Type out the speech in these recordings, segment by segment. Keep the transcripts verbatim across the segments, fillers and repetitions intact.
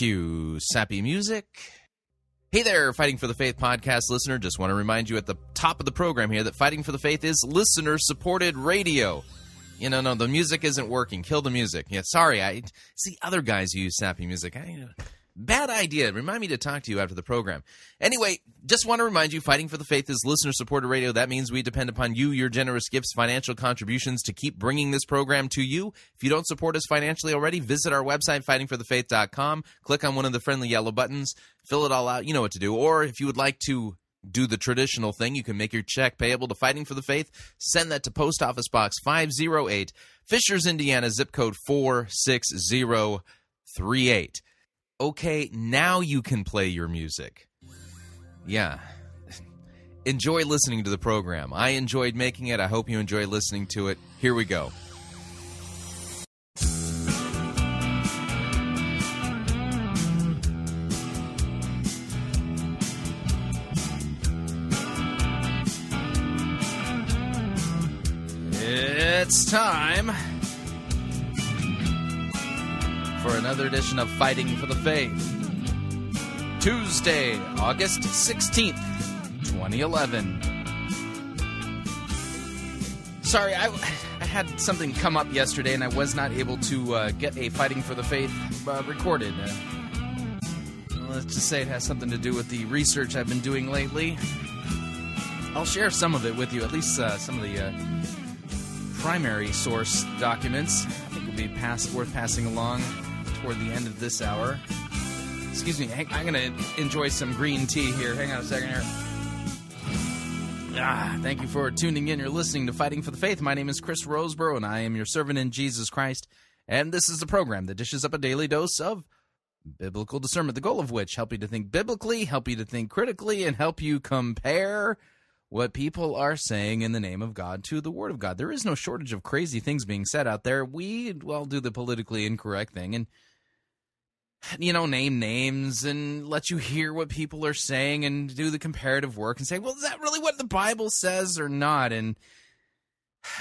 Cue sappy music. Hey there, Fighting for the Faith podcast listener. Just want to remind you at the top of the program here that Fighting for the Faith is listener-supported radio. You know, no, the music isn't working. Kill the music. Yeah, sorry, I see other guys who use sappy music. I, you know, bad idea. Remind me to talk to you after the program. Anyway, just want to remind you, Fighting for the Faith is listener-supported radio. That means we depend upon you, your generous gifts, financial contributions to keep bringing this program to you. If you don't support us financially already, visit our website, fighting for the faith dot com. Click on one of the friendly yellow buttons. Fill it all out. You know what to do. Or if you would like to do the traditional thing, you can make your check payable to Fighting for the Faith. Send that to Post Office Box five oh eight, Fishers, Indiana, zip code four six zero three eight. Okay, now you can play your music. Yeah. Enjoy listening to the program. I enjoyed making it. I hope you enjoy listening to it. Here we go. It's time for another edition of Fighting for the Faith. Tuesday, August sixteenth, twenty eleven. Sorry, I, I had something come up yesterday and I was not able to uh, get a Fighting for the Faith uh, recorded. Uh, let's just say it has something to do with the research I've been doing lately. I'll share some of it with you, at least uh, some of the uh, primary source documents. I think it will be pass- worth passing along toward the end of this hour. Excuse me, I'm going to enjoy some green tea here. Hang on a second here. Ah, thank you for tuning in. You're listening to Fighting for the Faith. My name is Chris Roseborough, and I am your servant in Jesus Christ. And this is the program that dishes up a daily dose of biblical discernment, the goal of which help you to think biblically, help you to think critically, and help you compare what people are saying in the name of God to the Word of God. There is no shortage of crazy things being said out there. We, well, do the politically incorrect thing and, you know, name names and let you hear what people are saying and do the comparative work and say, well, is that really what the Bible says or not? And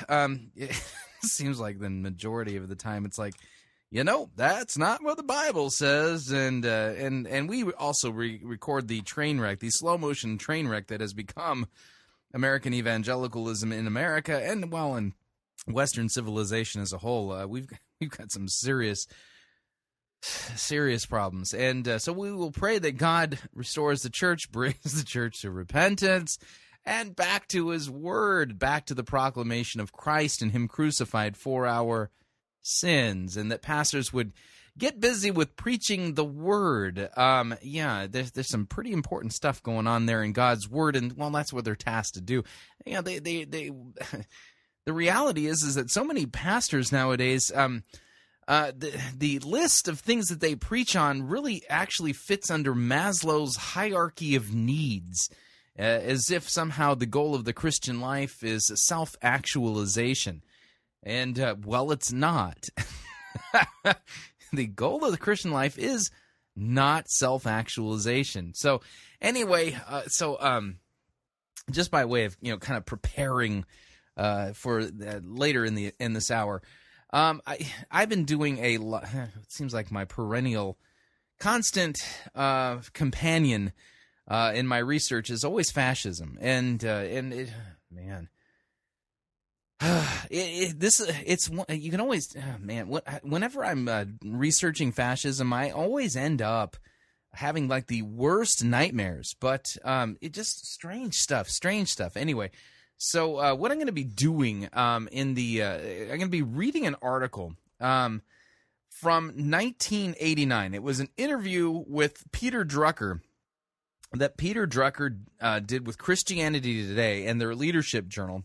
um, it seems like the majority of the time it's like, you know, that's not what the Bible says, and uh, and and we also re- record the train wreck, the slow motion train wreck that has become American evangelicalism in America, and well, in Western civilization as a whole. uh, we've we've got some serious, serious problems, and uh, so we will pray that God restores the church, brings the church to repentance, and back to His Word, back to the proclamation of Christ and Him crucified for our sins, and that pastors would get busy with preaching the Word. Um, yeah, there's, there's some pretty important stuff going on there in God's Word, and, well, that's what they're tasked to do. You know, they, they, they, the reality is is that so many pastors nowadays, um, uh, the, the list of things that they preach on really actually fits under Maslow's hierarchy of needs, uh, as if somehow the goal of the Christian life is self-actualization. And, uh, well, it's not. The goal of the Christian life is not self-actualization. So anyway, uh, so um, just by way of, you know, kind of preparing uh, for uh, later in the in this hour, um, I, I've been doing a lot. It seems like my perennial constant uh, companion uh, in my research is always fascism. And, uh, and it, man... It, it, this it's you can always oh man whenever I'm uh, researching fascism, I always end up having like the worst nightmares. But um, it just strange stuff, strange stuff. Anyway, so uh, what I'm going to be doing um, in the uh, I'm going to be reading an article um, from nineteen eighty-nine. It was an interview with Peter Drucker that Peter Drucker uh, did with Christianity Today and their leadership journal.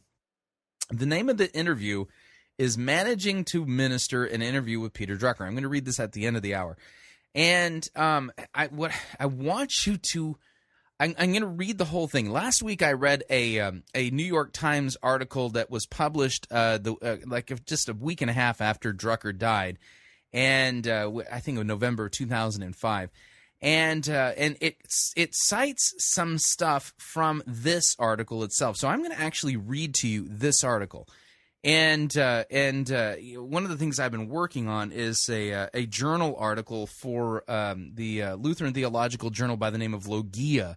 The name of the interview is Managing to Minister, an Interview with Peter Drucker. I'm going to read this at the end of the hour. And um, I what I want you to I'm, I'm going to read the whole thing. Last week I read a um, a New York Times article that was published uh, the uh, like just a week and a half after Drucker died, and uh, I think it was November two thousand five. And uh, and it, it cites some stuff from this article itself. So I'm going to actually read to you this article. And uh, and uh, one of the things I've been working on is a uh, a journal article for um, the uh, Lutheran Theological Journal by the name of Logia,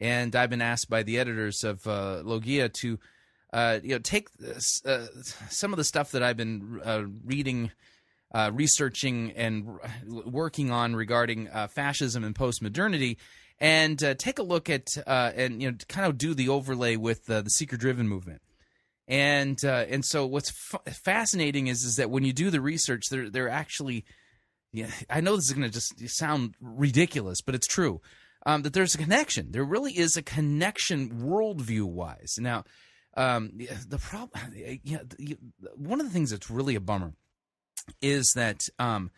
and I've been asked by the editors of uh, Logia to uh, you know take this, uh, some of the stuff that I've been uh, reading, uh, researching, and working on regarding uh, fascism and postmodernity, and uh, take a look at uh, and you know kind of do the overlay with uh, the seeker-driven movement. And uh, and so what's f- fascinating is is that when you do the research, they're they're actually, yeah, I know this is going to just sound ridiculous, but it's true, um, that there's a connection. There really is a connection worldview wise. Now, um, the problem, yeah, one of the things that's really a bummer is that um,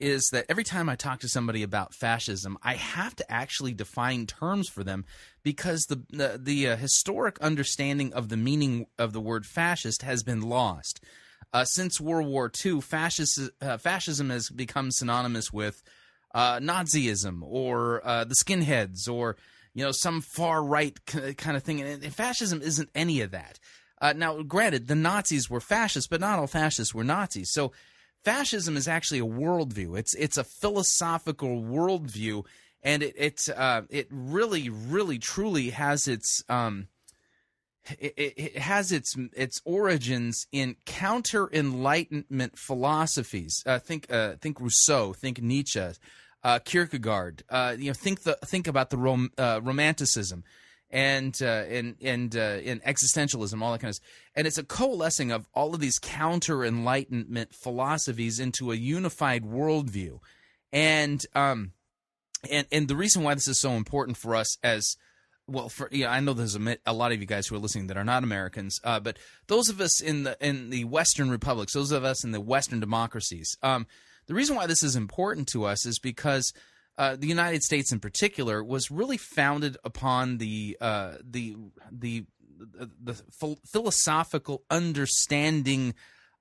is that every time I talk to somebody about fascism, I have to actually define terms for them, because the the, the uh, historic understanding of the meaning of the word fascist has been lost. Uh, since World War Two, fascist, uh, fascism has become synonymous with uh, Nazism or uh, the skinheads, or you know some far-right c- kind of thing. And, and fascism isn't any of that. Uh, now, granted, the Nazis were fascists, but not all fascists were Nazis. So fascism is actually a worldview. It's it's a philosophical worldview. And it it, uh, it really, really, truly has its um, it, it has its its origins in counter Enlightenment philosophies. Uh, think uh, think Rousseau, think Nietzsche, uh, Kierkegaard. Uh, you know, think the think about the rom- uh, Romanticism, and uh, and and uh, and existentialism, all that kind of stuff. And it's a coalescing of all of these counter Enlightenment philosophies into a unified worldview, and um. And and the reason why this is so important for us as well, for yeah, you know, I know there's a, a lot of you guys who are listening that are not Americans, uh, but those of us in the in the Western republics, those of us in the Western democracies, um, the reason why this is important to us is because uh, the United States, in particular, was really founded upon the uh, the the the ph- philosophical understanding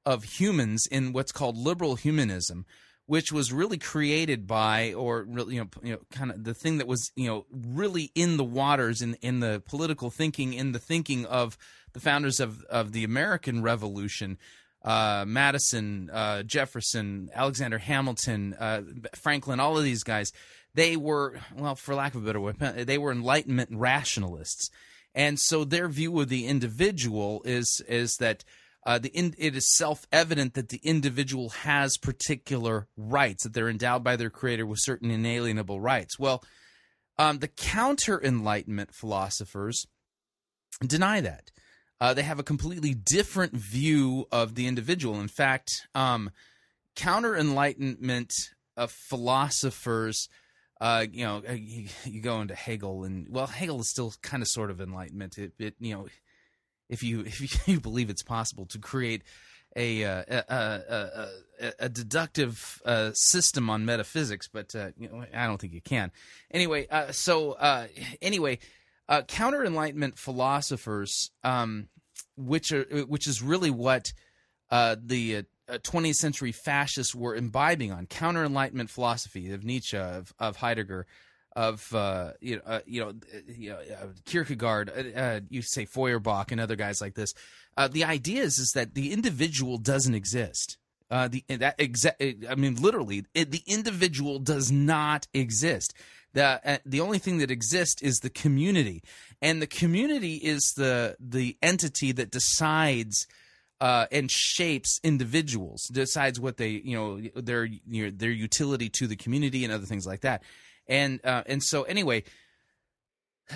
of humans in what's called liberal humanism, which was really created by, or really, you know, you know, kind of the thing that was, you know, really in the waters in, in the political thinking, in the thinking of the founders of, of the American Revolution, uh, Madison, uh, Jefferson, Alexander Hamilton, uh, Franklin, all of these guys. They were, well, for lack of a better word, they were Enlightenment rationalists. And so their view of the individual is is that Uh, the in, it is self-evident that the individual has particular rights, that they're endowed by their creator with certain inalienable rights. Well, um, the counter-Enlightenment philosophers deny that. Uh, they have a completely different view of the individual. In fact, um, counter-Enlightenment uh, philosophers, uh, you know, you, you go into Hegel, and well, Hegel is still kind of sort of Enlightenment. It, it you know. If you if you believe it's possible to create a uh, a, a, a, a deductive uh, system on metaphysics, but uh, you know, I don't think you can. Anyway, uh, so uh, anyway, uh, counter Enlightenment philosophers, um, which are which is really what uh, the uh, twentieth century fascists were imbibing on. Counter Enlightenment philosophy of Nietzsche, of, of Heidegger, of uh, you know, uh, you know, you know, uh, Kierkegaard, uh, uh, you say Feuerbach and other guys like this. Uh, the idea is is that the individual doesn't exist. Uh, the that exa- I mean, literally, it, the individual does not exist. The uh, the only thing that exists is the community, and the community is the the entity that decides uh, and shapes individuals, decides what they you know their you know, their utility to the community and other things like that. And uh, and so anyway,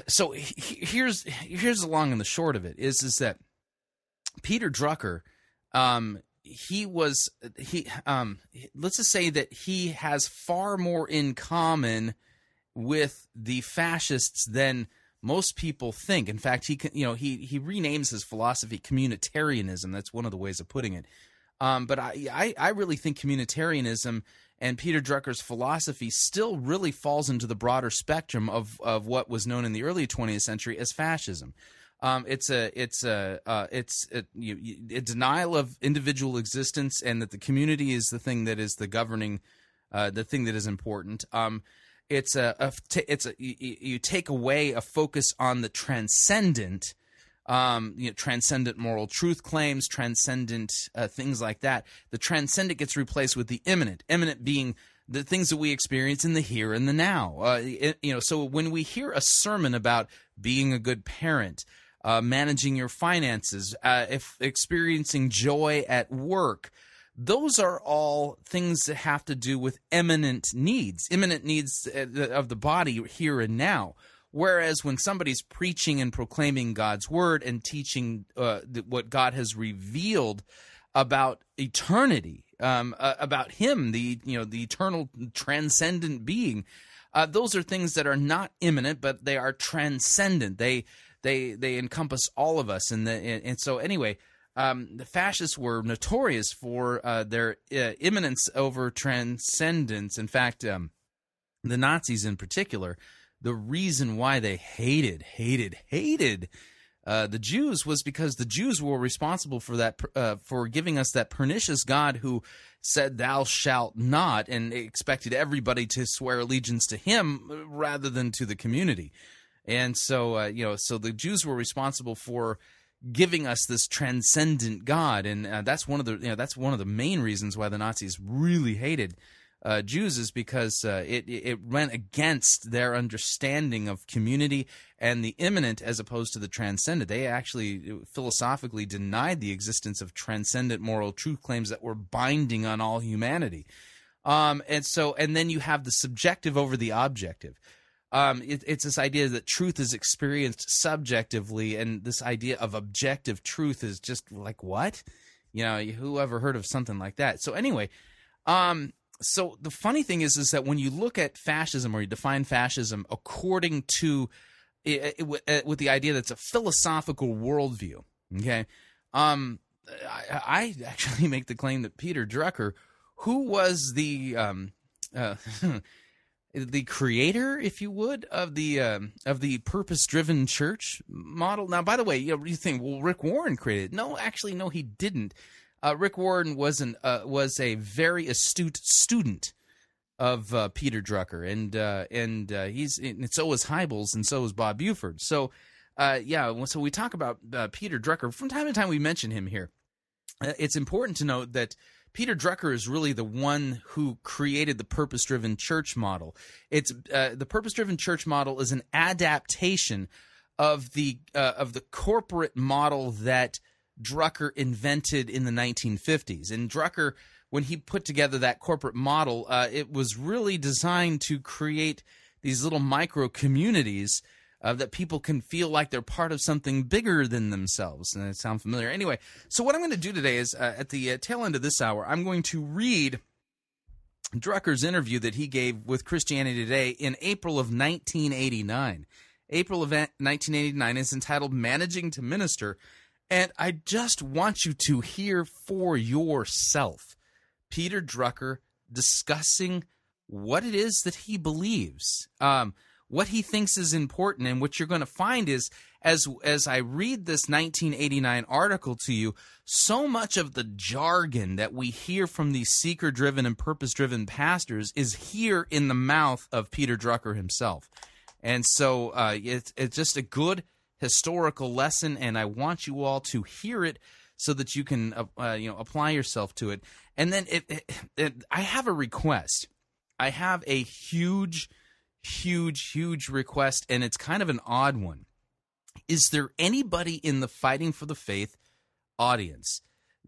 so he, here's here's the long and the short of it is is that Peter Drucker, um, he was he um, let's just say that he has far more in common with the fascists than most people think. In fact, he you know he he renames his philosophy communitarianism. That's one of the ways of putting it. Um, but I, I I really think communitarianism and Peter Drucker's philosophy still really falls into the broader spectrum of, of what was known in the early twentieth century as fascism. Um, it's a it's a uh, it's a, you, a denial of individual existence, and that the community is the thing that is the governing, uh, the thing that is important. Um, it's a, a it's a you, you take away a focus on the transcendent. um, you know, transcendent moral truth claims, transcendent uh, things like that. The transcendent gets replaced with the immanent, immanent being the things that we experience in the here and the now. Uh, it, you know, so when we hear a sermon about being a good parent, uh, managing your finances, uh, if experiencing joy at work, those are all things that have to do with imminent needs, imminent needs of the body here and now. Whereas when somebody's preaching and proclaiming God's word and teaching uh, what God has revealed about eternity, um, uh, about Him, the you know the eternal transcendent being, uh, those are things that are not imminent, but they are transcendent. They they they encompass all of us, and the, and, and so anyway. Um, the fascists were notorious for uh, their uh, imminence over transcendence. In fact, um, the Nazis in particular, the reason why they hated, hated, hated uh, the Jews was because the Jews were responsible for that, uh, for giving us that pernicious God who said, "Thou shalt not," and expected everybody to swear allegiance to him rather than to the community. And so, uh, you know, so the Jews were responsible for giving us this transcendent God, and uh, that's one of the you know that's one of the main reasons why the Nazis really hated uh, Jews, is because uh, it it went against their understanding of community and the immanent as opposed to the transcendent. They actually philosophically denied the existence of transcendent moral truth claims that were binding on all humanity, um, and so and then you have the subjective over the objective. Um, it, it's this idea that truth is experienced subjectively, and this idea of objective truth is just like, what? You know, who ever heard of something like that? So anyway, um, so the funny thing is, is that when you look at fascism, or you define fascism according to it, it, it, with the idea that's a philosophical worldview, okay? Um, I, I actually make the claim that Peter Drucker, who was the um, uh, the creator, if you would, of the um, of the purpose-driven church model. Now, by the way, you know, you think, well, Rick Warren created it. No, actually, no, he didn't. Uh, Rick Warren was an uh, was a very astute student of uh, Peter Drucker, and uh, and uh, he's and so was Hybels, and so was Bob Buford. So, uh, yeah, so we talk about uh, Peter Drucker from time to time. We mention him here. Uh, it's important to note that Peter Drucker is really the one who created the purpose-driven church model. It's uh, the purpose-driven church model is an adaptation of the uh, of the corporate model that Drucker invented in the nineteen fifties. And Drucker, when he put together that corporate model, uh, it was really designed to create these little micro communities Uh, that people can feel like they're part of something bigger than themselves. And it sounds familiar. Anyway, so what I'm going to do today is uh, at the uh, tail end of this hour, I'm going to read Drucker's interview that he gave with Christianity Today in April of nineteen eighty-nine. April of nineteen eighty-nine is entitled Managing to Minister, and I just want you to hear for yourself Peter Drucker discussing what it is that he believes. Um... What he thinks is important, and what you're going to find is, as as I read this nineteen eighty-nine article to you, so much of the jargon that we hear from these seeker-driven and purpose-driven pastors is here in the mouth of Peter Drucker himself. And so uh, it's, it's just a good historical lesson, and I want you all to hear it so that you can uh, you know apply yourself to it. And then it, it, it, I have a request. I have a huge Huge, huge request, and it's kind of an odd one. Is there anybody in the Fighting for the Faith audience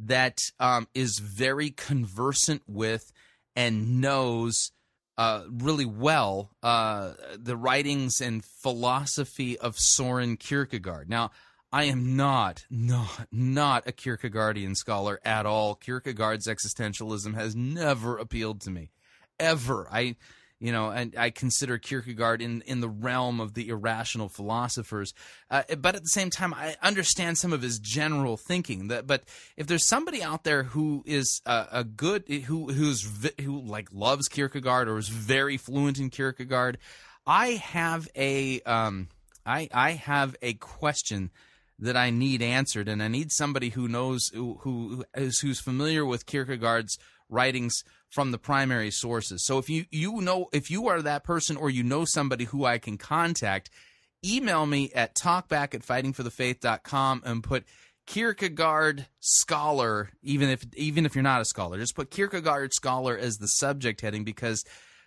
that um, is very conversant with and knows uh, really well uh, the writings and philosophy of Soren Kierkegaard? Now, I am not, not, not a Kierkegaardian scholar at all. Kierkegaard's existentialism has never appealed to me, ever. I... You know, and I consider Kierkegaard in, in the realm of the irrational philosophers. Uh, but at the same time, I understand some of his general thinking. That, but if there's somebody out there who is a, a good, who who's who like loves Kierkegaard or is very fluent in Kierkegaard, I have a um, I I have a question that I need answered, and I need somebody who knows who who is who's familiar with Kierkegaard's writings from the primary sources. So if you, you know, if you are that person or you know somebody who I can contact, email me at talkback at fighting for the faith dot com and put Kierkegaard Scholar, even if even if you're not a scholar. Just put Kierkegaard Scholar as the subject heading, because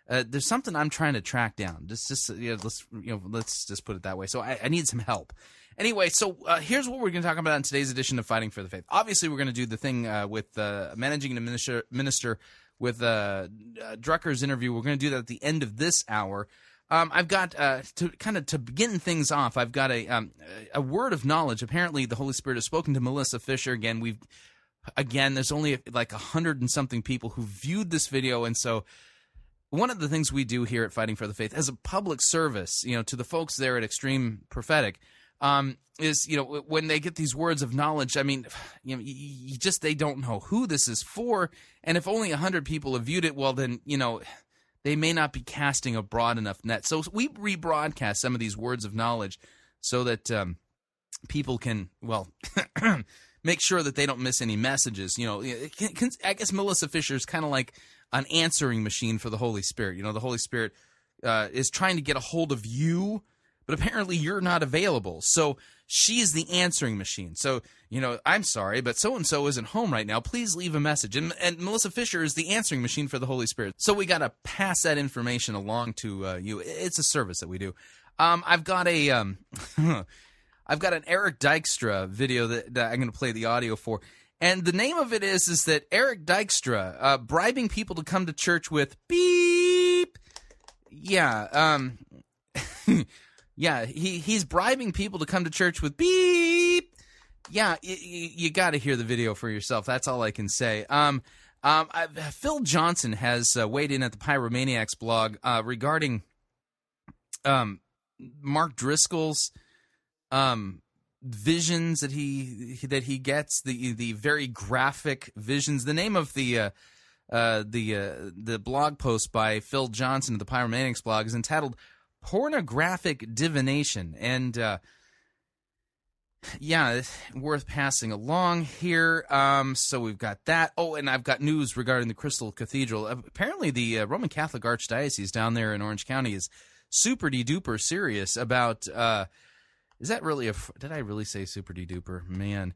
uh, there's something I'm trying to track down. Just, just you know, let's you know, let's just put it that way. So I, I need some help. Anyway, so uh, here's what we're going to talk about in today's edition of Fighting for the Faith. Obviously, we're going to do the thing uh, with uh, managing and minister, minister with uh, uh, Drucker's interview. We're going to do that at the end of this hour. Um, I've got uh, to kind of to begin things off. I've got a um, a word of knowledge. Apparently, the Holy Spirit has spoken to Melissa Fisher again. We've again. There's only like a hundred and something people who viewed this video, and so one of the things we do here at Fighting for the Faith as a public service, you know, to the folks there at Extreme Prophetic, um, is you know when they get these words of knowledge. I mean, you know, you just they don't know who this is for, and if only a hundred people have viewed it, well, then you know. They may not be casting a broad enough net. So we rebroadcast some of these words of knowledge so that um, people can, well, make sure that they don't miss any messages. You know, can, can, I guess Melissa Fisher is kind of like an answering machine for the Holy Spirit. You know, the Holy Spirit uh, is trying to get a hold of you, but apparently you're not available. So she's the answering machine. So, you know, I'm sorry, but so-and-so isn't home right now. Please leave a message. And, and Melissa Fisher is the answering machine for the Holy Spirit. So we got to pass that information along to uh, you. It's a service that we do. Um, I've got a, um, I've got an Eric Dykstra video that, that I'm going to play the audio for. And the name of it is, is that Eric Dykstra uh, bribing people to come to church with beep. Yeah, um... Yeah, he, he's bribing people to come to church with beep. Yeah, y- y- you got to hear the video for yourself. That's all I can say. Um, um, I, Phil Johnson has uh, weighed in at the Pyromaniacs blog uh, regarding um, Mark Driscoll's um, visions that he that he gets, the the very graphic visions. The name of the uh, uh, the uh, the blog post by Phil Johnson of the Pyromaniacs blog is entitled Pornographic Divination, and uh, yeah, it's worth passing along here. Um, so we've got that. Oh, and I've got news regarding the Crystal Cathedral. Apparently, the uh, Roman Catholic Archdiocese down there in Orange County is super de duper serious about. Uh, is that really a? Did I really say super de duper? Man,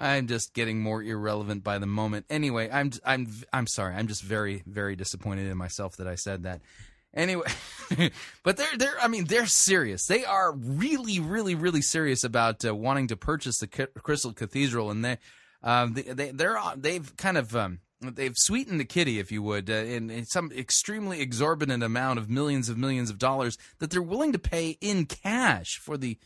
I'm just getting more irrelevant by the moment. Anyway, I'm I'm I'm sorry. I'm just very very disappointed in myself that I said that. Anyway, but they're they're I mean they're serious. They are really really really serious about uh, wanting to purchase the Crystal Cathedral, and they uh, they, they they're they've kind of um, they've sweetened the kitty, if you would, uh, in, in some extremely exorbitant amount of millions of millions of dollars that they're willing to pay in cash for the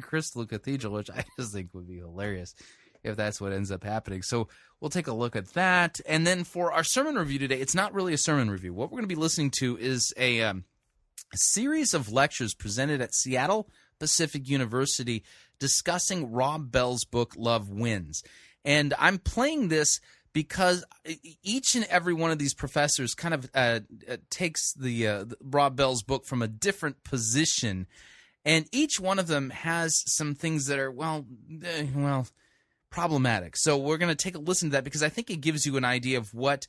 Crystal Cathedral, which I just think would be hilarious if that's what ends up happening. So we'll take a look at that. And then for our sermon review today, it's not really a sermon review. What we're going to be listening to is a, um, a series of lectures presented at Seattle Pacific University discussing Rob Bell's book, Love Wins. And I'm playing this because each and every one of these professors kind of uh, takes the, uh, the Rob Bell's book from a different position. And each one of them has some things that are, well, eh, well, problematic. So we're going to take a listen to that because I think it gives you an idea of what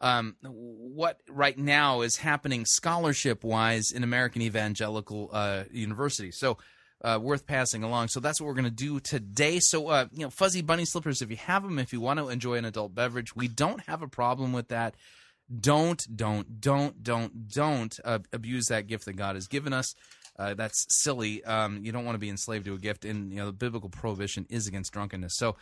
um, what right now is happening scholarship-wise in American evangelical uh, universities. So uh, worth passing along. So that's what we're going to do today. So, uh, you know, fuzzy bunny slippers, if you have them, if you want to enjoy an adult beverage, we don't have a problem with that. Don't, don't, don't, don't, don't uh, abuse that gift that God has given us. Uh, that's silly. Um, you don't want to be enslaved to a gift, and you know the biblical prohibition is against drunkenness. So,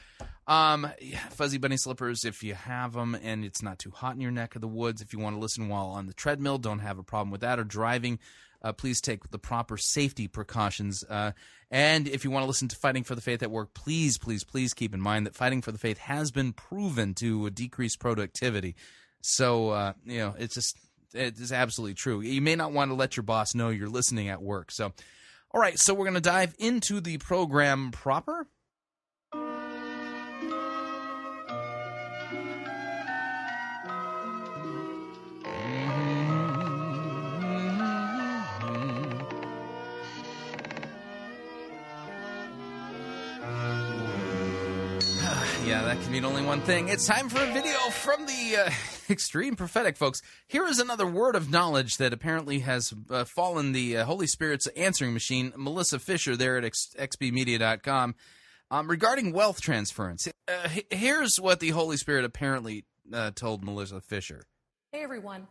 um, yeah, fuzzy bunny slippers, if you have them, and it's not too hot in your neck of the woods. If you want to listen while on the treadmill, don't have a problem with that. Or driving, uh, please take the proper safety precautions. Uh, and if you want to listen to Fighting for the Faith at work, please, please, please keep in mind that Fighting for the Faith has been proven to decrease productivity. So, uh, you know, it's just. It is absolutely true. You may not want to let your boss know you're listening at work. So, all right, so we're going to dive into the program proper. Yeah, that can mean only one thing. It's time for a video from the... Uh, Extreme Prophetic, folks. Here is another word of knowledge that apparently has uh, fallen the uh, Holy Spirit's answering machine, Melissa Fisher, there at ex- x b media dot com, um, regarding wealth transference. Uh, h- here's what the Holy Spirit apparently uh, told Melissa Fisher. Hey, everyone.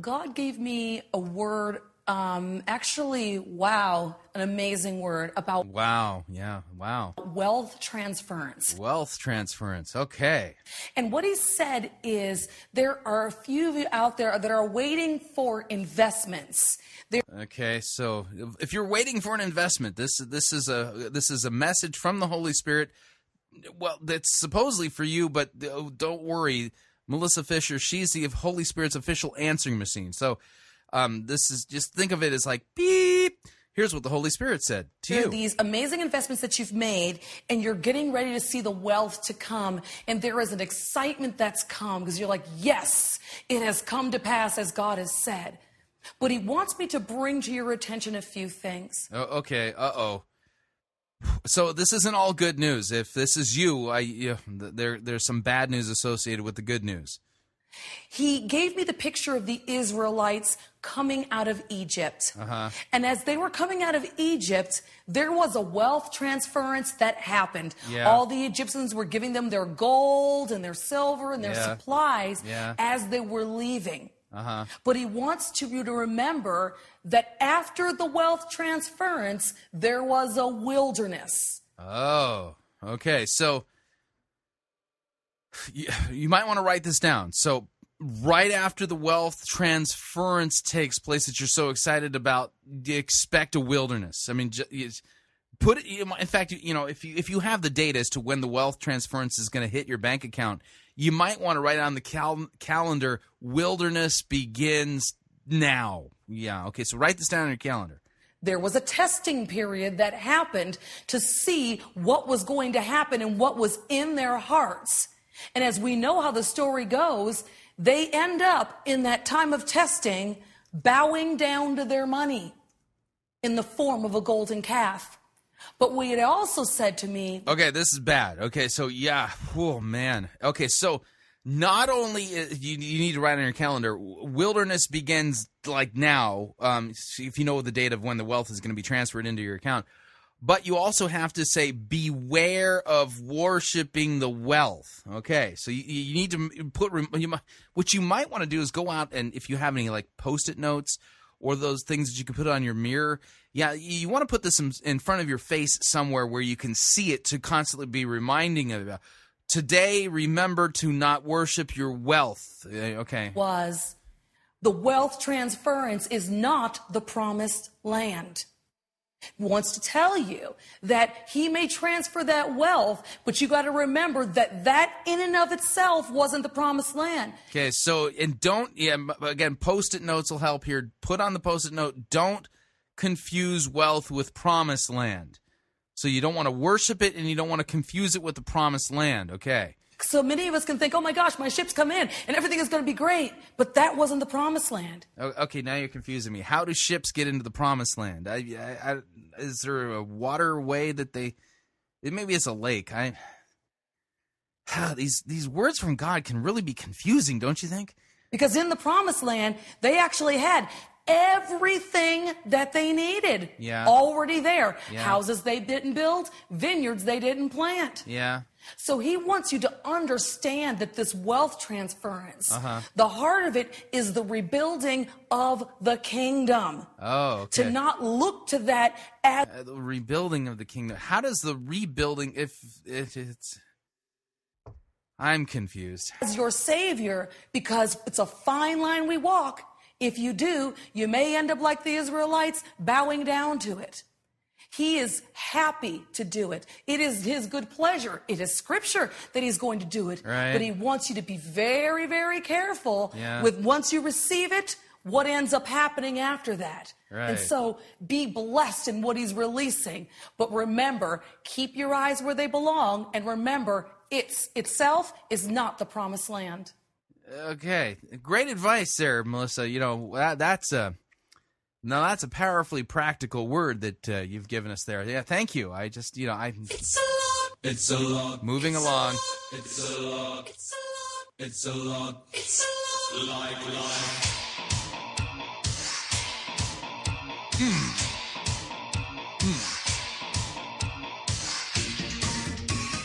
God gave me a word, um, actually, wow, an amazing word about... Wow, yeah, wow. Wealth transference. Wealth transference, okay. And what he said is there are a few of you out there that are waiting for investments. They're- okay, so if you're waiting for an investment, this this is a this is a message from the Holy Spirit. Well, that's supposedly for you, but don't worry. Melissa Fisher, she's the Holy Spirit's official answering machine. So um, this is, just think of it as like, beep, here's what the Holy Spirit said to you. There are these amazing investments that you've made, and you're getting ready to see the wealth to come, and there is an excitement that's come because you're like, yes, it has come to pass as God has said. But he wants me to bring to your attention a few things. Oh, okay, uh-oh. So this isn't all good news. If this is you, I, you know, there there's some bad news associated with the good news. He gave me the picture of the Israelites coming out of Egypt. Uh-huh. And as they were coming out of Egypt, there was a wealth transference that happened. Yeah. All the Egyptians were giving them their gold and their silver and their yeah. supplies yeah. as they were leaving. Uh-huh. But he wants to you to remember that after the wealth transference, there was a wilderness. Oh, okay. So you, you might want to write this down. So right after the wealth transference takes place that you're so excited about, you expect a wilderness. I mean, put it. In fact, you know, if you if you have the data as to when the wealth transference is going to hit your bank account, you might want to write on the cal- calendar, wilderness begins now. Yeah, okay, so write this down on your calendar. There was a testing period that happened to see what was going to happen and what was in their hearts. And as we know how the story goes, they end up in that time of testing bowing down to their money in the form of a golden calf. But what it also said to me... Okay, this is bad. Okay, so yeah. Oh, man. Okay, so not only you, you need to write on your calendar, wilderness begins like now, um, if you know the date of when the wealth is going to be transferred into your account, but you also have to say, beware of worshiping the wealth. Okay, so you, you need to put... You might, what you might want to do is go out and if you have any like Post-it notes or those things that you can put on your mirror... Yeah, you want to put this in front of your face somewhere where you can see it to constantly be reminding of it. Today, remember to not worship your wealth. Okay. Was the wealth transference is not the promised land. He wants to tell you that he may transfer that wealth, but you got to remember that that in and of itself wasn't the promised land. Okay, so, and don't, yeah, again, Post-it notes will help here. Put on the Post-it note, don't confuse wealth with promised land. So you don't want to worship it and you don't want to confuse it with the promised land, okay? So many of us can think, oh my gosh, my ship's come in and everything is going to be great, but that wasn't the promised land. Okay, now you're confusing me. How do ships get into the promised land? I, I, I, is there a waterway that they... It, maybe it's a lake. I these These words from God can really be confusing, don't you think? Because in the promised land, they actually had... everything that they needed yeah. already there. Yeah. Houses they didn't build, vineyards they didn't plant. Yeah. So he wants you to understand that this wealth transference, uh-huh. the heart of it is the rebuilding of the kingdom. Oh, okay. To not look to that as... Uh, the rebuilding of the kingdom. How does the rebuilding, if, if it's... I'm confused. As your savior, because it's a fine line we walk. If you do, you may end up like the Israelites, bowing down to it. He is happy to do it. It is his good pleasure. It is scripture that he's going to do it. Right. But he wants you to be very, very careful yeah. with once you receive it, what ends up happening after that. Right. And so be blessed in what he's releasing. But remember, keep your eyes where they belong. And remember, it's itself is not the promised land. Okay, great advice there, Melissa. You know, that, that's a now that's a powerfully practical word that uh, you've given us there. Yeah, thank you. I just, you know, I. It's a lot. It's a lot. Moving along. It's a lot. It's a lot. It's a lot. It's a lot. like life. Mm. Mm.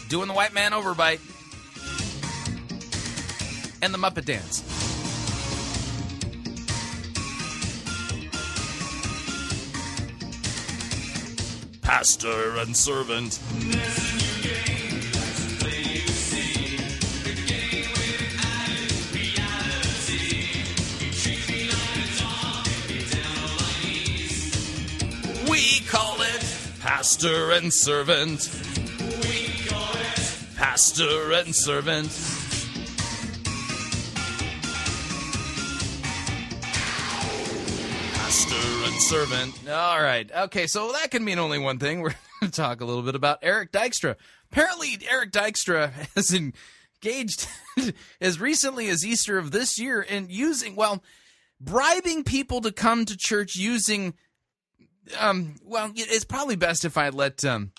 Doing the white man overbite. And the Muppet Dance. Pastor and servant. We call it Pastor and Servant. We call it Pastor and Servant. Servant. All right. Okay, so that can mean only one thing. We're going to talk a little bit about Eric Dykstra. Apparently, Eric Dykstra has engaged as recently as Easter of this year in using, well, bribing people to come to church using, um, well, it's probably best if I let um,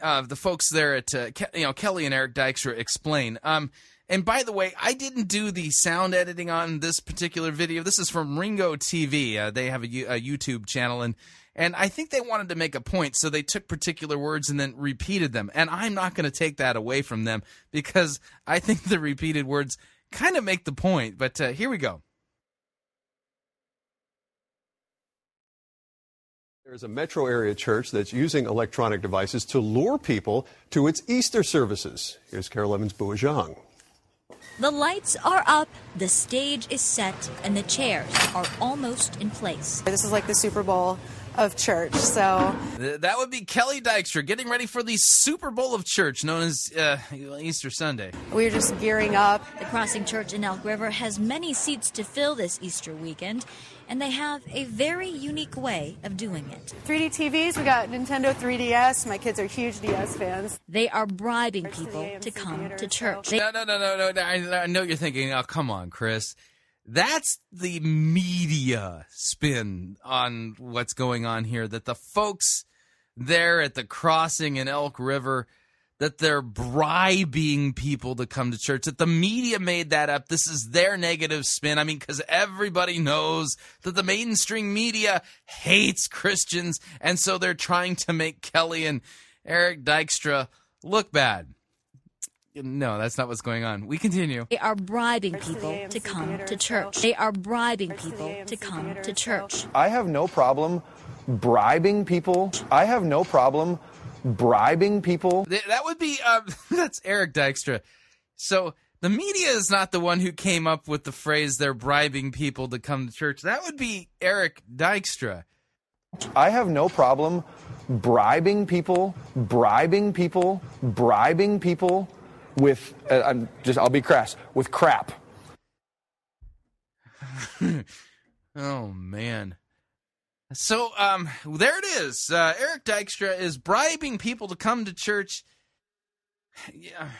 uh, the folks there at, uh, Ke- you know, Kelly and Eric Dykstra explain. Um And by the way, I didn't do the sound editing on this particular video. This is from Ringo T V. Uh, they have a, U- a YouTube channel, and and I think they wanted to make a point, so they took particular words and then repeated them. And I'm not going to take that away from them because I think the repeated words kind of make the point. But uh, here we go. There's a metro area church that's using electronic devices to lure people to its Easter services. Here's Carol Evans Buajang. The lights are up, the stage is set, and the chairs are almost in place. This is like the Super Bowl of church, so... That would be Kelly Dykstra getting ready for the Super Bowl of church, known as uh, Easter Sunday. We're just gearing up. The Crossing Church in Elk River has many seats to fill this Easter weekend, and they have a very unique way of doing it. three D T Vs, we got Nintendo three D S. My kids are huge D S fans. They are bribing people to come to church. No, no, no, no, no. I, I know you're thinking, oh, come on, Chris. That's the media spin on what's going on here, that the folks there at the Crossing in Elk River, that they're bribing people to come to church, that the media made that up. This is their negative spin. I mean, because everybody knows that the mainstream media hates Christians, and so they're trying to make Kelly and Eric Dykstra look bad. No, that's not what's going on. We continue. They are bribing people to come to church. They are bribing people to come to church. I have no problem bribing people. I have no problem bribing people. That would be, uh, that's Eric Dykstra. So the media is not the one who came up with the phrase, they're bribing people to come to church. That would be Eric Dykstra. I have no problem bribing people, bribing people, bribing people with, uh, I'm just, I'll be crass, with crap. Oh, man. So, um, there it is. Uh, Eric Dykstra is bribing people to come to church. Yeah.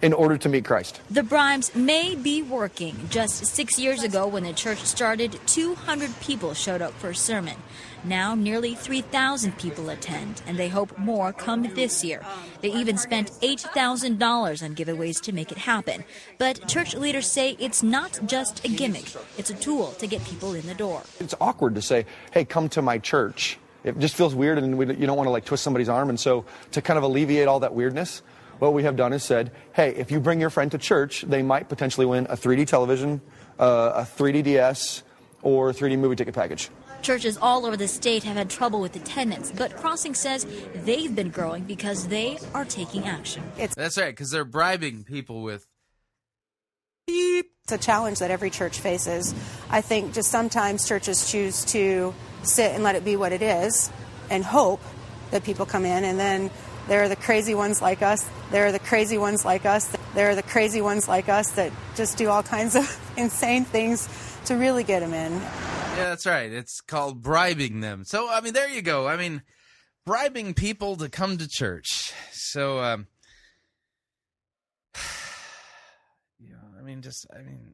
In order to meet Christ. The bribes may be working. Just six years ago, when the church started, two hundred people showed up for a sermon. Now, nearly three thousand people attend, and they hope more come this year. They even spent eight thousand dollars on giveaways to make it happen. But church leaders say it's not just a gimmick. It's a tool to get people in the door. It's awkward to say, hey, come to my church. It just feels weird, and we, you don't want to, like, twist somebody's arm. And so to kind of alleviate all that weirdness, what we have done is said, hey, if you bring your friend to church, they might potentially win a three D television, uh, a three D D S, or three D movie ticket package. Churches all over the state have had trouble with attendance, but Crossing says they've been growing because they are taking action. It's- That's right, because they're bribing people with beep. It's a challenge that every church faces. I think just sometimes churches choose to sit and let it be what it is and hope that people come in, and then there are the crazy ones like us. There are the crazy ones like us. There are the crazy ones like us that just do all kinds of insane things to really get them in. Yeah, that's right. It's called bribing them. So, I mean, there you go. I mean, bribing people to come to church. So, um, yeah, I mean, just, I mean...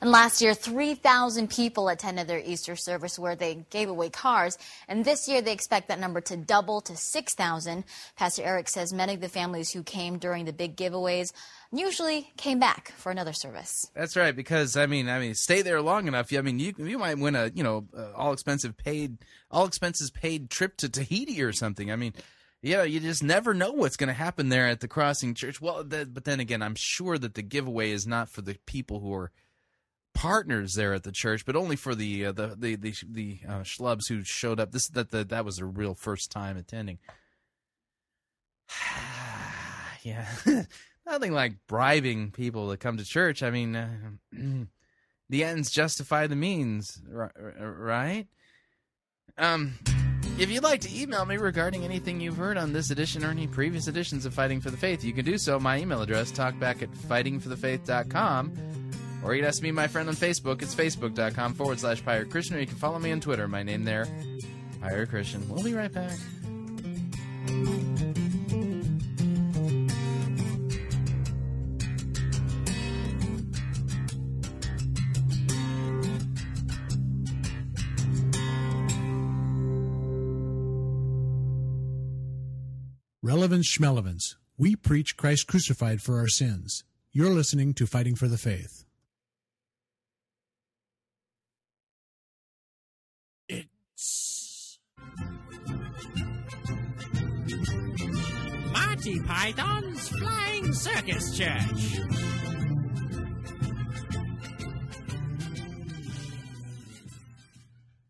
And last year, three thousand people attended their Easter service where they gave away cars. And this year, they expect that number to double to six thousand. Pastor Eric says many of the families who came during the big giveaways usually came back for another service. That's right, because I mean, I mean, stay there long enough. I mean, you you might win a you know uh, all expensive paid all expenses paid trip to Tahiti or something. I mean, you know, you just never know what's going to happen there at the Crossing Church. Well, th- but then again, I'm sure that the giveaway is not for the people who are partners there at the church, but only for the uh, the the the, the uh, schlubs who showed up. This that the, that was their real first time attending. Yeah. Nothing like bribing people to come to church. I mean, uh, the ends justify the means, right? Um, if you'd like to email me regarding anything you've heard on this edition or any previous editions of Fighting for the Faith, you can do so. My email address, talkback at fighting for the faith dot com. Or you can ask me, my friend, on Facebook. It's facebook.com forward slash Pirate Christian. Or you can follow me on Twitter. My name there, Pirate Christian. We'll be right back. Relevance Schmelevance. We preach Christ crucified for our sins. You're listening to Fighting for the Faith. It's Monty Python's Flying Circus Church.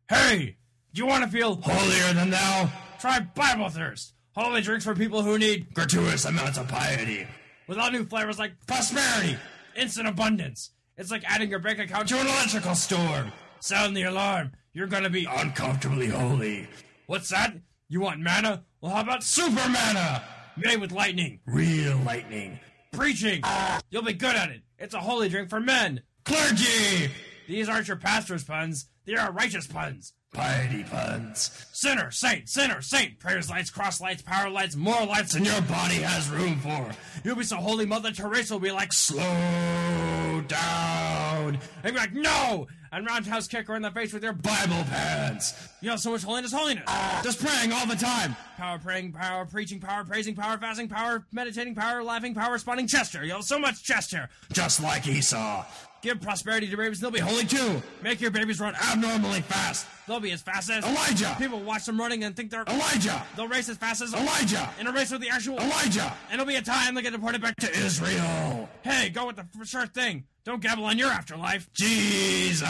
Hey, do you want to feel holier than thou? Try Bible Thirst. Holy drinks for people who need gratuitous amounts of piety. With all new flavors like prosperity, instant abundance. It's like adding your bank account to an electrical storm. Sound the alarm. You're going to be uncomfortably holy. What's that? You want manna? Well, how about super manna? Made with lightning. Real lightning. Preaching. Ah. You'll be good at it. It's a holy drink for men. Clergy. These aren't your pastor's puns. They are righteous puns. Piety puns. Sinner, saint, sinner, saint. Prayers, lights, cross lights, power lights, more lights than your body has room for. You'll be so holy, Mother Teresa will be like, slow down. And be like, no! And roundhouse kick her in the face with your Bible pants. You know, so much holiness, holiness. Ah. Just praying all the time. Power praying, power preaching, power praising, power fasting, power meditating, power laughing, power responding, gesture. You know, so much gesture. Just like Esau. Give prosperity to babies, they'll be holy too. Make your babies run abnormally fast. They'll be as fast as Elijah. People watch them running and think they're Elijah. They'll race as fast as Elijah. In a race with the actual Elijah. And it'll be a time they get deported back to Israel. Hey, go with the sure thing. Don't gabble on your afterlife. Jesus.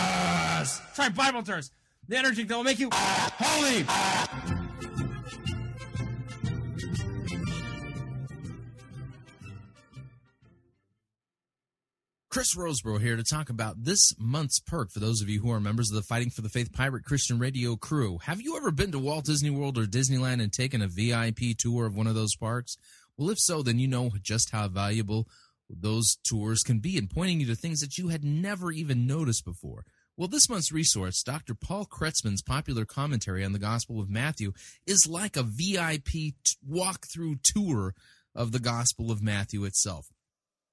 Try Bible Thirst. The energy that will make you ah. holy. Ah. Chris Roseborough here to talk about this month's perk for those of you who are members of the Fighting for the Faith Pirate Christian Radio crew. Have you ever been to Walt Disney World or Disneyland and taken a V I P tour of one of those parks? Well, if so, then you know just how valuable those tours can be in pointing you to things that you had never even noticed before. Well, this month's resource, Doctor Paul Kretzmann's popular commentary on the Gospel of Matthew, is like a V I P t- walkthrough tour of the Gospel of Matthew itself.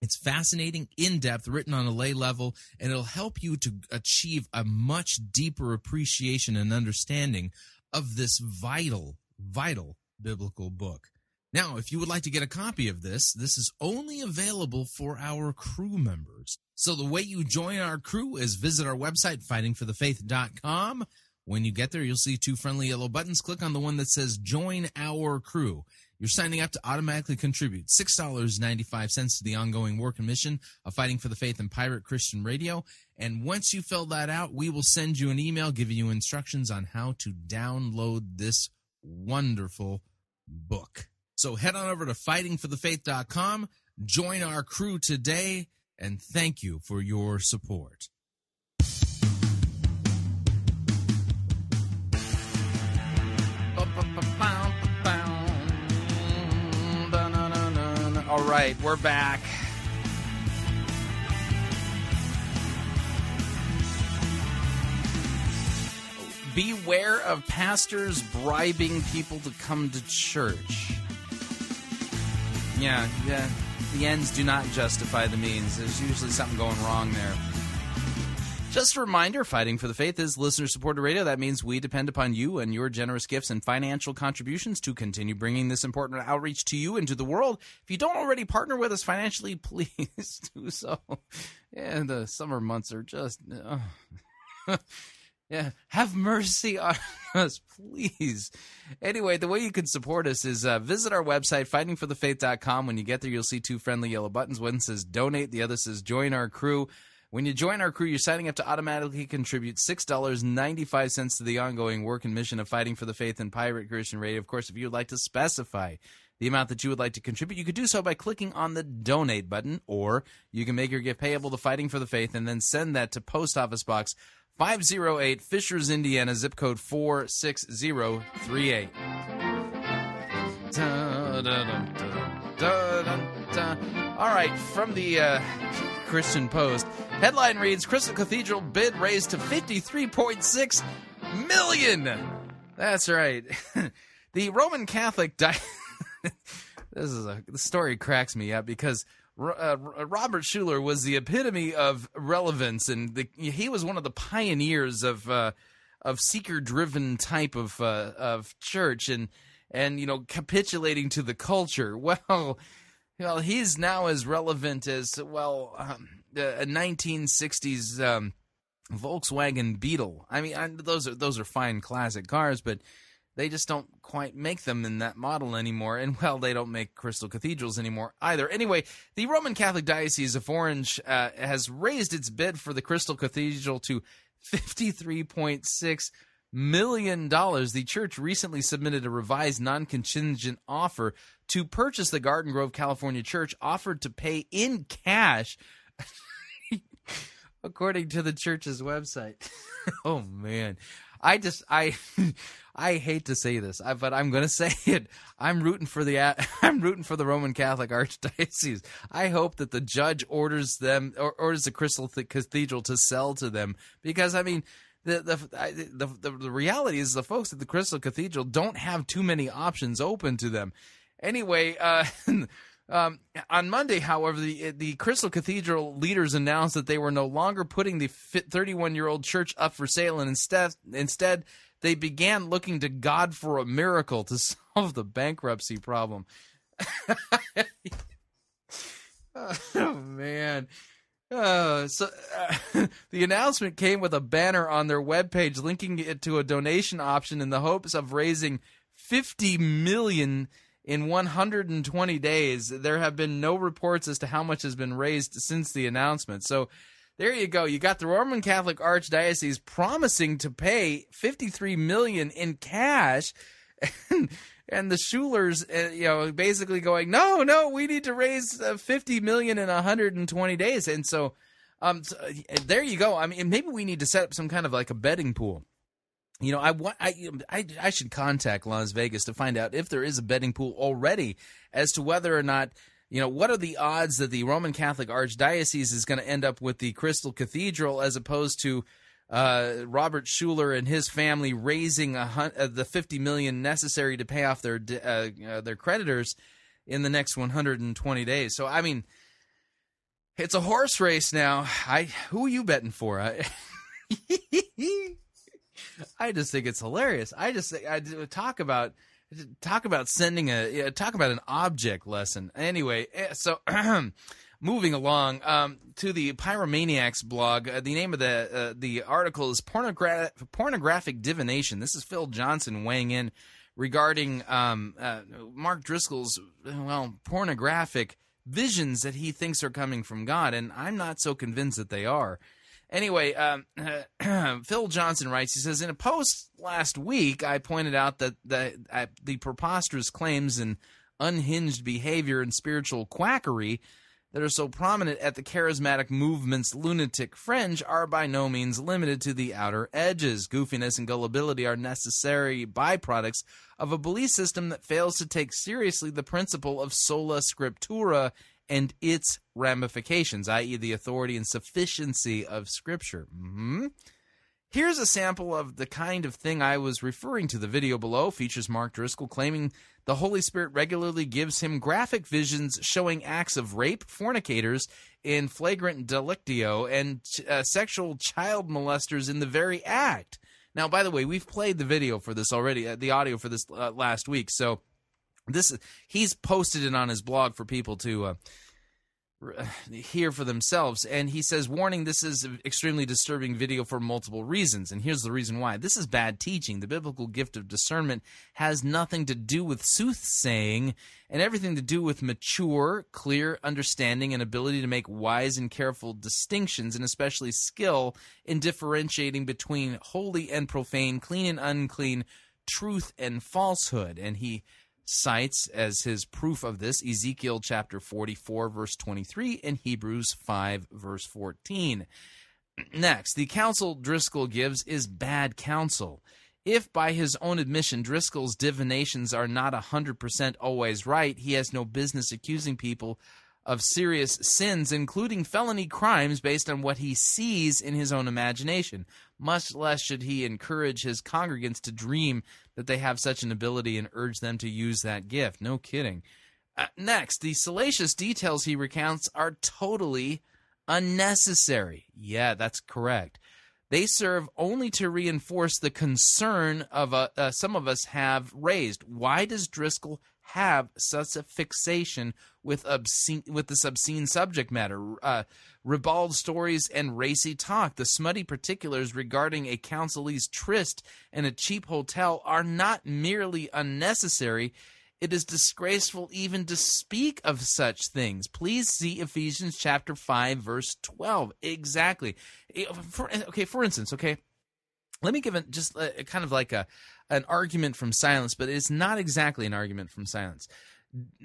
It's fascinating, in-depth, written on a lay level, and it'll help you to achieve a much deeper appreciation and understanding of this vital, vital biblical book. Now, if you would like to get a copy of this, this is only available for our crew members. So the way you join our crew is visit our website, fighting for the faith dot com. When you get there, you'll see two friendly yellow buttons. Click on the one that says Join Our Crew. You're signing up to automatically contribute six dollars and ninety-five cents to the ongoing work and mission of Fighting for the Faith and Pirate Christian Radio. And once you fill that out, we will send you an email giving you instructions on how to download this wonderful book. So head on over to fighting for the faith dot com, join our crew today, and thank you for your support. All right, we're back. Beware of pastors bribing people to come to church. Yeah, yeah. The ends do not justify the means. There's usually something going wrong there. Just a reminder, Fighting for the Faith is listener-supported radio. That means we depend upon you and your generous gifts and financial contributions to continue bringing this important outreach to you and to the world. If you don't already partner with us financially, please do so. Yeah, the summer months are just... Uh, yeah, have mercy on us, please. Anyway, the way you can support us is uh, visit our website, fighting for the faith dot com. When you get there, you'll see two friendly yellow buttons. One says donate, the other says join our crew. When you join our crew, you're signing up to automatically contribute six dollars and ninety-five cents to the ongoing work and mission of Fighting for the Faith and Pirate Christian Radio. Of course, if you would like to specify the amount that you would like to contribute, you could do so by clicking on the Donate button, or you can make your gift payable to Fighting for the Faith and then send that to Post Office Box five oh eight, Fishers, Indiana, zip code four six zero three eight. Da, da, da, da, da, da. All right, from the... Uh, Christian Post. Headline reads, Crystal Cathedral bid raised to fifty-three point six million dollars. That's right. The Roman Catholic... Di- this is a... The story cracks me up because uh, Robert Schuller was the epitome of relevance, and the, he was one of the pioneers of uh, of seeker-driven type of uh, of church and, and, you know, capitulating to the culture. Well... Well, he's now as relevant as, well, um, a nineteen sixties um, Volkswagen Beetle. I mean, I, those are those are fine classic cars, but they just don't quite make them in that model anymore. And, well, they don't make Crystal Cathedrals anymore either. Anyway, the Roman Catholic Diocese of Orange uh, has raised its bid for the Crystal Cathedral to fifty-three point six million dollars. The church recently submitted a revised non-contingent offer to purchase the Garden Grove, California church, offered to pay in cash, according to the church's website. Oh, man. I just, I, I hate to say this, but I'm going to say it. I'm rooting for the, I'm rooting for the Roman Catholic Archdiocese. I hope that the judge orders them, or orders the Crystal Cathedral to sell to them, because, I mean, The the, the the reality is the folks at the Crystal Cathedral don't have too many options open to them. Anyway, uh, um, on Monday, however, the, the Crystal Cathedral leaders announced that they were no longer putting the thirty-one-year-old church up for sale, and instead, instead they began looking to God for a miracle to solve the bankruptcy problem. Oh, man. Uh, so uh, the announcement came with a banner on their webpage linking it to a donation option in the hopes of raising fifty million dollars in one hundred twenty days. There have been no reports as to how much has been raised since the announcement. So there you go. You got the Roman Catholic Archdiocese promising to pay fifty-three million dollars in cash, and, and the Schulers, uh, you know, basically going, no, no, we need to raise uh, fifty million dollars in one hundred twenty days. And so, um, so, uh, there you go. I mean, maybe we need to set up some kind of like a betting pool. You know, I, I, I, I should contact Las Vegas to find out if there is a betting pool already as to whether or not, you know, what are the odds that the Roman Catholic Archdiocese is going to end up with the Crystal Cathedral as opposed to Uh, Robert Schuller and his family raising a hun- uh, the fifty million dollars necessary to pay off their uh, uh, their creditors in the next one hundred twenty days. So I mean, it's a horse race now. I who are you betting for? I, I just think it's hilarious. I just I talk about talk about sending a talk about an object lesson. Anyway, so. Moving along um, to the Pyromaniacs blog, uh, the name of the uh, the article is Pornogra- Pornographic Divination. This is Phil Johnson weighing in regarding um, uh, Mark Driscoll's, well, pornographic visions that he thinks are coming from God, and I'm not so convinced that they are. Anyway, um, Phil Johnson writes, he says, in a post last week, I pointed out that the, uh, the preposterous claims and unhinged behavior and spiritual quackery that are so prominent at the charismatic movement's lunatic fringe are by no means limited to the outer edges. Goofiness and gullibility are necessary byproducts of a belief system that fails to take seriously the principle of sola scriptura and its ramifications, that is the authority and sufficiency of Scripture. Mm-hmm. Here's a sample of the kind of thing I was referring to. The video below features Mark Driscoll claiming the Holy Spirit regularly gives him graphic visions showing acts of rape, fornicators in flagrant delictio, and uh, sexual child molesters in the very act. Now, by the way, we've played the video for this already, uh, the audio for this uh, last week. So this he's posted it on his blog for people to... Uh, hear for themselves, and he says, warning, this is an extremely disturbing video for multiple reasons, and here's the reason why. This is bad teaching. The biblical gift of discernment has nothing to do with soothsaying and everything to do with mature, clear understanding and ability to make wise and careful distinctions, and especially skill in differentiating between holy and profane, clean and unclean, truth and falsehood. And he cites as his proof of this Ezekiel chapter forty-four, verse twenty-three, and Hebrews five, verse fourteen. Next, the counsel Driscoll gives is bad counsel. If, by his own admission, Driscoll's divinations are not one hundred percent always right, he has no business accusing people of serious sins, including felony crimes, based on what he sees in his own imagination. Much less should he encourage his congregants to dream that they have such an ability and urge them to use that gift. No kidding. Uh, next, the salacious details he recounts are totally unnecessary. Yeah, that's correct. They serve only to reinforce the concern of uh, uh, some of us have raised. Why does Driscoll have such a fixation with obscene with this obscene subject matter, uh, ribald stories and racy talk? The smutty particulars regarding a counselee's tryst and a cheap hotel are not merely unnecessary. It is disgraceful even to speak of such things. Please see Ephesians chapter five, verse twelve. Exactly. For, okay, for instance, okay, let me give it just a, kind of like a an argument from silence, but it's not exactly an argument from silence.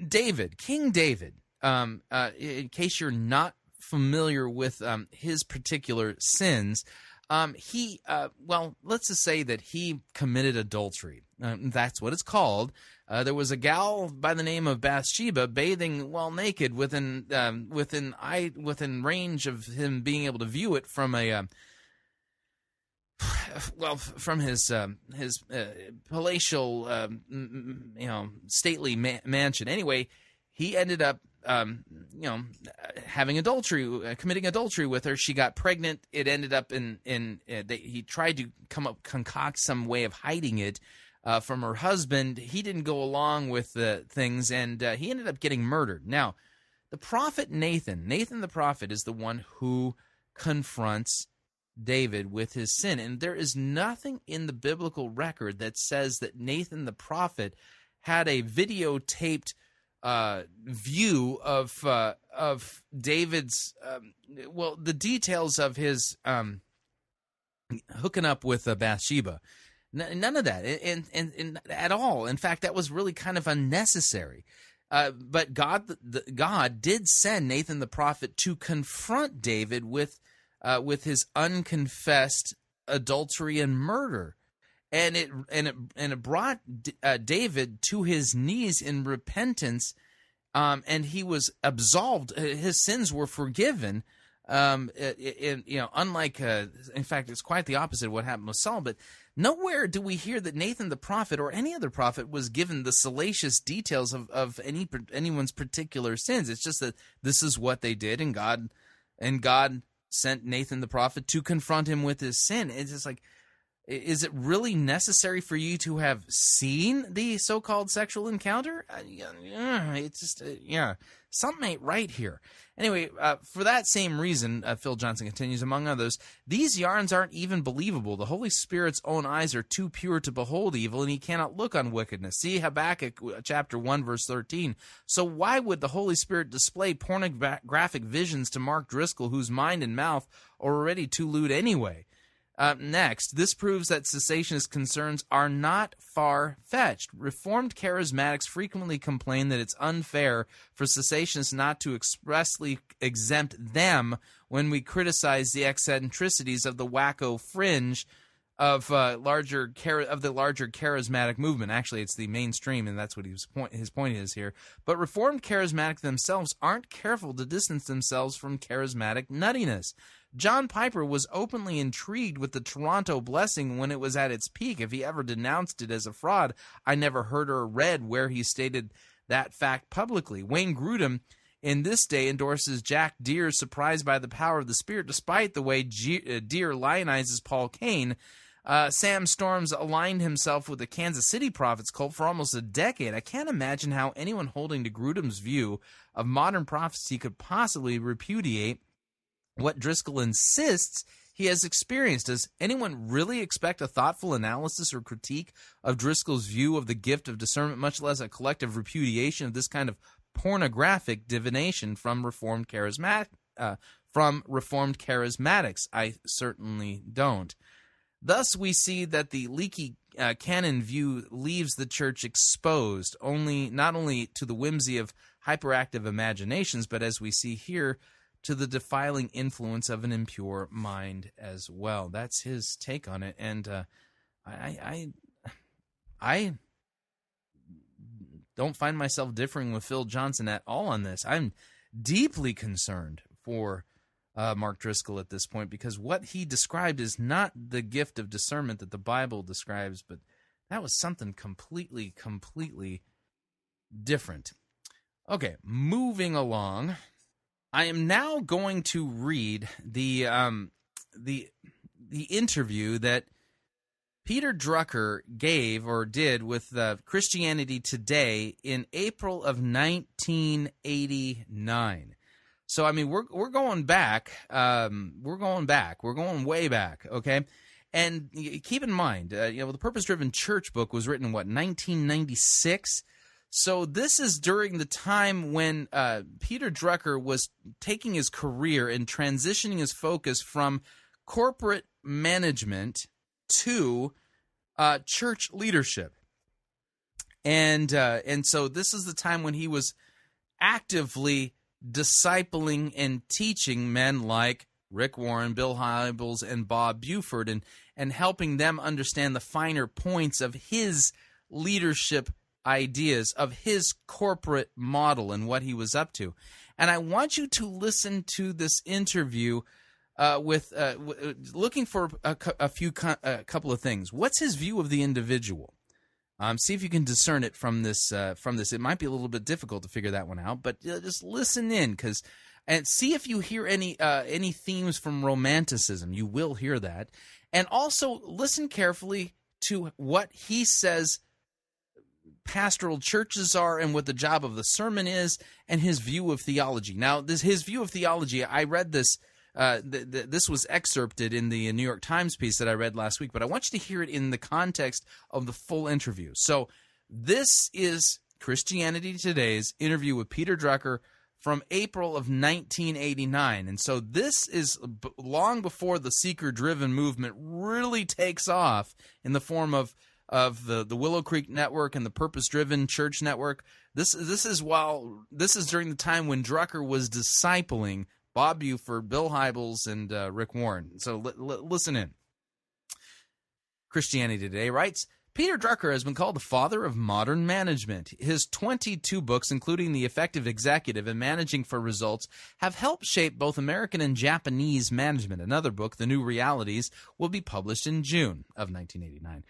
David, King David, um, uh, in case you're not familiar with um, his particular sins, um, he, uh, well, let's just say that he committed adultery. Um, that's what it's called. Uh, there was a gal by the name of Bathsheba bathing while naked within um, within eye, within range of him being able to view it from a... Um, Well, from his um, his uh, palatial, um, m- m- you know, stately ma- mansion. Anyway, he ended up, um, you know, having adultery, uh, committing adultery with her. She got pregnant. It ended up in in uh, they, he tried to come up concoct some way of hiding it uh, from her husband. He didn't go along with the things, and uh, he ended up getting murdered. Now, the prophet Nathan, Nathan the prophet, is the one who confronts David with his sin, and there is nothing in the biblical record that says that Nathan the prophet had a videotaped uh, view of uh, of David's um, well, the details of his um, hooking up with uh, Bathsheba. N- none of that, and, and and at all. In fact, that was really kind of unnecessary. Uh, but God, the, God did send Nathan the prophet to confront David with. Uh, with his unconfessed adultery and murder, and it and it and it brought D- uh, David to his knees in repentance, um, and he was absolved. His sins were forgiven. Um, it, it, you know, unlike uh, in fact, it's quite the opposite of what happened with Saul. But nowhere do we hear that Nathan the prophet or any other prophet was given the salacious details of of any anyone's particular sins. It's just that this is what they did, and God and God. sent Nathan the prophet to confront him with his sin. It's just like, is it really necessary for you to have seen the so-called sexual encounter? It's just, yeah, something ain't right here. Anyway, uh, for that same reason, uh, Phil Johnson continues, among others, these yarns aren't even believable. The Holy Spirit's own eyes are too pure to behold evil, and he cannot look on wickedness. See Habakkuk chapter one, verse thirteen. So why would the Holy Spirit display pornographic visions to Mark Driscoll, whose mind and mouth are already too lewd anyway? Uh, next, this proves that cessationist concerns are not far-fetched. Reformed charismatics frequently complain that it's unfair for cessationists not to expressly exempt them when we criticize the eccentricities of the wacko fringe of uh, larger char- of the larger charismatic movement. Actually, it's the mainstream, and that's what his point his point is here. But Reformed charismatic themselves aren't careful to distance themselves from charismatic nuttiness. John Piper was openly intrigued with the Toronto blessing when it was at its peak. If he ever denounced it as a fraud, I never heard or read where he stated that fact publicly. Wayne Grudem, in this day, endorses Jack Deere, surprised by the power of the Spirit, despite the way G- uh, Deere lionizes Paul Kane. Uh, Sam Storms aligned himself with the Kansas City Prophets cult for almost a decade. I can't imagine how anyone holding to Grudem's view of modern prophecy could possibly repudiate what Driscoll insists he has experienced. Does anyone really expect a thoughtful analysis or critique of Driscoll's view of the gift of discernment, much less a collective repudiation of this kind of pornographic divination from Reformed charismatic, uh, from Reformed charismatics? I certainly don't. Thus, we see that the leaky uh, canon view leaves the church exposed, only not only to the whimsy of hyperactive imaginations, but as we see here, to the defiling influence of an impure mind as well. That's his take on it, and uh, I, I, I don't find myself differing with Phil Johnson at all on this. I'm deeply concerned for uh, Mark Driscoll at this point, because what he described is not the gift of discernment that the Bible describes, but that was something completely, completely different. Okay, moving along. I am now going to read the um, the the interview that Peter Drucker gave or did with uh, Christianity Today in April of nineteen eighty-nine. So I mean, we're we're going back, um, we're going back, we're going way back, okay? And keep in mind, uh, you know, the Purpose-Driven Church book was written what, nineteen ninety-six. So this is during the time when uh, Peter Drucker was taking his career and transitioning his focus from corporate management to uh, church leadership, and uh, and so this is the time when he was actively discipling and teaching men like Rick Warren, Bill Hybels, and Bob Buford, and and helping them understand the finer points of his leadership ideas, of his corporate model and what he was up to. And I want you to listen to this interview uh, with uh, w- looking for a, cu- a few co- a couple of things. What's his view of the individual? Um, see if you can discern it from this. Uh, from this, it might be a little bit difficult to figure that one out, but uh, just listen in, because and see if you hear any uh, any themes from Romanticism. You will hear that, and also listen carefully to what he says pastoral churches are and what the job of the sermon is, and his view of theology. Now, this his view of theology, I read this, uh, th- th- this was excerpted in the New York Times piece that I read last week, but I want you to hear it in the context of the full interview. So this is Christianity Today's interview with Peter Drucker from April of nineteen eighty-nine. And so this is b- long before the seeker-driven movement really takes off in the form of of the, the Willow Creek Network and the Purpose-Driven Church Network. This this is while this is during the time when Drucker was discipling Bob Buford, Bill Hybels, and uh, Rick Warren. So li- li- listen in. Christianity Today writes, Peter Drucker has been called the father of modern management. His twenty-two books, including The Effective Executive and Managing for Results, have helped shape both American and Japanese management. Another book, The New Realities, will be published in June of nineteen eighty-nine.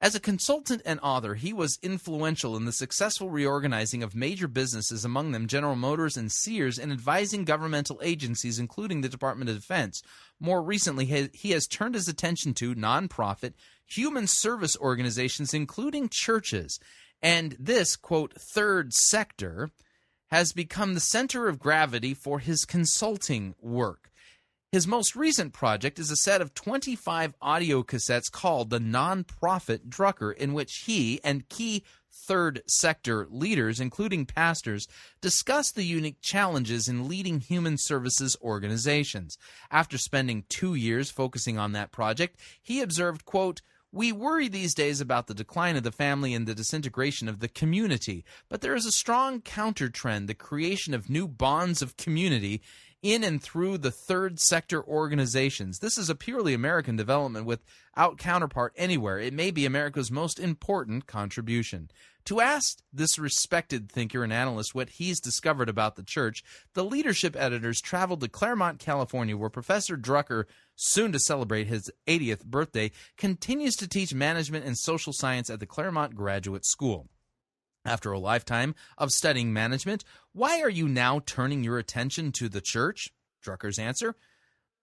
As a consultant and author, he was influential in the successful reorganizing of major businesses, among them General Motors and Sears, and advising governmental agencies, including the Department of Defense. More recently, he has turned his attention to nonprofit human service organizations, including churches. And this, quote, third sector has become the center of gravity for his consulting work. His most recent project is a set of twenty-five audio cassettes called The Nonprofit Drucker, in which he and key third sector leaders, including pastors, discuss the unique challenges in leading human services organizations. After spending two years focusing on that project, he observed, quote, we worry these days about the decline of the family and the disintegration of the community, but there is a strong counter-trend, the creation of new bonds of community in and through the third sector organizations. This is a purely American development without counterpart anywhere. It may be America's most important contribution. To ask this respected thinker and analyst what he's discovered about the church, the leadership editors traveled to Claremont, California, where Professor Drucker, soon to celebrate his eightieth birthday, continues to teach management and social science at the Claremont Graduate School. After a lifetime of studying management, why are you now turning your attention to the church? Drucker's answer?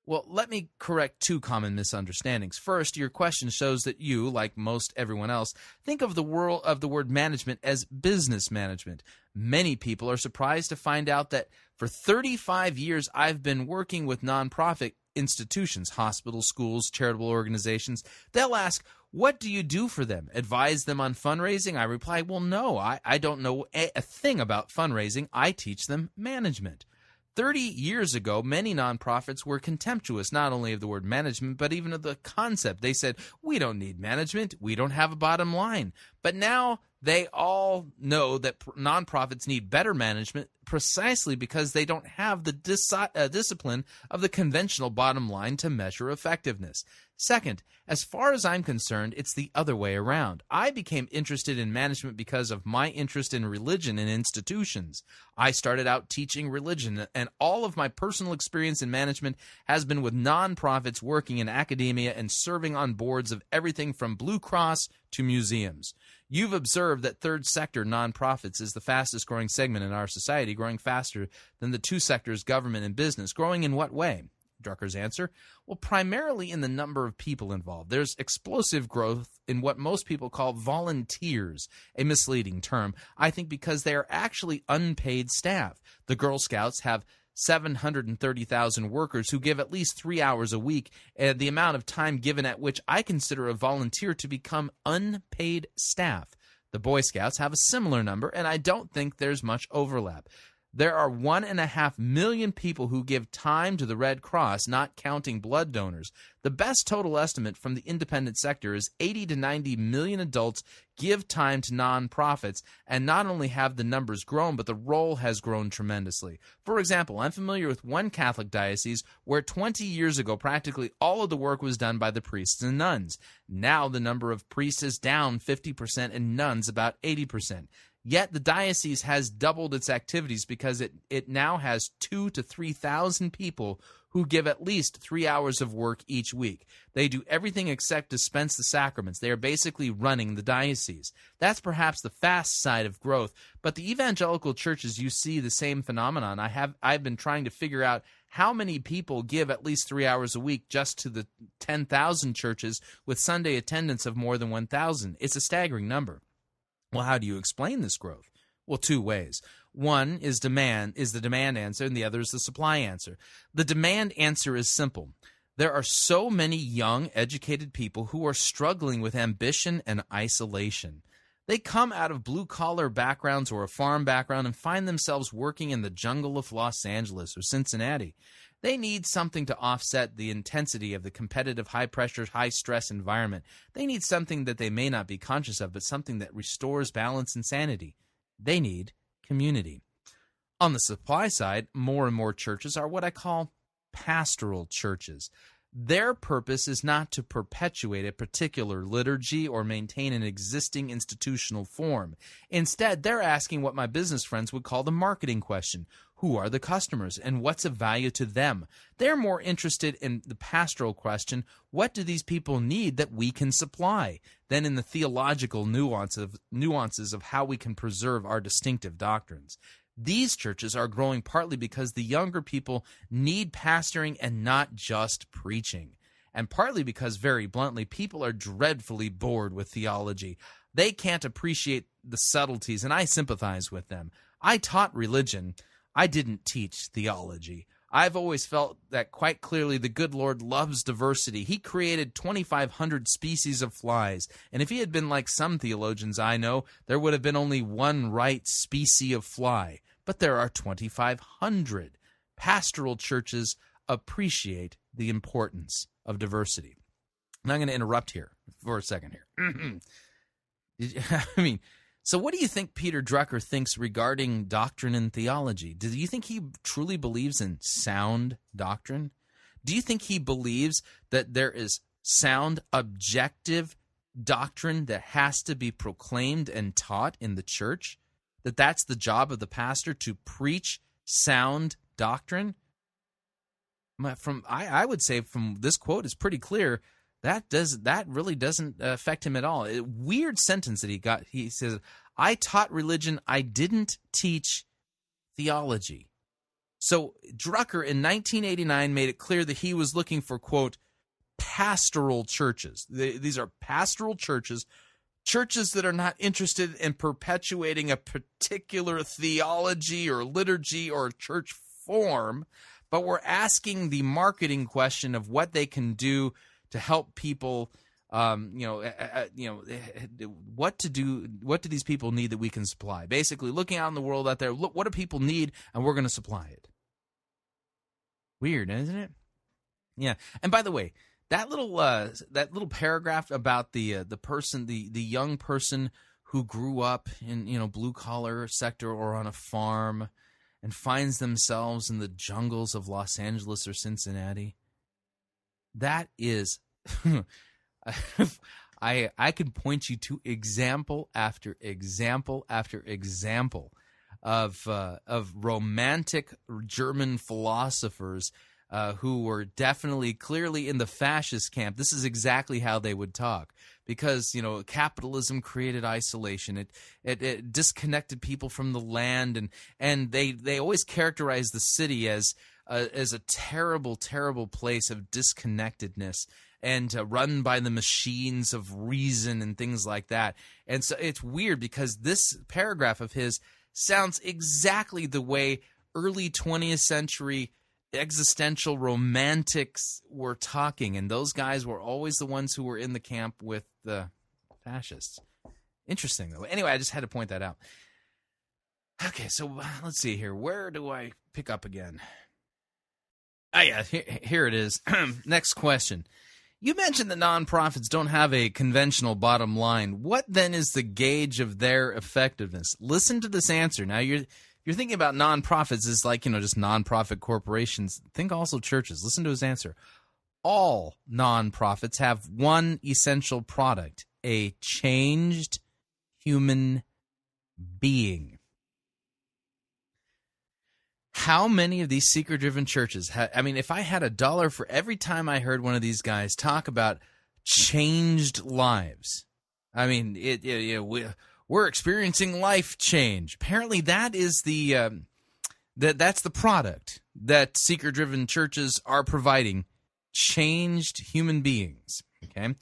Well, let me correct two common misunderstandings. First, your question shows that you, like most everyone else, think of the world of the word management as business management. Many people are surprised to find out that for thirty-five years I've been working with nonprofit institutions, hospitals, schools, charitable organizations. They'll ask, what do you do for them? Advise them on fundraising? I reply, well, no, I, I don't know a, a thing about fundraising. I teach them management. Thirty years ago, many nonprofits were contemptuous not only of the word management, but even of the concept. They said, we don't need management. We don't have a bottom line. But now they all know that nonprofits need better management precisely because they don't have the dis- uh, discipline of the conventional bottom line to measure effectiveness. Second, as far as I'm concerned, it's the other way around. I became interested in management because of my interest in religion and institutions. I started out teaching religion, and all of my personal experience in management has been with nonprofits working in academia and serving on boards of everything from Blue Cross to museums. You've observed that third sector nonprofits is the fastest growing segment in our society, growing faster than the two sectors, government and business. Growing in what way? Drucker's answer? Well, primarily in the number of people involved. There's explosive growth in what most people call volunteers, a misleading term, I think, because they are actually unpaid staff. The Girl Scouts have seven hundred thirty thousand workers who give at least three hours a week, and the amount of time given at which I consider a volunteer to become unpaid staff. The Boy Scouts have a similar number, and I don't think there's much overlap. There are one and a half million people who give time to the Red Cross, not counting blood donors. The best total estimate from the independent sector is eighty to ninety million adults give time to nonprofits, and not only have the numbers grown, but the role has grown tremendously. For example, I'm familiar with one Catholic diocese where twenty years ago practically all of the work was done by the priests and nuns. Now the number of priests is down fifty percent and nuns about eighty percent. Yet the diocese has doubled its activities because it, it now has two thousand to three thousand people who give at least three hours of work each week. They do everything except dispense the sacraments. They are basically running the diocese. That's perhaps the fast side of growth, but the evangelical churches, you see the same phenomenon. I have, I've been trying to figure out how many people give at least three hours a week just to the ten thousand churches with Sunday attendance of more than one thousand. It's a staggering number. Well, how do you explain this growth? Well, two ways. One is demand is the demand answer, and the other is the supply answer. The demand answer is simple. There are so many young, educated people who are struggling with ambition and isolation. They come out of blue-collar backgrounds or a farm background and find themselves working in the jungle of Los Angeles or Cincinnati. They need something to offset the intensity of the competitive, high-pressure, high-stress environment. They need something that they may not be conscious of, but something that restores balance and sanity. They need community. On the supply side, more and more churches are what I call pastoral churches. Their purpose is not to perpetuate a particular liturgy or maintain an existing institutional form. Instead, they're asking what my business friends would call the marketing question. Who are the customers, and what's of value to them? They're more interested in the pastoral question, what do these people need that we can supply, than in the theological nuance of, nuances of how we can preserve our distinctive doctrines. These churches are growing partly because the younger people need pastoring and not just preaching, and partly because, very bluntly, people are dreadfully bored with theology. They can't appreciate the subtleties, and I sympathize with them. I taught religion. I didn't teach theology. I've always felt that quite clearly the good Lord loves diversity. He created twenty-five hundred species of flies, and if he had been like some theologians I know, there would have been only one right species of fly. But there are twenty-five hundred. Pastoral churches appreciate the importance of diversity. And I'm going to interrupt here for a second here. I mean, So what do you think Peter Drucker thinks regarding doctrine and theology? Do you think he truly believes in sound doctrine? Do you think he believes that there is sound, objective doctrine that has to be proclaimed and taught in the church? That that's the job of the pastor, to preach sound doctrine? From I, I would say from this quote, it's pretty clear that does that really doesn't affect him at all. A weird sentence that he got. He says, "I taught religion. I didn't teach theology." So Drucker in nineteen eighty-nine made it clear that he was looking for, quote, pastoral churches. They, these are pastoral churches, churches that are not interested in perpetuating a particular theology or liturgy or church form, but we're asking the marketing question of what they can do to help people, um, you know, uh, you know, what to do, what do these people need that we can supply? Basically, looking out in the world out there, look, what do people need, and we're going to supply it. Weird, isn't it? Yeah. And by the way, that little uh, that little paragraph about the uh, the person, the the young person who grew up in, you know, blue collar sector or on a farm, and finds themselves in the jungles of Los Angeles or Cincinnati. That is, I I can point you to example after example after example of uh, of romantic German philosophers uh, who were definitely clearly in the fascist camp. This is exactly how they would talk, because, you know, capitalism created isolation. It it, it disconnected people from the land, and and they they always characterized the city as. Uh, as a terrible, terrible place of disconnectedness, and uh, run by the machines of reason and things like that. And so it's weird, because this paragraph of his sounds exactly the way early twentieth century existential romantics were talking, and those guys were always the ones who were in the camp with the fascists. Interesting, though. Anyway, I just had to point that out. Okay, so let's see here. Where do I pick up again? Ah, yeah, here, here it is. Next question. You mentioned that nonprofits don't have a conventional bottom line. What then is the gauge of their effectiveness? Listen to this answer. Now, you're you're thinking about nonprofits as, like, you know, just nonprofit corporations. Think also churches. Listen to his answer. All nonprofits have one essential product: a changed human being. How many of these seeker-driven churches ha- I mean, if I had a dollar for every time I heard one of these guys talk about changed lives, I mean, it, it, it, we, we're experiencing life change. Apparently, that is the um, that that's the product that seeker-driven churches are providing: changed human beings. Okay,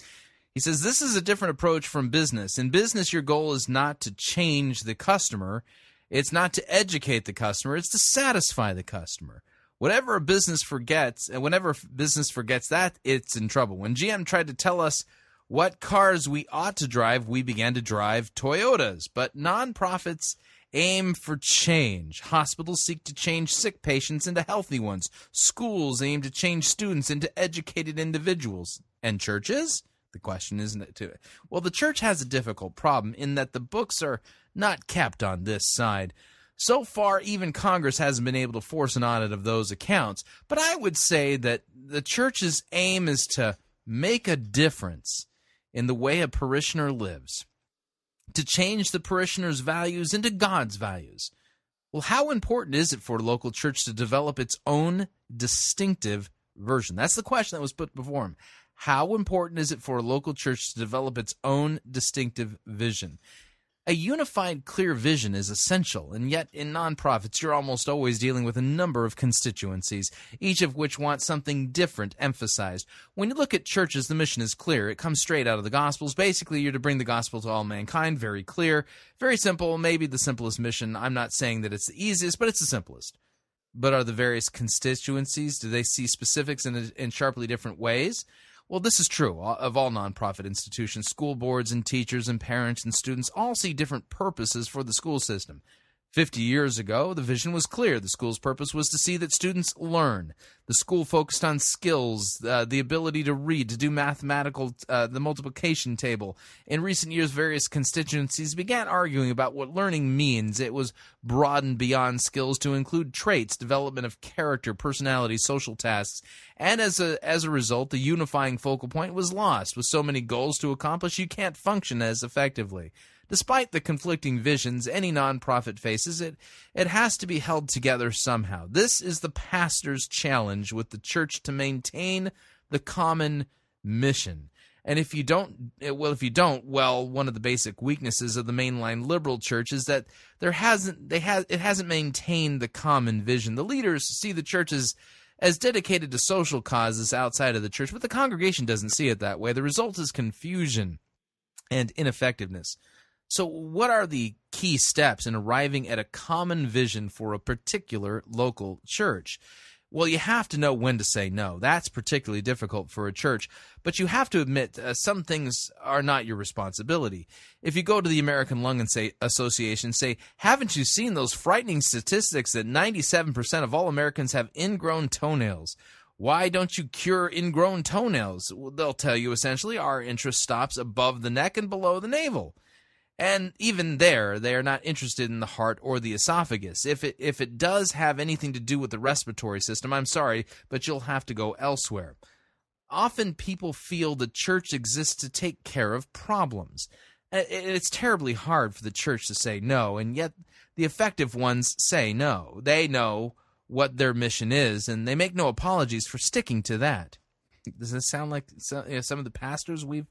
he says this is a different approach from business. In business, your goal is not to change the customer. It's not to educate the customer, it's to satisfy the customer. Whatever a business forgets, and whenever business forgets that, it's in trouble. When G M tried to tell us what cars we ought to drive, we began to drive Toyotas. But nonprofits aim for change. Hospitals seek to change sick patients into healthy ones. Schools aim to change students into educated individuals. And churches? The question isn't it to it. Well, the church has a difficult problem in that the books are not kept on this side. So far, even Congress hasn't been able to force an audit of those accounts. But I would say that the church's aim is to make a difference in the way a parishioner lives, to change the parishioner's values into God's values. Well, how important is it for a local church to develop its own distinctive version? That's the question that was put before him. How important is it for a local church to develop its own distinctive vision? A unified, clear vision is essential, and yet in nonprofits, you're almost always dealing with a number of constituencies, each of which wants something different emphasized. When you look at churches, the mission is clear. It comes straight out of the Gospels. Basically, you're to bring the gospel to all mankind. Very clear, very simple, maybe the simplest mission. I'm not saying that it's the easiest, but it's the simplest. But are the various constituencies, do they see specifics in, in sharply different ways? Well, this is true of all nonprofit institutions. School boards and teachers and parents and students all see different purposes for the school system. Fifty years ago, the vision was clear. The school's purpose was to see that students learn. The school focused on skills, uh, the ability to read, to do mathematical, uh, the multiplication table. In recent years, various constituencies began arguing about what learning means. It was broadened beyond skills to include traits, development of character, personality, social tasks. And as a, as a result, the unifying focal point was lost. With so many goals to accomplish, you can't function as effectively. Despite the conflicting visions any nonprofit faces, it, it has to be held together somehow. This is the pastor's challenge with the church to maintain the common mission. And if you don't, well, if you don't, well, one of the basic weaknesses of the mainline liberal church is that there hasn't, they ha- it hasn't maintained the common vision. The leaders see the church as, as dedicated to social causes outside of the church, but the congregation doesn't see it that way. The result is confusion and ineffectiveness. So what are the key steps in arriving at a common vision for a particular local church? Well, you have to know when to say no. That's particularly difficult for a church, but you have to admit uh, some things are not your responsibility. If you go to the American Lung and say, Association, say, haven't you seen those frightening statistics that ninety-seven percent of all Americans have ingrown toenails? Why don't you cure ingrown toenails? Well, they'll tell you essentially our interest stops above the neck and below the navel. And even there, they are not interested in the heart or the esophagus. If it if it does have anything to do with the respiratory system, I'm sorry, but you'll have to go elsewhere. Often people feel the church exists to take care of problems. It's terribly hard for the church to say no, and yet the effective ones say no. They know what their mission is, and they make no apologies for sticking to that. Does this sound like some, you know, some of the pastors we've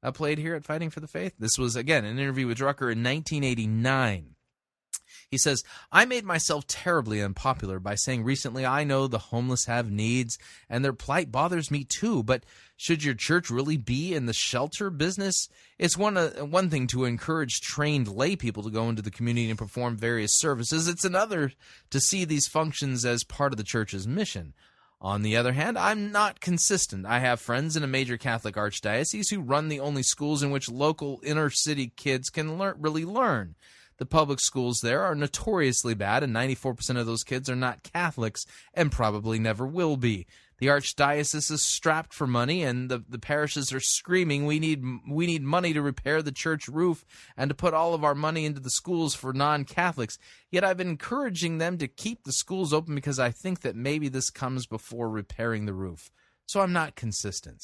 Uh, played here at Fighting for the Faith? This was, again, an interview with Drucker in nineteen eighty-nine. He says, I made myself terribly unpopular by saying recently, I know the homeless have needs and their plight bothers me too, but should your church really be in the shelter business? It's one uh, one thing to encourage trained lay people to go into the community and perform various services. It's another to see these functions as part of the church's mission. On the other hand, I'm not consistent. I have friends in a major Catholic archdiocese who run the only schools in which local inner-city kids can learn, really learn. The public schools there are notoriously bad, and ninety-four percent of those kids are not Catholics and probably never will be. The archdiocese is strapped for money, and the, the parishes are screaming, we need we need money to repair the church roof and to put all of our money into the schools for non-Catholics. Yet I've been encouraging them to keep the schools open because I think that maybe this comes before repairing the roof. So I'm not consistent.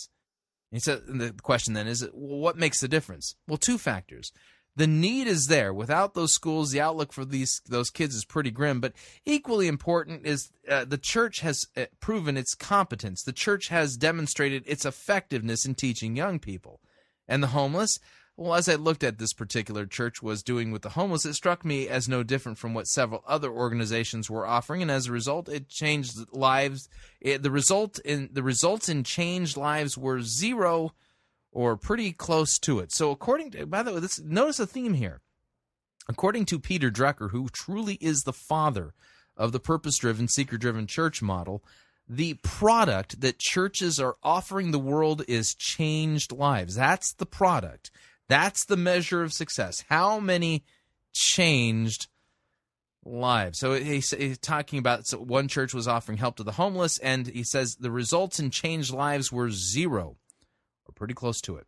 And so the question then is, well, what makes the difference? Well, two factors. The need is there. Without those schools, the outlook for these those kids is pretty grim. But equally important is uh, the church has proven its competence. The church has demonstrated its effectiveness in teaching young people. And the homeless? Well, as I looked at this particular church was doing with the homeless, it struck me as no different from what several other organizations were offering. And as a result, it changed lives. It, the, result in, the results in changed lives were zero or pretty close to it. So according to, by the way, this, notice a theme here. According to Peter Drucker, who truly is the father of the purpose-driven, seeker-driven church model, the product that churches are offering the world is changed lives. That's the product. That's the measure of success. How many changed lives? So he's, he's talking about so one church was offering help to the homeless, and he says the results in changed lives were zero. Or pretty close to it.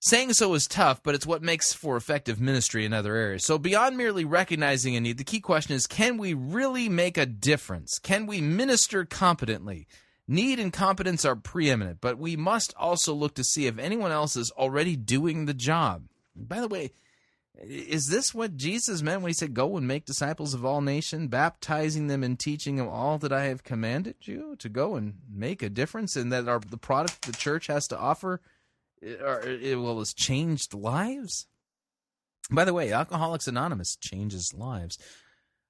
Saying so is tough, but it's what makes for effective ministry in other areas. So beyond merely recognizing a need, the key question is, can we really make a difference? Can we minister competently? Need and competence are preeminent, but we must also look to see if anyone else is already doing the job. By the way, is this what Jesus meant when he said, go and make disciples of all nations, baptizing them and teaching them all that I have commanded you, to go and make a difference, and that our, the product the church has to offer or it will has changed lives? By the way, Alcoholics Anonymous changes lives.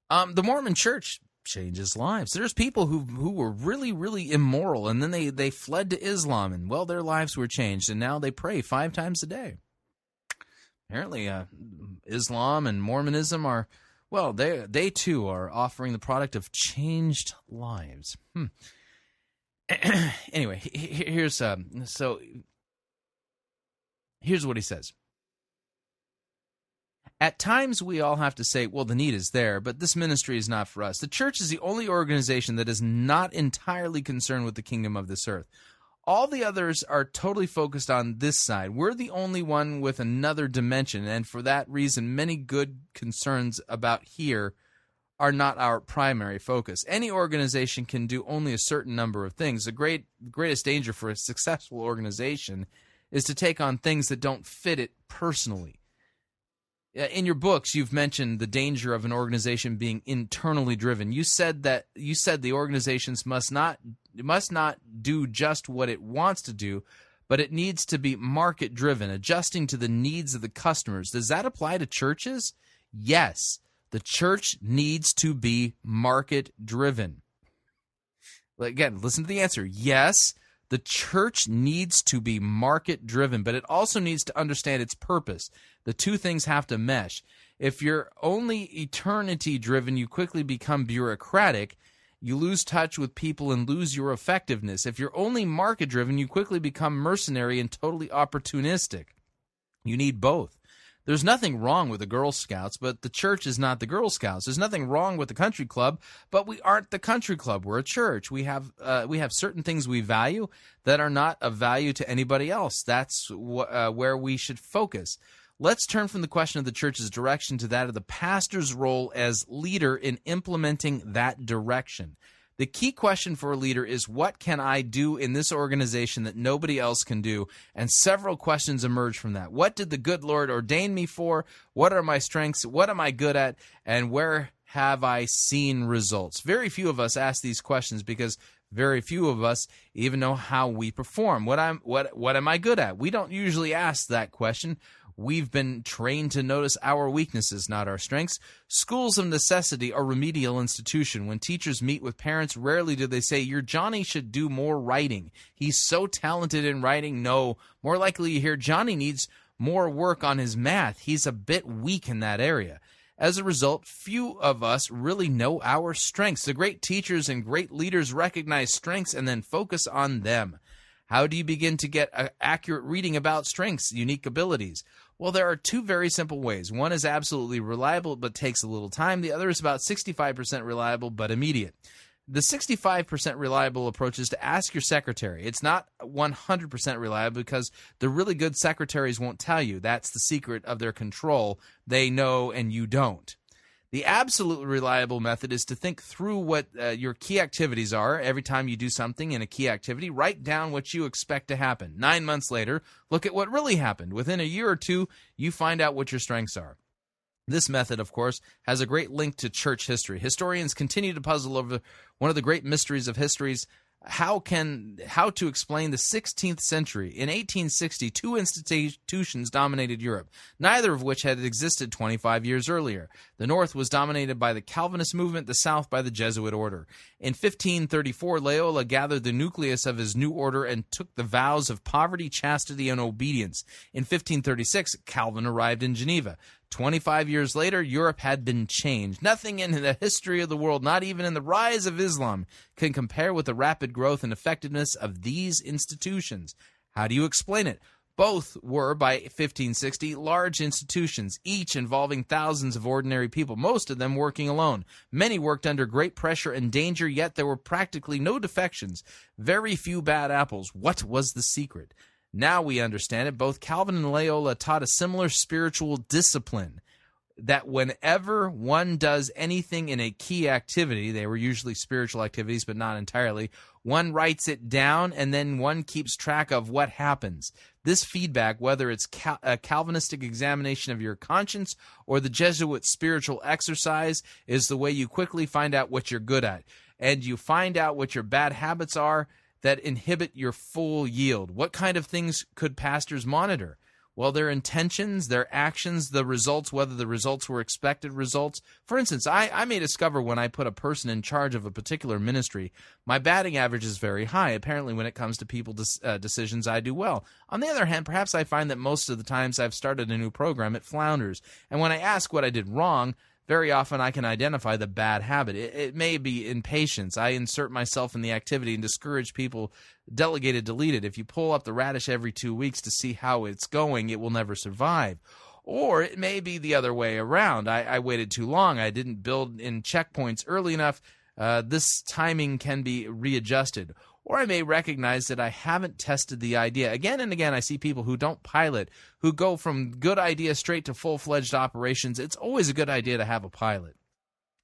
Um, the Mormon Church changes lives. There's people who who were really, really immoral, and then they, they fled to Islam, and, well, their lives were changed, and now they pray five times a day. Apparently, uh, Islam and Mormonism are, well, they they too are offering the product of changed lives. Hmm. Anyway, here's um, so here's what he says. At times we all have to say, well, the need is there, but this ministry is not for us. The church is the only organization that is not entirely concerned with the kingdom of this earth. All the others are totally focused on this side. We're the only one with another dimension, and for that reason, many good concerns about here are not our primary focus. Any organization can do only a certain number of things. The great, greatest danger for a successful organization is to take on things that don't fit it personally. In your books, you've mentioned the danger of an organization being internally driven. You said that you said the organizations must not must not do just what it wants to do, but it needs to be market driven, adjusting to the needs of the customers. Does that apply to churches? Yes, the church needs to be market driven. Again, listen to the answer. Yes, the church needs to be market-driven, but it also needs to understand its purpose. The two things have to mesh. If you're only eternity-driven, you quickly become bureaucratic. You lose touch with people and lose your effectiveness. If you're only market-driven, you quickly become mercenary and totally opportunistic. You need both. There's nothing wrong with the Girl Scouts, but the church is not the Girl Scouts. There's nothing wrong with the country club, but we aren't the country club. We're a church. We have uh, we have certain things we value that are not of value to anybody else. That's wh- uh, where we should focus. Let's turn from the question of the church's direction to that of the pastor's role as leader in implementing that direction. The key question for a leader is, what can I do in this organization that nobody else can do? And several questions emerge from that. What did the good Lord ordain me for? What are my strengths? What am I good at? And where have I seen results? Very few of us ask these questions because very few of us even know how we perform. What I'm, what, what am I good at? We don't usually ask that question. We've been trained to notice our weaknesses, not our strengths. Schools of necessity are remedial institution. When teachers meet with parents, rarely do they say, your Johnny should do more writing. He's so talented in writing. No, more likely you hear, Johnny needs more work on his math. He's a bit weak in that area. As a result, few of us really know our strengths. The great teachers and great leaders recognize strengths and then focus on them. How do you begin to get an accurate reading about strengths, unique abilities? Well, there are two very simple ways. One is absolutely reliable but takes a little time. The other is about sixty-five percent reliable but immediate. The sixty-five percent reliable approach is to ask your secretary. It's not one hundred percent reliable because the really good secretaries won't tell you. That's the secret of their control. They know and you don't. The absolutely reliable method is to think through what uh, your key activities are. Every time you do something in a key activity, write down what you expect to happen. Nine months later, look at what really happened. Within a year or two, you find out what your strengths are. This method, of course, has a great link to church history. Historians continue to puzzle over one of the great mysteries of histories, how can how to explain the sixteenth century. In eighteen sixty, two institutions dominated Europe, neither of which had existed twenty-five years earlier. The North was dominated by the Calvinist movement, the South by the Jesuit order. In fifteen thirty-four, Loyola gathered the nucleus of his new order and took the vows of poverty, chastity, and obedience. In fifteen thirty-six, Calvin arrived in Geneva. twenty-five years later, Europe had been changed. Nothing in the history of the world, not even in the rise of Islam, can compare with the rapid growth and effectiveness of these institutions. How do you explain it? Both were, by fifteen sixty, large institutions, each involving thousands of ordinary people, most of them working alone. Many worked under great pressure and danger, yet there were practically no defections, very few bad apples. What was the secret? Now we understand it. Both Calvin and Loyola taught a similar spiritual discipline, that whenever one does anything in a key activity, they were usually spiritual activities, but not entirely, one writes it down and then one keeps track of what happens. This feedback, whether it's cal- a Calvinistic examination of your conscience or the Jesuit spiritual exercise, is the way you quickly find out what you're good at. And you find out what your bad habits are that inhibit your full yield. What kind of things could pastors monitor? Well, their intentions, their actions, the results, whether the results were expected results. For instance, I, I may discover when I put a person in charge of a particular ministry, my batting average is very high. Apparently, when it comes to people des- uh, decisions, I do well. On the other hand, perhaps I find that most of the times I've started a new program, it flounders. And when I ask what I did wrong, very often I can identify the bad habit. It, it may be impatience. I insert myself in the activity and discourage people. Delegate it, delete it. If you pull up the radish every two weeks to see how it's going, it will never survive. Or it may be the other way around. I, I waited too long. I didn't build in checkpoints early enough. Uh, this timing can be readjusted. Or I may recognize that I haven't tested the idea. Again and again, I see people who don't pilot, who go from good idea straight to full-fledged operations. It's always a good idea to have a pilot.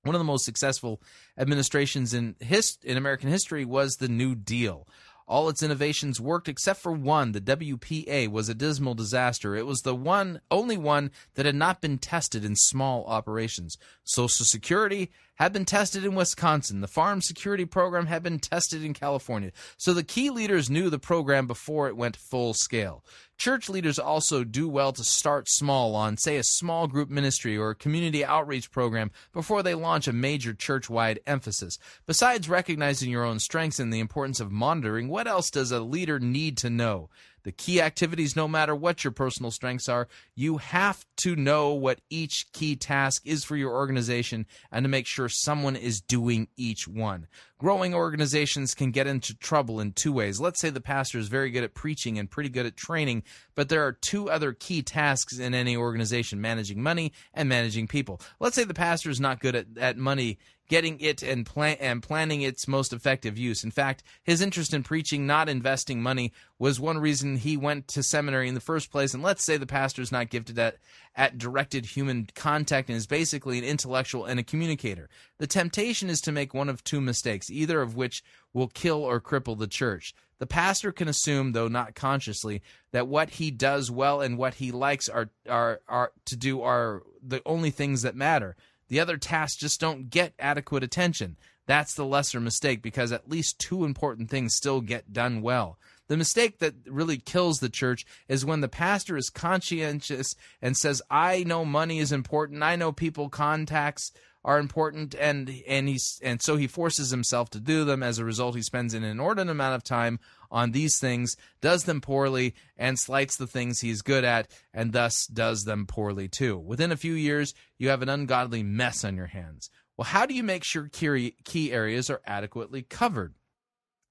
One of the most successful administrations in his, in American history was the New Deal. All its innovations worked except for one. The W P A was a dismal disaster. It was the one, only one that had not been tested in small operations. Social Security had been tested in Wisconsin. The Farm Security Program had been tested in California. So the key leaders knew the program before it went full scale. Church leaders also do well to start small on, say, a small group ministry or a community outreach program before they launch a major church-wide emphasis. Besides recognizing your own strengths and the importance of monitoring, what else does a leader need to know? The key activities, no matter what your personal strengths are, you have to know what each key task is for your organization and to make sure someone is doing each one. Growing organizations can get into trouble in two ways. Let's say the pastor is very good at preaching and pretty good at training, but there are two other key tasks in any organization, managing money and managing people. Let's say the pastor is not good at, at money, getting it and, plan- and planning its most effective use. In fact, his interest in preaching, not investing money, was one reason he went to seminary in the first place. And let's say the pastor's not gifted at, at directed human contact and is basically an intellectual and a communicator. The temptation is to make one of two mistakes, either of which will kill or cripple the church. The pastor can assume, though not consciously, that what he does well and what he likes are are, are to do are the only things that matter. The other tasks just don't get adequate attention. That's the lesser mistake, because at least two important things still get done well. The mistake that really kills the church is when the pastor is conscientious and says, I know money is important, I know people contacts are important, and and he's and so he forces himself to do them. As a result, he spends an inordinate amount of time on these things, does them poorly, and slights the things he's good at, and thus does them poorly too. Within a few years, you have an ungodly mess on your hands. Well, how do you make sure key areas are adequately covered?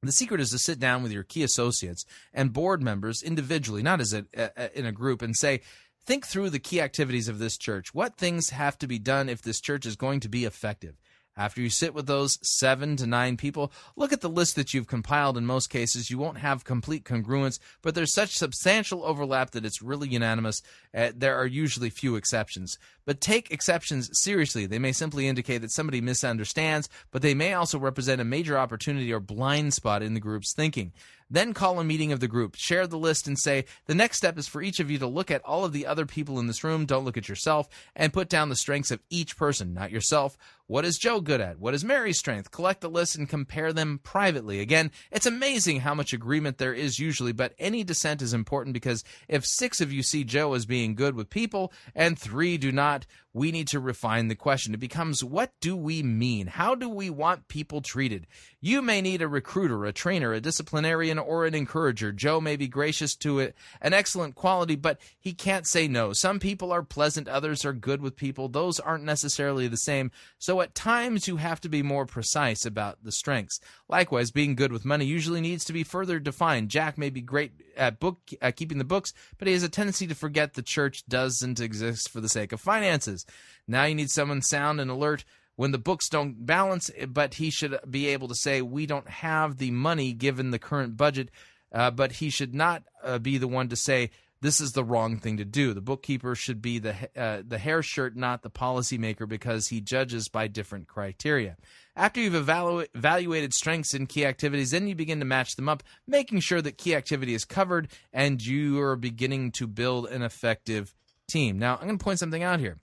The secret is to sit down with your key associates and board members individually, not as a, a, in a group, and say, think through the key activities of this church. What things have to be done if this church is going to be effective? After you sit with those seven to nine people, look at the list that you've compiled. In most cases, you won't have complete congruence, but there's such substantial overlap that it's really unanimous. Uh, there are usually few exceptions. But take exceptions seriously. They may simply indicate that somebody misunderstands, but they may also represent a major opportunity or blind spot in the group's thinking. Then call a meeting of the group, share the list, and say, the next step is for each of you to look at all of the other people in this room, don't look at yourself, and put down the strengths of each person, not yourself. What is Joe good at? What is Mary's strength? Collect the list and compare them privately. Again, it's amazing how much agreement there is usually, but any dissent is important, because if six of you see Joe as being good with people and three do not, we need to refine the question. It becomes, what do we mean? How do we want people treated? You may need a recruiter, a trainer, a disciplinarian, or an encourager. Joe may be gracious to it, an excellent quality, but he can't say no. Some people are pleasant, others are good with people. Those aren't necessarily the same, so at times you have to be more precise about the strengths. Likewise, being good with money usually needs to be further defined. Jack may be great at book uh, keeping the books, but he has a tendency to forget the church doesn't exist for the sake of finances. Now you need someone sound and alert when the books don't balance, but he should be able to say, we don't have the money given the current budget, uh, but he should not uh, be the one to say, this is the wrong thing to do. The bookkeeper should be the uh, the hair shirt, not the policymaker, because he judges by different criteria. After you've evalu- evaluated strengths in key activities, then you begin to match them up, making sure that key activity is covered and you are beginning to build an effective team. Now, I'm going to point something out here.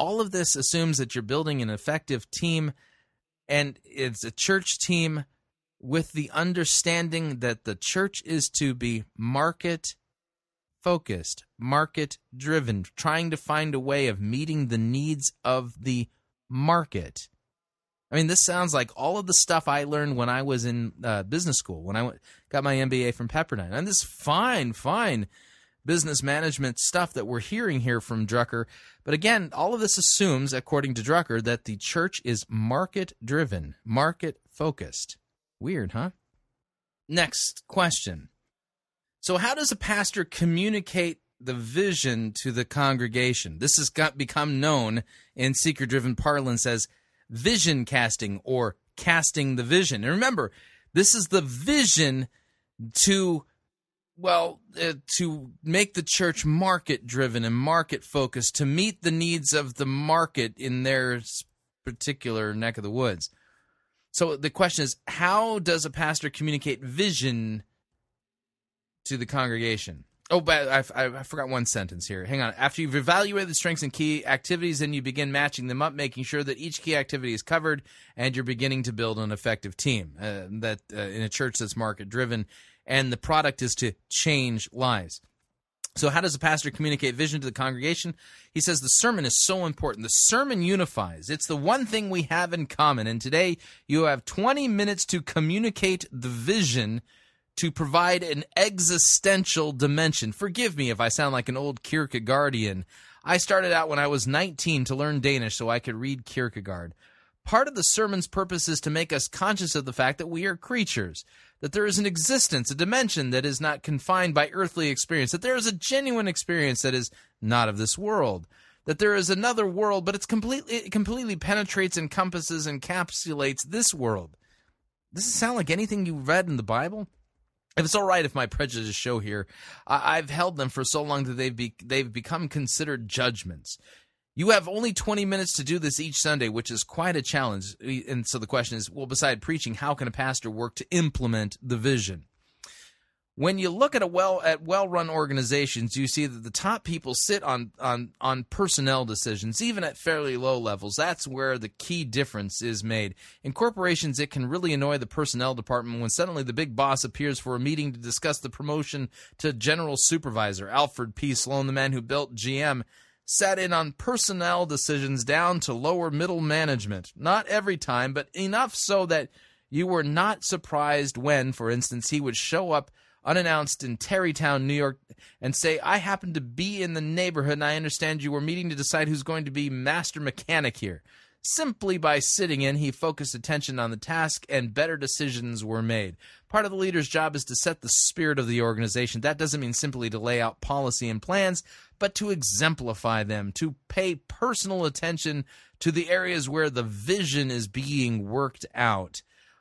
All of this assumes that you're building an effective team, and it's a church team with the understanding that the church is to be market-focused, market-driven, trying to find a way of meeting the needs of the market. I mean, this sounds like all of the stuff I learned when I was in uh, business school, when I went, got my M B A from Pepperdine. And this fine, fine business management stuff that we're hearing here from Drucker. But again, all of this assumes, according to Drucker, that the church is market-driven, market-focused. Weird, huh? Next question. So how does a pastor communicate the vision to the congregation. This has got become known in seeker-driven parlance as vision casting or casting the vision. And remember, this is the vision to, well, uh, to make the church market-driven and market-focused, to meet the needs of the market in their particular neck of the woods. So the question is, how does a pastor communicate vision to the congregation? Oh, but I, I forgot one sentence here. Hang on. After you've evaluated the strengths and key activities, then you begin matching them up, making sure that each key activity is covered, and you're beginning to build an effective team uh, that uh, in a church that's market-driven, and the product is to change lives. So how does a pastor communicate vision to the congregation? He says the sermon is so important. The sermon unifies. It's the one thing we have in common, and today you have twenty minutes to communicate the vision to provide an existential dimension. Forgive me if I sound like an old Kierkegaardian. I started out when I was nineteen to learn Danish so I could read Kierkegaard. Part of the sermon's purpose is to make us conscious of the fact that we are creatures, that there is an existence, a dimension that is not confined by earthly experience, that there is a genuine experience that is not of this world, that there is another world, but it's completely, it completely penetrates, encompasses, encapsulates this world. Does it sound like anything you read in the Bible? If it's all right if my prejudices show here, I've held them for so long that they've be, they've become considered judgments. You have only twenty minutes to do this each Sunday, which is quite a challenge. And so the question is, well, beside preaching, how can a pastor work to implement the vision? When you look at a well at well-run organizations, you see that the top people sit on on on personnel decisions, even at fairly low levels. That's where the key difference is made. In corporations, it can really annoy the personnel department when suddenly the big boss appears for a meeting to discuss the promotion to general supervisor. Alfred P. Sloan, the man who built G M, sat in on personnel decisions down to lower middle management. Not every time, but enough so that you were not surprised when, for instance, he would show up unannounced in Tarrytown, New York, and say, I happen to be in the neighborhood, and I understand you were meeting to decide who's going to be master mechanic here. Simply by sitting in, he focused attention on the task, and better decisions were made. Part of the leader's job is to set the spirit of the organization. That doesn't mean simply to lay out policy and plans, but to exemplify them, to pay personal attention to the areas where the vision is being worked out.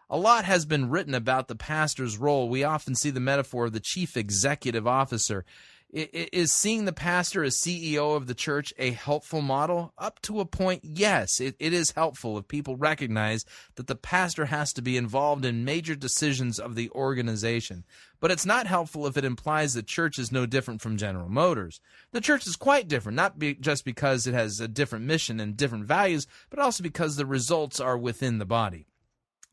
A lot has been written about the pastor's role. We often see the metaphor of the chief executive officer. Is seeing the pastor as C E O of the church a helpful model? Up to a point, yes, it is helpful if people recognize that the pastor has to be involved in major decisions of the organization. But it's not helpful if it implies the church is no different from General Motors. The church is quite different, not be, just because it has a different mission and different values, but also because the results are within the body.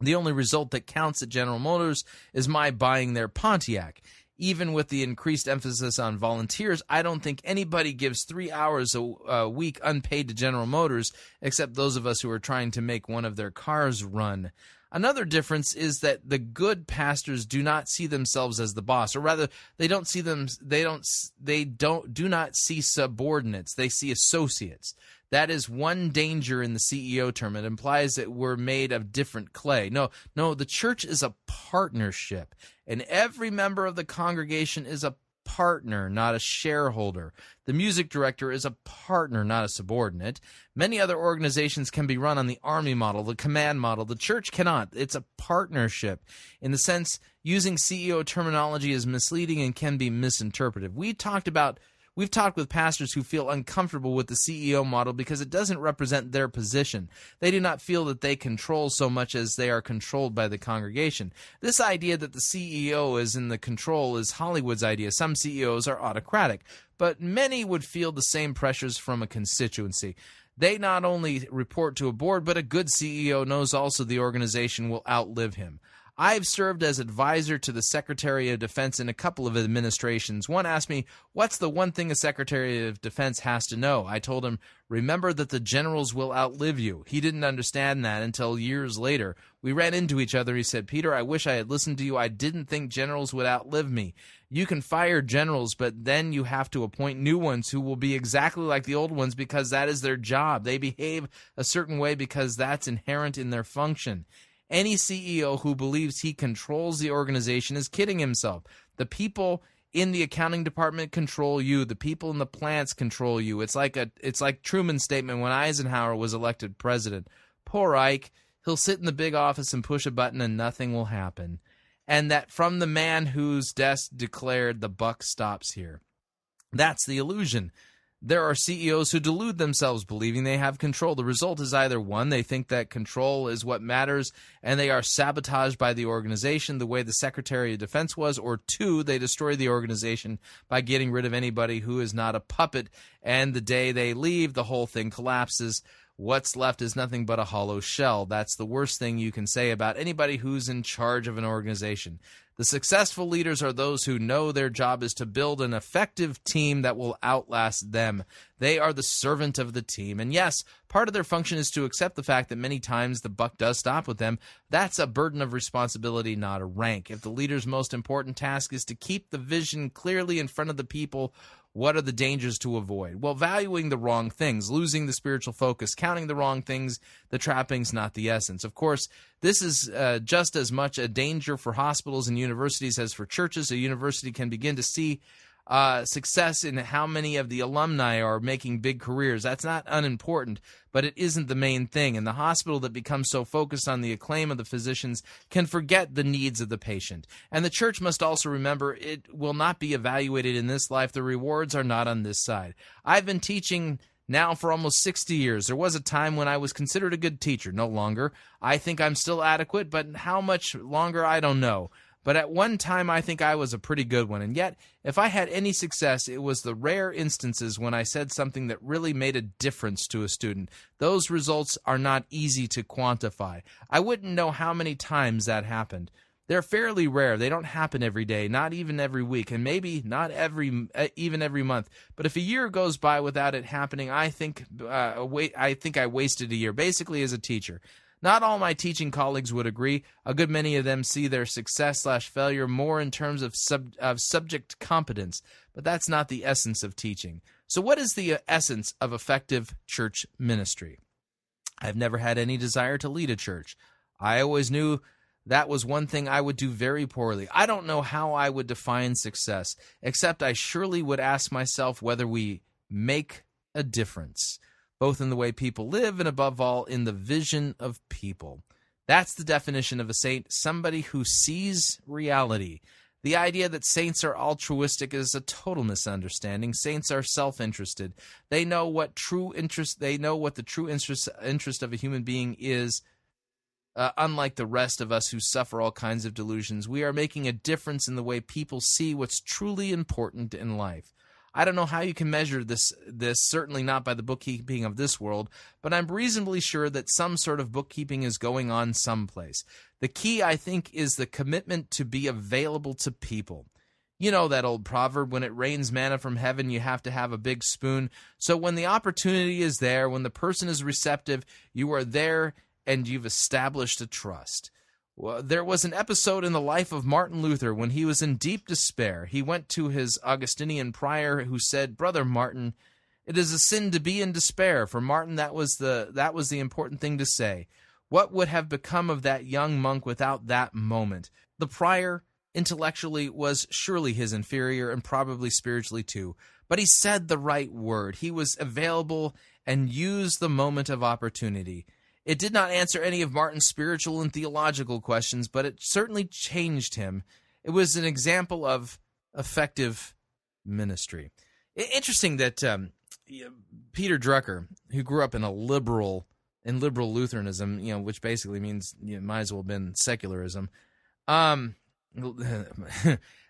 The only result that counts at General Motors is my buying their Pontiac. Even with the increased emphasis on volunteers, I don't think anybody gives three hours a, a week unpaid to General Motors, except those of us who are trying to make one of their cars run. Another difference is that the good pastors do not see themselves as the boss, or rather, they don't see them. They don't. They don't. Do not see subordinates. They see associates. That is one danger in the C E O term. It implies that we're made of different clay. No, no, the church is a partnership, and every member of the congregation is a partner, not a shareholder. The music director is a partner, not a subordinate. Many other organizations can be run on the army model, the command model. The church cannot. It's a partnership. In the sense, using C E O terminology is misleading and can be misinterpreted. We talked about We've talked with pastors who feel uncomfortable with the C E O model because it doesn't represent their position. They do not feel that they control so much as they are controlled by the congregation. This idea that the C E O is in the control is Hollywood's idea. Some C E Os are autocratic, but many would feel the same pressures from a constituency. They not only report to a board, but a good C E O knows also the organization will outlive him. I've served as advisor to the Secretary of Defense in a couple of administrations. One asked me, what's the one thing a Secretary of Defense has to know? I told him, remember that the generals will outlive you. He didn't understand that until years later. We ran into each other. He said, Peter, I wish I had listened to you. I didn't think generals would outlive me. You can fire generals, but then you have to appoint new ones who will be exactly like the old ones because that is their job. They behave a certain way because that's inherent in their function. Any C E O who believes he controls the organization is kidding himself. The people in the accounting department control you. The people in the plants control you. It's like a, it's like Truman's statement when Eisenhower was elected president. Poor Ike, he'll sit in the big office and push a button and nothing will happen. And that from the man whose desk declared the buck stops here. That's the illusion. There are C E Os who delude themselves, believing they have control. The result is either one, they think that control is what matters, and they are sabotaged by the organization the way the Secretary of Defense was, or two, they destroy the organization by getting rid of anybody who is not a puppet, and the day they leave, the whole thing collapses. What's left is nothing but a hollow shell. That's the worst thing you can say about anybody who's in charge of an organization. The successful leaders are those who know their job is to build an effective team that will outlast them. They are the servant of the team. And yes, part of their function is to accept the fact that many times the buck does stop with them. That's a burden of responsibility, not a rank. If the leader's most important task is to keep the vision clearly in front of the people, what are the dangers to avoid? Well, valuing the wrong things, losing the spiritual focus, counting the wrong things, the trappings, not the essence. Of course, this is uh, just as much a danger for hospitals and universities as for churches. A university can begin to see uh, success in how many of the alumni are making big careers. That's not unimportant, but it isn't the main thing. And the hospital that becomes so focused on the acclaim of the physicians can forget the needs of the patient. And the church must also remember it will not be evaluated in this life. The rewards are not on this side. I've been teaching now for almost sixty years. There was a time when I was considered a good teacher. No longer. I think I'm still adequate, but how much longer, I don't know. But at one time, I think I was a pretty good one. And yet, if I had any success, it was the rare instances when I said something that really made a difference to a student. Those results are not easy to quantify. I wouldn't know how many times that happened. They're fairly rare. They don't happen every day, not even every week, and maybe not every uh, even every month. But if a year goes by without it happening, I think uh, wait, I think I wasted a year, basically as a teacher. Not all my teaching colleagues would agree. A good many of them see their success slash failure more in terms of, sub, of subject competence, but that's not the essence of teaching. So what is the essence of effective church ministry? I've never had any desire to lead a church. I always knew that was one thing I would do very poorly. I don't know how I would define success, except I surely would ask myself whether we make a difference, both in the way people live and, above all, in the vision of people. That's the definition of a saint, somebody who sees reality. The idea that saints are altruistic is a total misunderstanding. Saints are self-interested. They know what true interest, they know what the true interest, interest of a human being is. Uh, unlike the rest of us who suffer all kinds of delusions, we are making a difference in the way people see what's truly important in life. I don't know how you can measure this, this, certainly not by the bookkeeping of this world, but I'm reasonably sure that some sort of bookkeeping is going on someplace. The key, I think, is the commitment to be available to people. You know that old proverb, when it rains manna from heaven, you have to have a big spoon. So when the opportunity is there, when the person is receptive, you are there and you've established a trust. Well, there was an episode in the life of Martin Luther when he was in deep despair. He went to his Augustinian prior who said, "Brother Martin, it is a sin to be in despair." For Martin, that was the that was the important thing to say. What would have become of that young monk without that moment? The prior, intellectually, was surely his inferior and probably spiritually too. But he said the right word. He was available and used the moment of opportunity. It did not answer any of Martin's spiritual and theological questions, but it certainly changed him. It was an example of effective ministry. Interesting that um, Peter Drucker, who grew up in a liberal in liberal Lutheranism, you know, which basically means you know, might as well have been secularism. Um,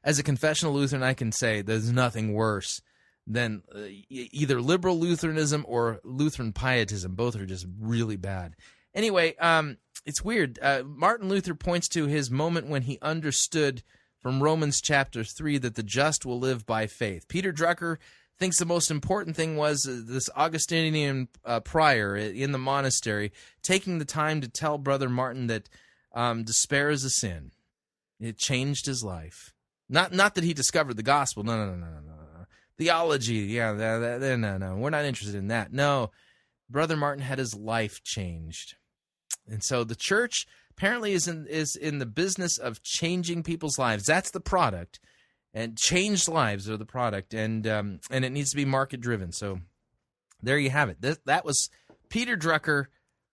as a confessional Lutheran, I can say there's nothing worse than uh, either liberal Lutheranism or Lutheran pietism. Both are just really bad. Anyway, um, it's weird. Uh, Martin Luther points to his moment when he understood from Romans chapter three that the just will live by faith. Peter Drucker thinks the most important thing was uh, this Augustinian uh, prior in the monastery taking the time to tell Brother Martin that um, despair is a sin. It changed his life. Not not that he discovered the gospel. No, no, no, no, no. Theology, yeah, that, that, no, no, we're not interested in that. No, Brother Martin had his life changed. And so the church apparently is in, is in the business of changing people's lives. That's the product. and changed lives are the product, and um, and it needs to be market-driven. So there you have it. This, that was Peter Drucker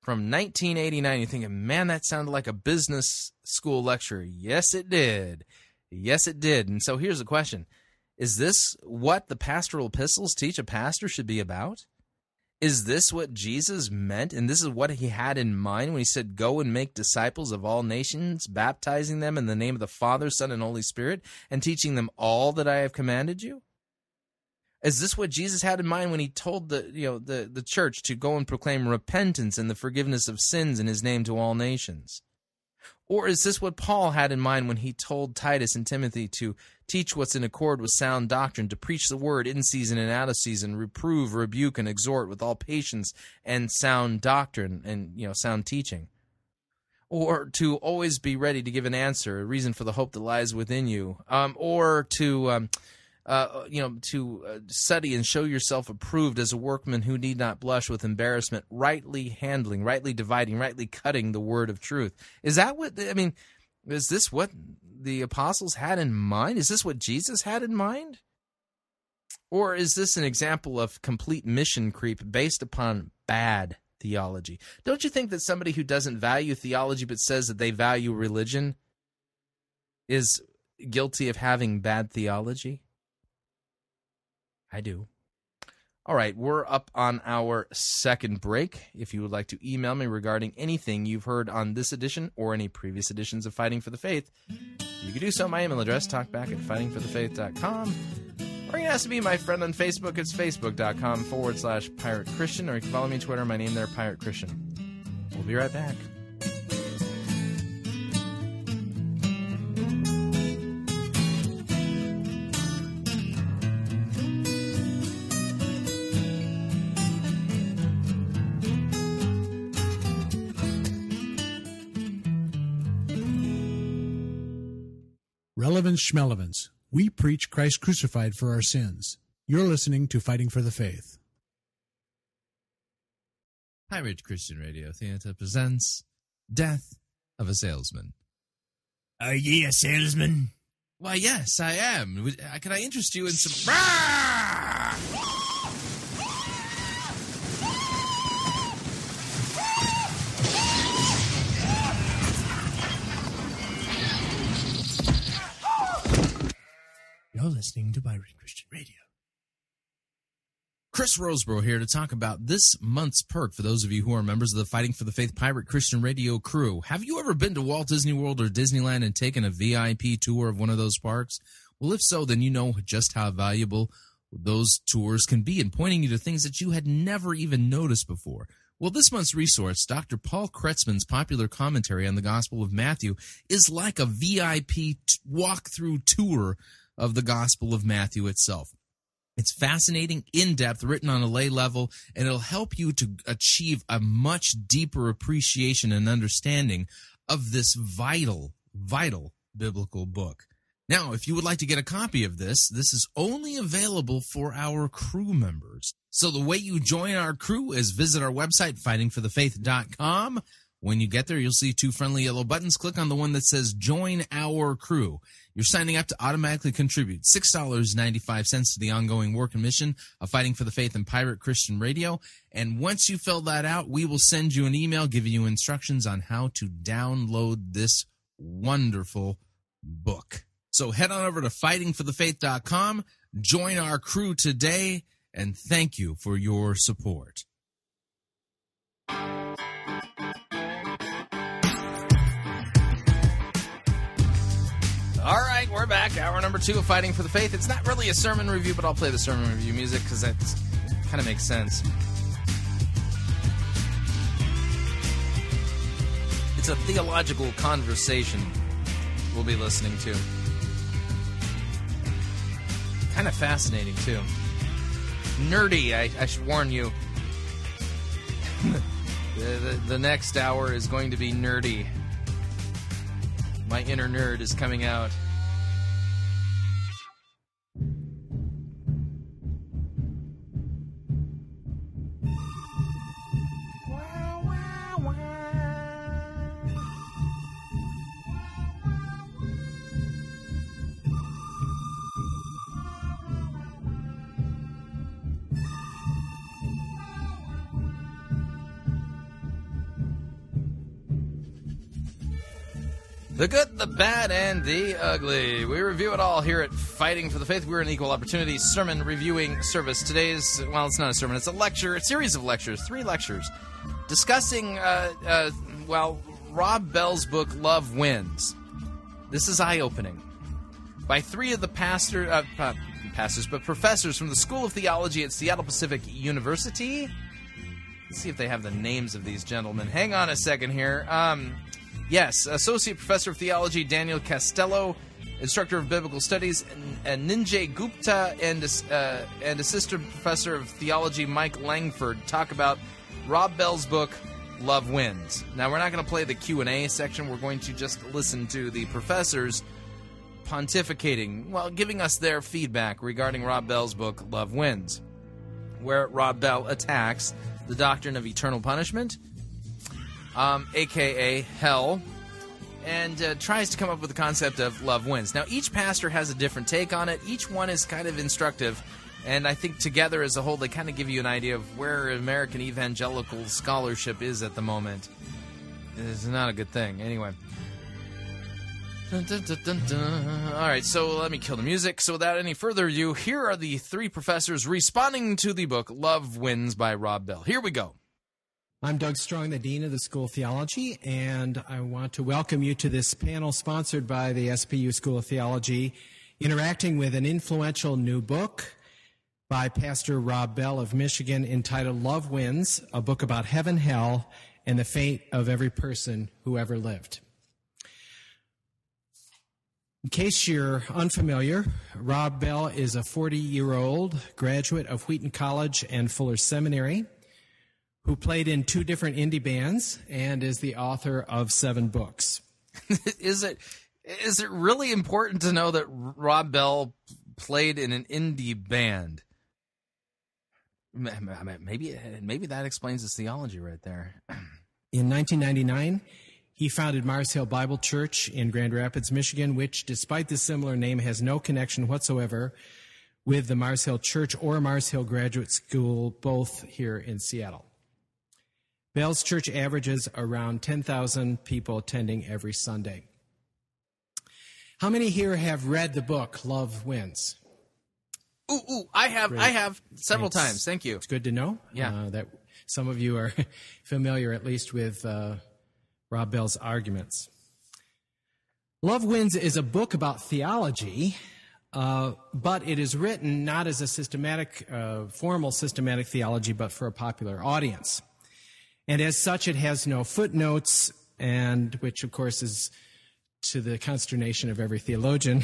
from nineteen eighty-nine. You're thinking, man, that sounded like a business school lecture. Yes, it did. Yes, it did. And so here's the question. Is this what the pastoral epistles teach a pastor should be about? Is this what Jesus meant? And this is what he had in mind when he said, go and make disciples of all nations, baptizing them in the name of the Father, Son, and Holy Spirit, and teaching them all that I have commanded you? Is this what Jesus had in mind when he told the you know the, the church to go and proclaim repentance and the forgiveness of sins in his name to all nations? Or is this what Paul had in mind when he told Titus and Timothy to teach what's in accord with sound doctrine, to preach the word in season and out of season, reprove, rebuke, and exhort with all patience and sound doctrine and you know sound teaching? Or to always be ready to give an answer, a reason for the hope that lies within you, um, or to um, uh, you know to uh, study and show yourself approved as a workman who need not blush with embarrassment, rightly handling, rightly dividing, rightly cutting the word of truth? Is that what I mean? Is this what the apostles had in mind? Is this what Jesus had in mind? Or is this an example of complete mission creep based upon bad theology? Don't you think that somebody who doesn't value theology but says that they value religion is guilty of having bad theology? I do. All right, we're up on our second break. If you would like to email me regarding anything you've heard on this edition or any previous editions of Fighting for the Faith, you can do so. My email address, talkback at fighting for the faith dot com. Or you can ask to be my friend on Facebook. It's facebook.com forward slash Pirate Christian. Or you can follow me on Twitter. My name there, Pirate Christian. We'll be right back. Relevance Schmelevance. We preach Christ crucified for our sins. You're listening to Fighting for the Faith. Pirate Christian Radio Theater presents Death of a Salesman. Are ye a salesman? Why, yes, I am. Can I interest you in some... You're listening to Pirate Christian Radio. Chris Roseborough here to talk about this month's perk for those of you who are members of the Fighting for the Faith Pirate Christian Radio crew. Have you ever been to Walt Disney World or Disneyland and taken a V I P tour of one of those parks? Well, if so, then you know just how valuable those tours can be in pointing you to things that you had never even noticed before. Well, this month's resource, Doctor Paul Kretzmann's popular commentary on the Gospel of Matthew, is like a V I P t- walkthrough tour of the Gospel of Matthew itself. It's fascinating, in-depth, written on a lay level, and it'll help you to achieve a much deeper appreciation and understanding of this vital, vital biblical book. Now, if you would like to get a copy of this, this is only available for our crew members. So the way you join our crew is visit our website, fighting for the faith dot com. When you get there, you'll see two friendly yellow buttons. Click on the one that says Join Our Crew. You're signing up to automatically contribute six dollars and ninety-five cents to the ongoing work and mission of Fighting for the Faith and Pirate Christian Radio. And once you fill that out, we will send you an email giving you instructions on how to download this wonderful book. So head on over to fighting for the faith dot com, join our crew today, and thank you for your support. All right, we're back. Hour number two of Fighting for the Faith. It's not really a sermon review, but I'll play the sermon review music because that kind of makes sense. It's a theological conversation we'll be listening to. Kind of fascinating, too. Nerdy, I, I should warn you. the, the, the next hour is going to be nerdy. My inner nerd is coming out. The good, the bad, and the ugly. We review it all here at Fighting for the Faith. We're an equal opportunity sermon reviewing service. Today's, well, it's not a sermon. It's a lecture, a series of lectures, three lectures, discussing, uh, uh, well, Rob Bell's book, Love Wins. This is eye-opening. By three of the pastor, uh, uh, pastors, but professors from the School of Theology at Seattle Pacific University. Let's see if they have the names of these gentlemen. Hang on a second here. Um... Yes, Associate Professor of Theology Daniel Castello, Instructor of Biblical Studies and, and Ninjay Gupta, and uh, and Assistant Professor of Theology Mike Langford talk about Rob Bell's book, Love Wins. Now, we're not going to play the Q and A section. We're going to just listen to the professors pontificating, well, giving us their feedback regarding Rob Bell's book, Love Wins, where Rob Bell attacks the doctrine of eternal punishment, Um, a k a hell, and uh, tries to come up with the concept of love wins. Now, each pastor has a different take on it. Each one is kind of instructive, and I think together as a whole, they kind of give you an idea of where American evangelical scholarship is at the moment. It's not a good thing. Anyway. Dun, dun, dun, dun, dun. All right, so let me kill the music. So without any further ado, here are the three professors responding to the book Love Wins by Rob Bell. Here we go. I'm Doug Strong, the Dean of the School of Theology, and I want to welcome you to this panel sponsored by the S P U School of Theology, interacting with an influential new book by Pastor Rob Bell of Michigan entitled Love Wins, a book about heaven, hell, and the fate of every person who ever lived. In case you're unfamiliar, Rob Bell is a forty-year-old graduate of Wheaton College and Fuller Seminary, who played in two different indie bands and is the author of seven books. Is it is it really important to know that Rob Bell played in an indie band? Maybe maybe that explains his theology right there. In nineteen ninety-nine, he founded Mars Hill Bible Church in Grand Rapids, Michigan, which, despite the similar name, has no connection whatsoever with the Mars Hill Church or Mars Hill Graduate School, both here in Seattle. Bell's church averages around ten thousand people attending every Sunday. How many here have read the book, Love Wins? Ooh, ooh, I have, Great. I have several Thanks. times. Thank you. It's good to know yeah. uh, that some of you are familiar at least with uh, Rob Bell's arguments. Love Wins is a book about theology, uh, but it is written not as a systematic, uh, formal systematic theology, but for a popular audience. And as such, it has no footnotes, and which, of course, is to the consternation of every theologian.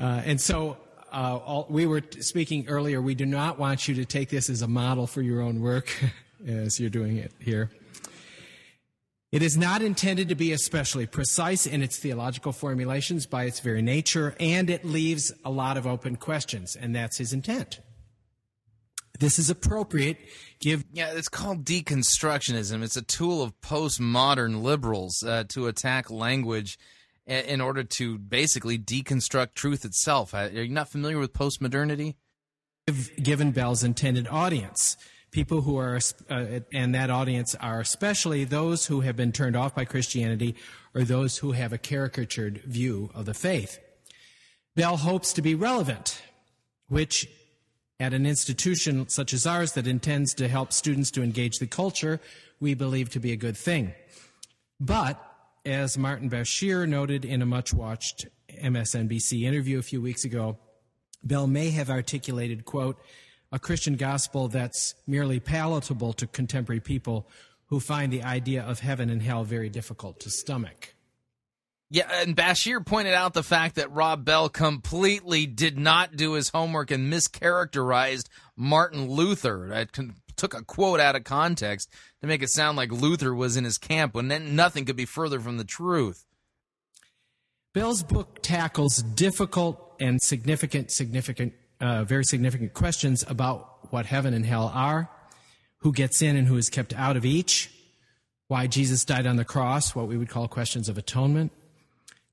uh, and so uh, all, we were speaking earlier, we do not want you to take this as a model for your own work, as you're doing it here. It is not intended to be especially precise in its theological formulations by its very nature, and it leaves a lot of open questions, and that's his intent. This is appropriate. Give yeah, it's called deconstructionism. It's a tool of postmodern liberals uh, to attack language in order to basically deconstruct truth itself. Are you not familiar with postmodernity? Given Bell's intended audience, people who are, uh, and that audience are especially those who have been turned off by Christianity or those who have a caricatured view of the faith. Bell hopes to be relevant, which at an institution such as ours that intends to help students to engage the culture, we believe to be a good thing. But, as Martin Bashir noted in a much-watched M S N B C interview a few weeks ago, Bell may have articulated, quote, a Christian gospel that's merely palatable to contemporary people who find the idea of heaven and hell very difficult to stomach. Yeah, and Bashir pointed out the fact that Rob Bell completely did not do his homework and mischaracterized Martin Luther. I took a quote out of context to make it sound like Luther was in his camp, when then nothing could be further from the truth. Bell's book tackles difficult and significant, significant, uh, very significant questions about what heaven and hell are, who gets in and who is kept out of each, why Jesus died on the cross, what we would call questions of atonement,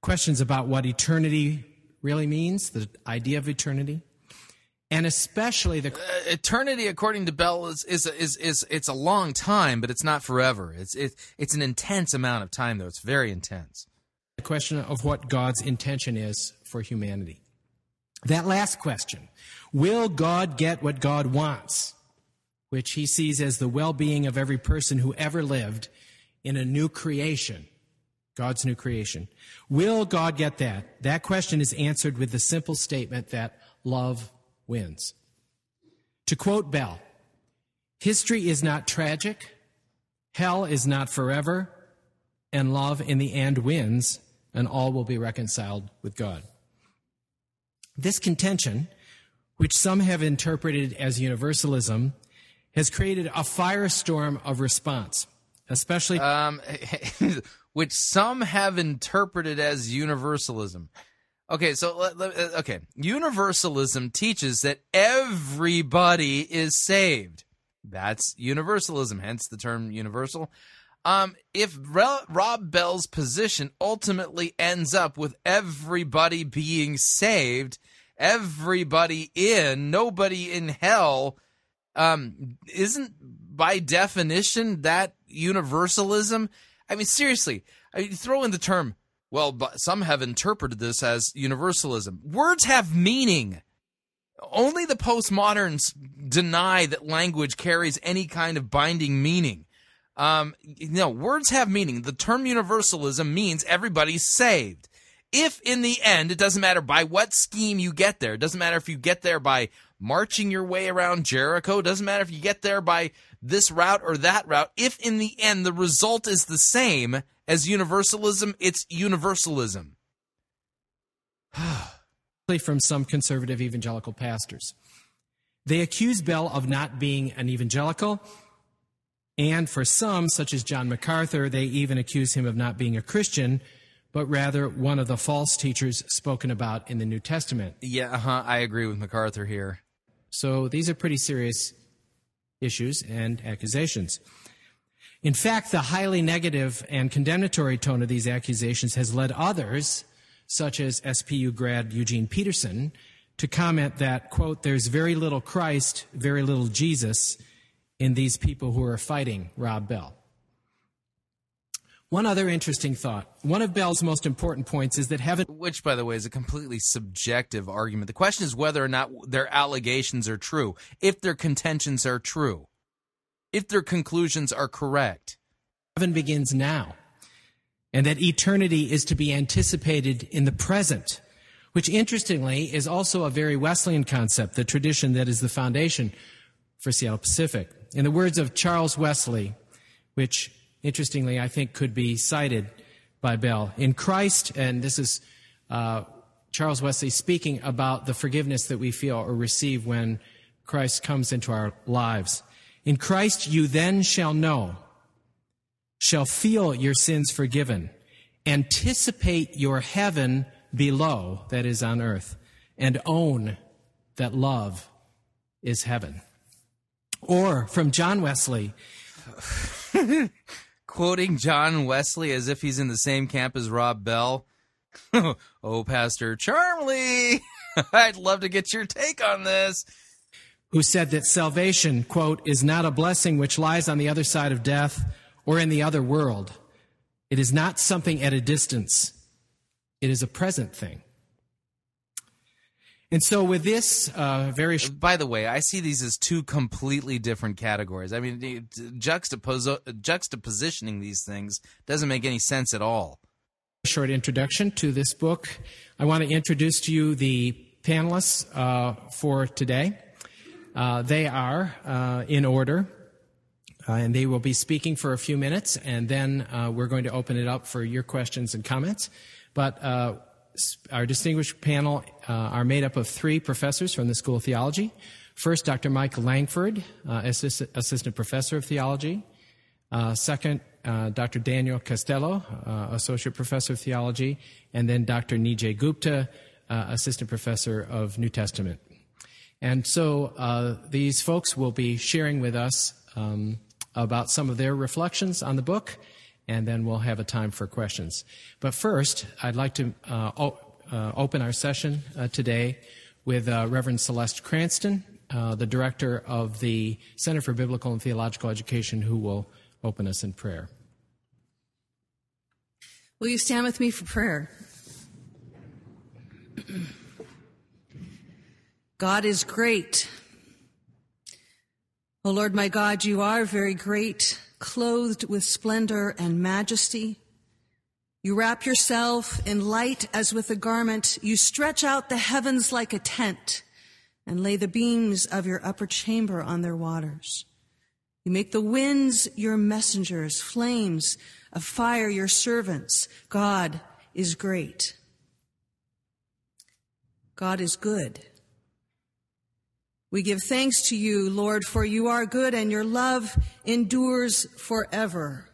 questions about what eternity really means, the idea of eternity, and especially the... Uh, eternity, according to Bell, is, is is is it's a long time, but it's not forever. It's it, it's an intense amount of time, though. It's very intense. the question of what God's intention is for humanity. That last question, will God get what God wants, which he sees as the well-being of every person who ever lived in a new creation, God's new creation. Will God get that? That question is answered with the simple statement that love wins. To quote Bell, history is not tragic, hell is not forever, and love in the end wins, and all will be reconciled with God. This contention, which some have interpreted as universalism, has created a firestorm of response, especially... Um, which some have interpreted as universalism. Okay, so, okay. Universalism teaches that everybody is saved. That's universalism, hence the term universal. Um, if Re- Rob Bell's position ultimately ends up with everybody being saved, everybody in, nobody in hell, um, isn't by definition that universalism? I mean, seriously, I mean, throw in the term, well, but some have interpreted this as universalism. Words have meaning. Only the postmoderns deny that language carries any kind of binding meaning. Um, you know, words have meaning. The term universalism means everybody's saved. If in the end, it doesn't matter by what scheme you get there. It doesn't matter if you get there by marching your way around Jericho. It doesn't matter if you get there by this route or that route. If in the end, the result is the same as universalism, it's universalism. From some conservative evangelical pastors. They accuse Bell of not being an evangelical, and for some, such as John MacArthur, they even accuse him of not being a Christian, but rather one of the false teachers spoken about in the New Testament. Yeah, uh-huh, I agree with MacArthur here. So these are pretty serious issues and accusations. In fact, the highly negative and condemnatory tone of these accusations has led others, such as S P U grad Eugene Peterson, to comment that, quote, there's very little Christ, very little Jesus in these people who are fighting Rob Bell. One other interesting thought. One of Bell's most important points is that heaven... Which, by the way, is a completely subjective argument. The question is whether or not their allegations are true, if their contentions are true, if their conclusions are correct. Heaven begins now, and that eternity is to be anticipated in the present, which interestingly is also a very Wesleyan concept, the tradition that is the foundation for Seattle Pacific. In the words of Charles Wesley, which interestingly I think could be cited by Bell, in Christ, and this is uh, Charles Wesley speaking about the forgiveness that we feel or receive when Christ comes into our lives. In Christ you then shall know, shall feel your sins forgiven, anticipate your heaven below, that is on earth, and own that love is heaven. Or from John Wesley. Quoting John Wesley as if he's in the same camp as Rob Bell. Oh, Pastor Charmley, I'd love to get your take on this. Who said that salvation, quote, is not a blessing which lies on the other side of death, or in the other world. It is not something at a distance. It is a present thing. And so with this uh, very... Sh- By the way, I see these as two completely different categories. I mean, juxtapos- juxtapositioning these things doesn't make any sense at all. Short introduction to this book. I want to introduce to you the panelists uh, for today. Uh, they are, uh, in order... Uh, and they will be speaking for a few minutes, and then uh, we're going to open it up for your questions and comments. But uh, our distinguished panel uh, are made up of three professors from the School of Theology. First, Doctor Mike Langford, uh, assist- Assistant Professor of Theology. Uh, second, uh, Doctor Daniel Castello, uh, Associate Professor of Theology. And then Doctor Nijay Gupta, uh, Assistant Professor of New Testament. And so uh, these folks will be sharing with us um about some of their reflections on the book, and then we'll have a time for questions. But first, I'd like to uh, o- uh, open our session uh, today with uh, Reverend Celeste Cranston, uh, the director of the Center for Biblical and Theological Education, who will open us in prayer. Will you stand with me for prayer? God is great. O Lord my God, you are very great, clothed with splendor and majesty. You wrap yourself in light as with a garment. You stretch out the heavens like a tent and lay the beams of your upper chamber on their waters. You make the winds your messengers, flames of fire your servants. God is great. God is good. We give thanks to you, Lord, for you are good and your love endures forever.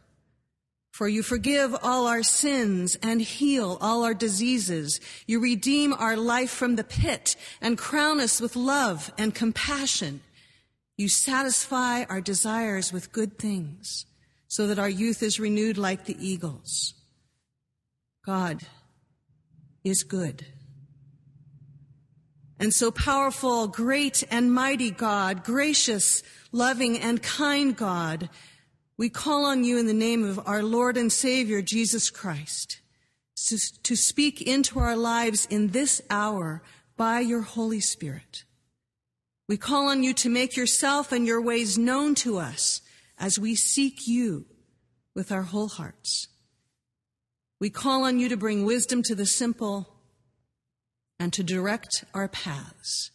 For you forgive all our sins and heal all our diseases. You redeem our life from the pit and crown us with love and compassion. You satisfy our desires with good things so that our youth is renewed like the eagles. God is good. And so powerful, great and mighty God, gracious, loving and kind God, we call on you in the name of our Lord and Savior, Jesus Christ, to speak into our lives in this hour by your Holy Spirit. We call on you to make yourself and your ways known to us as we seek you with our whole hearts. We call on you to bring wisdom to the simple and to direct our paths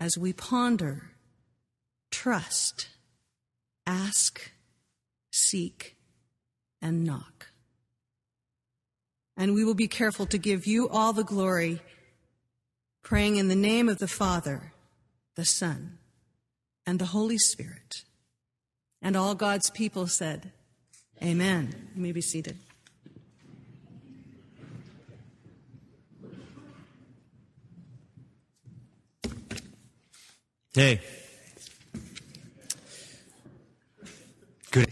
as we ponder, trust, ask, seek, and knock. And we will be careful to give you all the glory, praying in the name of the Father, the Son, and the Holy Spirit. And all God's people said, amen. You may be seated. Hey. Good.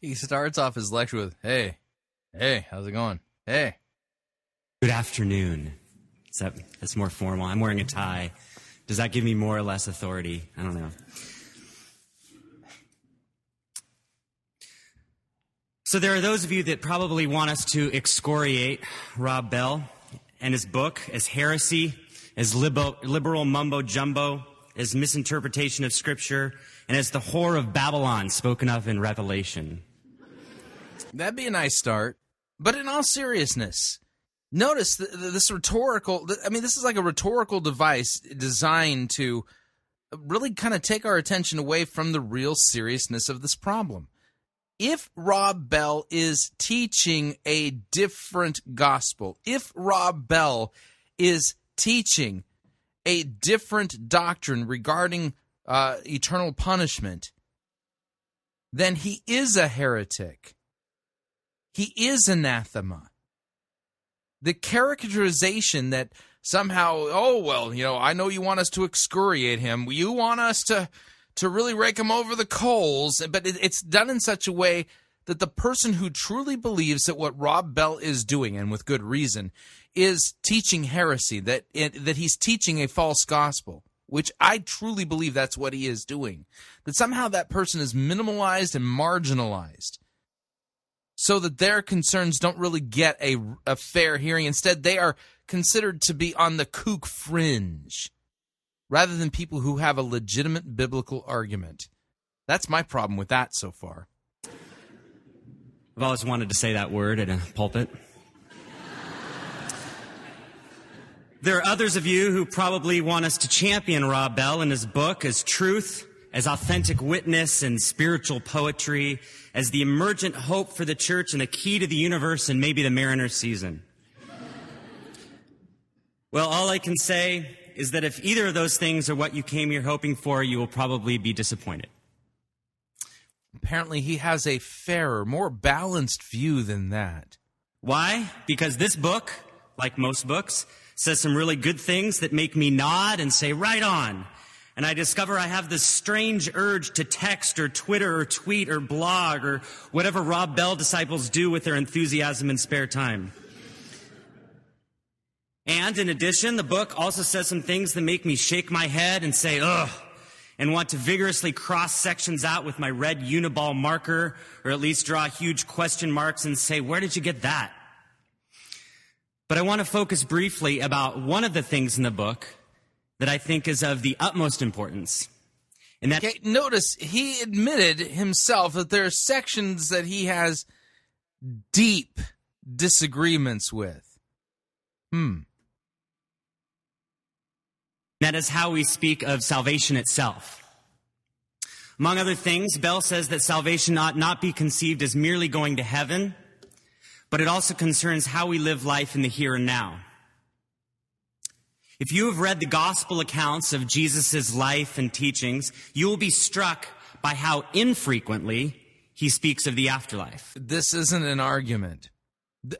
He starts off his lecture with, hey, hey, how's it going? Hey. Good afternoon. Is that, that's more formal. I'm wearing a tie. Does that give me more or less authority? I don't know. So there are those of you that probably want us to excoriate Rob Bell and his book as heresy, as libo, liberal mumbo-jumbo, as misinterpretation of Scripture, and as the whore of Babylon spoken of in Revelation. That'd be a nice start. But in all seriousness, notice th- th- this rhetorical... Th- I mean, this is like a rhetorical device designed to really kind of take our attention away from the real seriousness of this problem. If Rob Bell is teaching a different gospel, if Rob Bell is teaching a different doctrine regarding uh, eternal punishment, then he is a heretic. He is anathema. The characterization that somehow, oh, well, you know, I know you want us to excoriate him. You want us to, to really rake him over the coals. But it, it's done in such a way that the person who truly believes that what Rob Bell is doing, and with good reason, is teaching heresy, that it, that he's teaching a false gospel, which I truly believe that's what he is doing, that somehow that person is minimalized and marginalized so that their concerns don't really get a, a fair hearing. Instead, they are considered to be on the kook fringe rather than people who have a legitimate biblical argument. That's my problem with that so far. I've always wanted to say that word in a pulpit. There are others of you who probably want us to champion Rob Bell and his book as truth, as authentic witness and spiritual poetry, as the emergent hope for the church and the key to the universe and maybe the Mariners' season. Well, all I can say is that if either of those things are what you came here hoping for, you will probably be disappointed. Apparently, he has a fairer, more balanced view than that. Why? Because this book, like most books, says some really good things that make me nod and say, right on. And I discover I have this strange urge to text or Twitter or tweet or blog or whatever Rob Bell disciples do with their enthusiasm and spare time. And in addition, the book also says some things that make me shake my head and say, ugh, and want to vigorously cross sections out with my red Uniball marker, or at least draw huge question marks and say, where did you get that? But I want to focus briefly about one of the things in the book that I think is of the utmost importance. And that okay, notice he admitted himself that there are sections that he has deep disagreements with. Hmm. That is how we speak of salvation itself. Among other things, Bell says that salvation ought not be conceived as merely going to heaven, but it also concerns how we live life in the here and now. If you have read the gospel accounts of Jesus' life and teachings, you will be struck by how infrequently he speaks of the afterlife. This isn't an argument.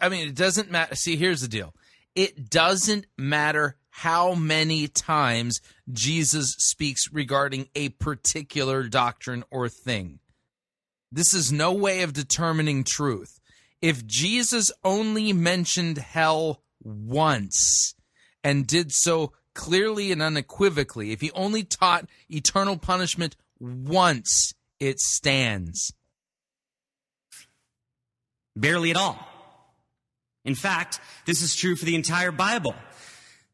I mean, it doesn't matter. See, here's the deal. It doesn't matter how many times Jesus speaks regarding a particular doctrine or thing. This is no way of determining truth. If Jesus only mentioned hell once, and did so clearly and unequivocally, if he only taught eternal punishment once, it stands. Barely at all. In fact, this is true for the entire Bible.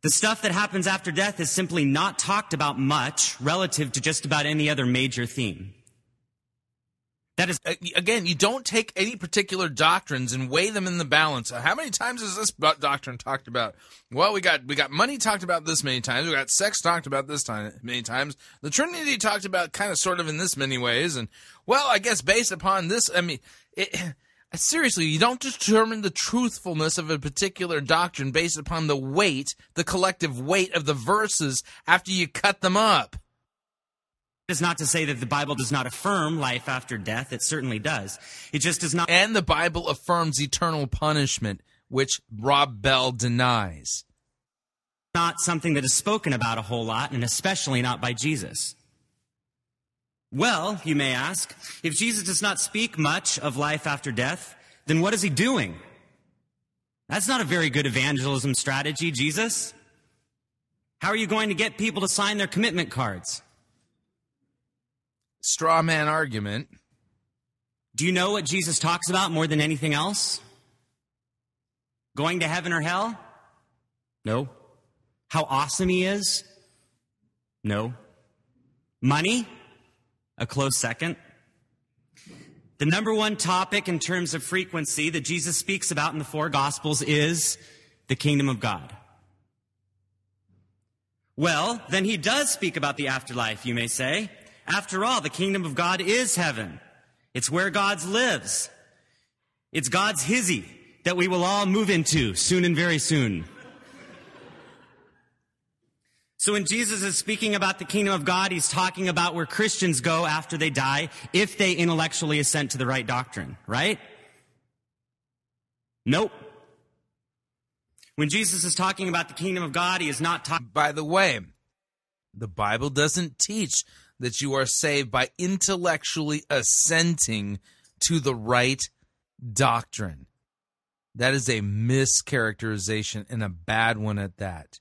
The stuff that happens after death is simply not talked about much relative to just about any other major theme. That is, again, you don't take any particular doctrines and weigh them in the balance. How many times is this doctrine talked about? Well, we got we got money talked about this many times. We got sex talked about this time many times. The Trinity talked about kind of sort of in this many ways. And, well, I guess based upon this, I mean, it, seriously, you don't determine the truthfulness of a particular doctrine based upon the weight, the collective weight of the verses after you cut them up. It is not to say that the Bible does not affirm life after death. It certainly does. It just does not. And the Bible affirms eternal punishment, which Rob Bell denies. Not something that is spoken about a whole lot, and especially not by Jesus. Well, you may ask, if Jesus does not speak much of life after death, then what is he doing? That's not a very good evangelism strategy, Jesus. How are you going to get people to sign their commitment cards? Straw man argument. Do you know what Jesus talks about more than anything else? Going to heaven or hell? No. How awesome he is? No. Money? A close second. The number one topic in terms of frequency that Jesus speaks about in the four Gospels is the kingdom of God. Well, then he does speak about the afterlife, you may say. After all, the kingdom of God is heaven. It's where God lives. It's God's hizzy that we will all move into soon and very soon. So when Jesus is speaking about the kingdom of God, he's talking about where Christians go after they die, if they intellectually assent to the right doctrine, right? Nope. When Jesus is talking about the kingdom of God, he is not talking... By the way, the Bible doesn't teach that you are saved by intellectually assenting to the right doctrine. That is a mischaracterization and a bad one at that.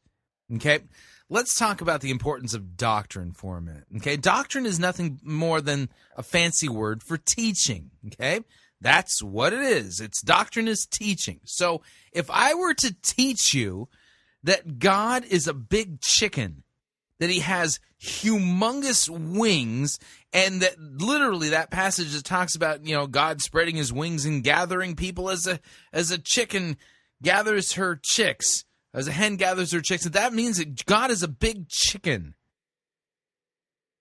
Okay? Let's talk about the importance of doctrine for a minute. Okay? Doctrine is nothing more than a fancy word for teaching. Okay? That's what it is. It's doctrine is teaching. So if I were to teach you that God is a big chicken, that he has humongous wings, and that literally that passage that talks about, you know, God spreading his wings and gathering people as a as a chicken gathers her chicks, as a hen gathers her chicks, that, that means that God is a big chicken.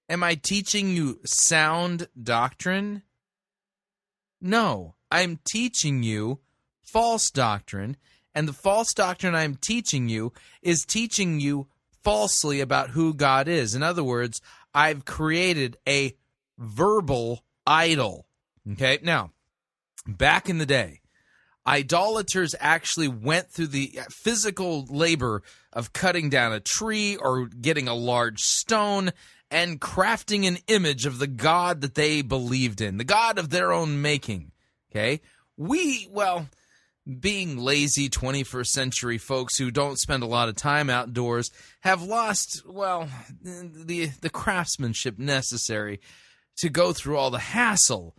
Am I teaching you sound doctrine? No, I'm teaching you false doctrine, and the false doctrine I'm teaching you is teaching you falsely about who God is. In other words, I've created a verbal idol. Okay, now, back in the day, idolaters actually went through the physical labor of cutting down a tree or getting a large stone and crafting an image of the God that they believed in, the God of their own making. Okay, we, well... being lazy twenty-first century folks who don't spend a lot of time outdoors have lost, well, the the craftsmanship necessary to go through all the hassle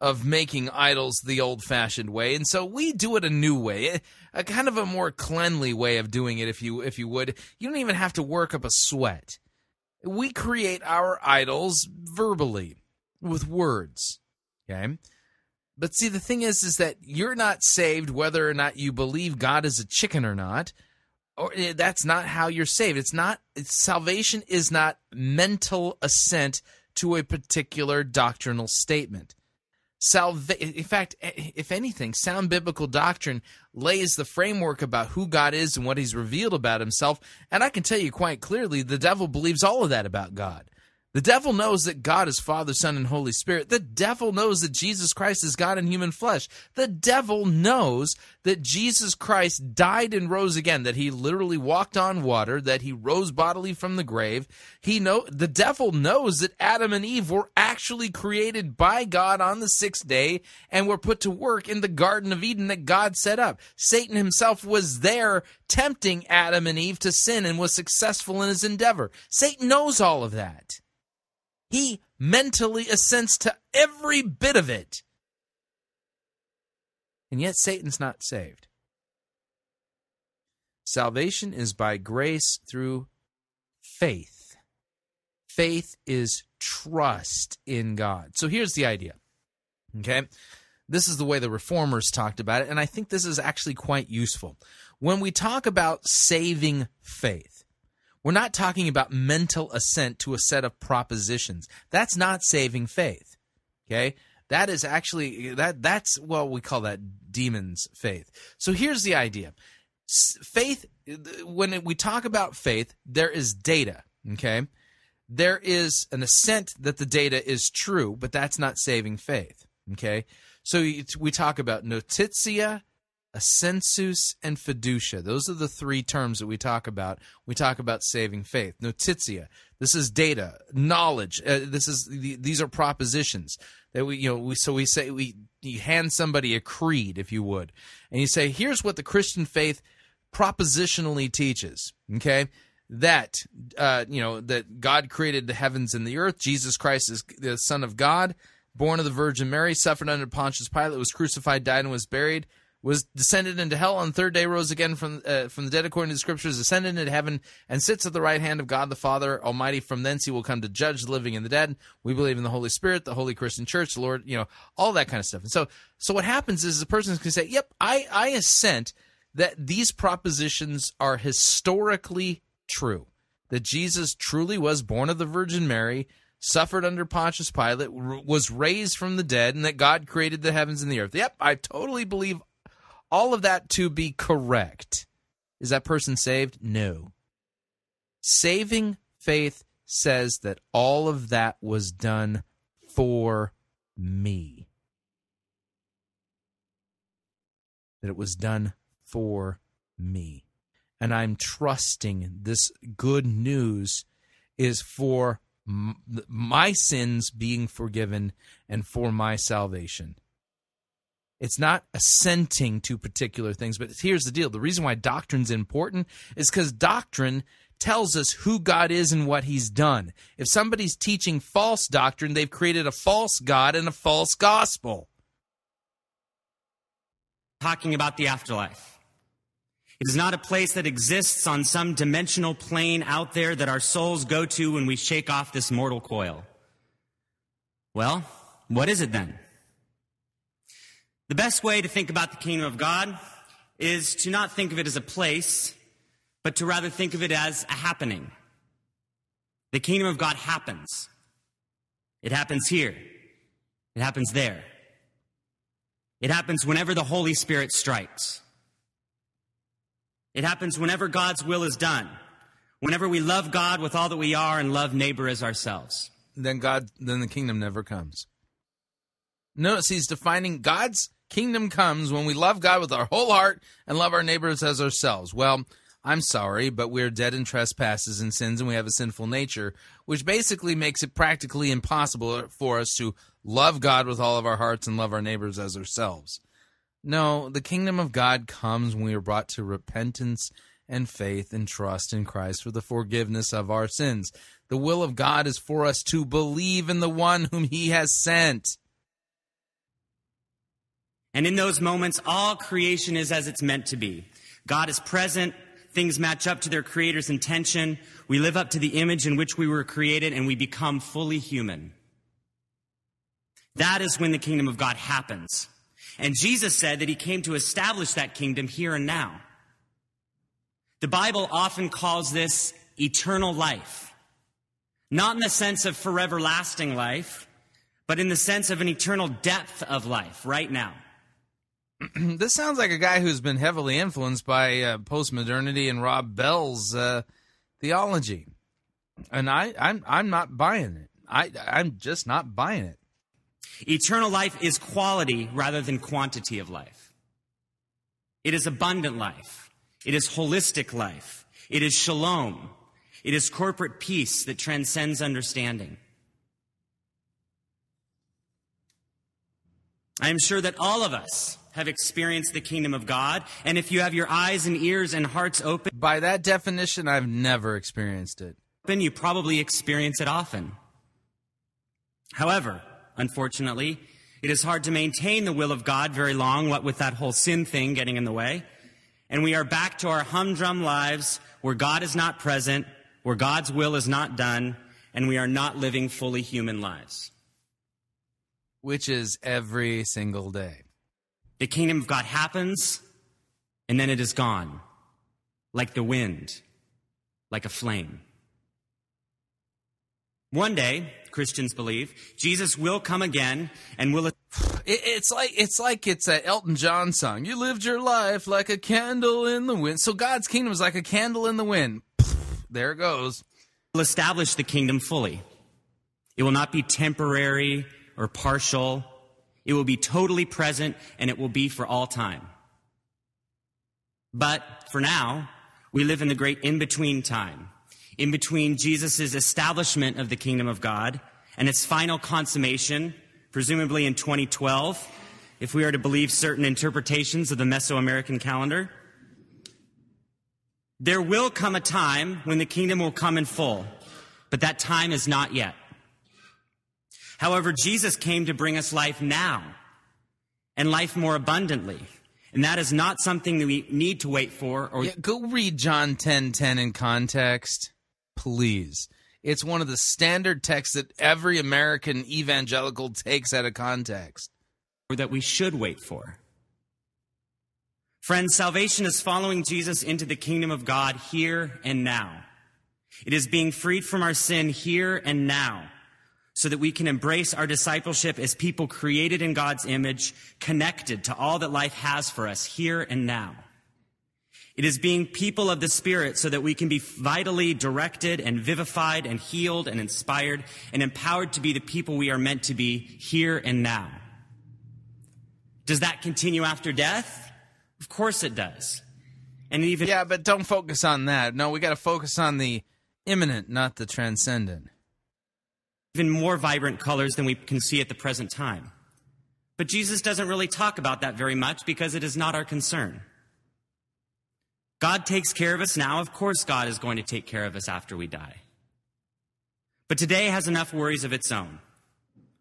of making idols the old-fashioned way, and so we do it a new way, a kind of a more cleanly way of doing it, if you if you would. You don't even have to work up a sweat. We create our idols verbally, with words, okay? But see, the thing is, is that you're not saved whether or not you believe God is a chicken or not, or that's not how you're saved. It's not, it's, salvation is not mental assent to a particular doctrinal statement. Salva- in fact, if anything, sound biblical doctrine lays the framework about who God is and what he's revealed about himself, and I can tell you quite clearly the devil believes all of that about God. The devil knows that God is Father, Son, and Holy Spirit. The devil knows that Jesus Christ is God in human flesh. The devil knows that Jesus Christ died and rose again, that he literally walked on water, that he rose bodily from the grave. He know the devil knows that Adam and Eve were actually created by God on the sixth day and were put to work in the Garden of Eden that God set up. Satan himself was there tempting Adam and Eve to sin and was successful in his endeavor. Satan knows all of that. He mentally assents to every bit of it. And yet Satan's not saved. Salvation is by grace through faith. Faith is trust in God. So here's the idea, okay? This is the way the Reformers talked about it, and I think this is actually quite useful. When we talk about saving faith, we're not talking about mental assent to a set of propositions. That's not saving faith, okay? That is actually, that that's, well, we call that demon's faith. So here's the idea. Faith, when we talk about faith, there is data, okay? There is an assent that the data is true, but that's not saving faith, okay? So we talk about notitia, assensus, and fiducia. Those are the three terms that we talk about. We talk about saving faith. Notitia. This is data, knowledge. Uh, this is the, these are propositions that we, you know, we, so we say we you hand somebody a creed, if you would, and you say, here's what the Christian faith propositionally teaches. Okay, that uh, you know that God created the heavens and the earth. Jesus Christ is the Son of God, born of the Virgin Mary, suffered under Pontius Pilate, was crucified, died, and was buried. Was descended into hell on the third day, rose again from uh, from the dead according to the Scriptures, ascended into heaven, and sits at the right hand of God the Father Almighty. From thence he will come to judge the living and the dead. We believe in the Holy Spirit, the Holy Christian Church, the Lord, you know, all that kind of stuff. And so, so what happens is the person can say, yep, I, I assent that these propositions are historically true, that Jesus truly was born of the Virgin Mary, suffered under Pontius Pilate, was raised from the dead, and that God created the heavens and the earth. Yep, I totally believe all of that to be correct. Is that person saved? No. Saving faith says that all of that was done for me. That it was done for me. And I'm trusting this good news is for m- my sins being forgiven and for my salvation. It's not assenting to particular things, but here's the deal. The reason why doctrine's important is because doctrine tells us who God is and what he's done. If somebody's teaching false doctrine, they've created a false God and a false gospel. Talking about the afterlife. It is not a place that exists on some dimensional plane out there that our souls go to when we shake off this mortal coil. Well, what is it then? The best way to think about the kingdom of God is to not think of it as a place, but to rather think of it as a happening. The kingdom of God happens. It happens here. It happens there. It happens whenever the Holy Spirit strikes. It happens whenever God's will is done, whenever we love God with all that we are and love neighbor as ourselves. Then God, then the kingdom never comes. Notice he's defining God's kingdom comes when we love God with our whole heart and love our neighbors as ourselves. Well, I'm sorry, but we're dead in trespasses and sins, and we have a sinful nature, which basically makes it practically impossible for us to love God with all of our hearts and love our neighbors as ourselves. No, the kingdom of God comes when we are brought to repentance and faith and trust in Christ for the forgiveness of our sins. The will of God is for us to believe in the one whom he has sent. And in those moments, all creation is as it's meant to be. God is present. Things match up to their creator's intention. We live up to the image in which we were created, and we become fully human. That is when the kingdom of God happens. And Jesus said that he came to establish that kingdom here and now. The Bible often calls this eternal life, not in the sense of forever lasting life, but in the sense of an eternal depth of life right now. This sounds like a guy who's been heavily influenced by uh, postmodernity and Rob Bell's uh, theology, and I, I'm I'm not buying it. I I'm just not buying it. Eternal life is quality rather than quantity of life. It is abundant life. It is holistic life. It is shalom. It is corporate peace that transcends understanding. I am sure that all of us have experienced the kingdom of God, and if you have your eyes and ears and hearts open... By that definition, I've never experienced it. Then you probably experience it often. However, unfortunately, it is hard to maintain the will of God very long, what with that whole sin thing getting in the way. And we are back to our humdrum lives where God is not present, where God's will is not done, and we are not living fully human lives. Which is every single day. The kingdom of God happens, and then it is gone, like the wind, like a flame. One day, Christians believe, Jesus will come again and will... It's like it's like it's an Elton John song. You lived your life like a candle in the wind. So God's kingdom is like a candle in the wind. There it goes. Will establish the kingdom fully. It will not be temporary or partial. It will be totally present, and it will be for all time. But for now, we live in the great in-between time, in between Jesus' establishment of the kingdom of God and its final consummation, presumably in twenty twelve, if we are to believe certain interpretations of the Mesoamerican calendar. There will come a time when the kingdom will come in full, but that time is not yet. However, Jesus came to bring us life now, and life more abundantly. And that is not something that we need to wait for. Or yeah, go read John ten ten in context, please. It's one of the standard texts that every American evangelical takes out of context. Or that we should wait for. Friends, salvation is following Jesus into the kingdom of God here and now. It is being freed from our sin here and now, so that we can embrace our discipleship as people created in God's image, connected to all that life has for us here and now. It is being people of the Spirit so that we can be vitally directed and vivified and healed and inspired and empowered to be the people we are meant to be here and now. Does that continue after death? Of course it does. And even Yeah, but don't focus on that. No, we got to focus on the imminent, not the transcendent. Even more vibrant colors than we can see at the present time. But Jesus doesn't really talk about that very much because it is not our concern. God takes care of us now. Of course, God is going to take care of us after we die. But today has enough worries of its own.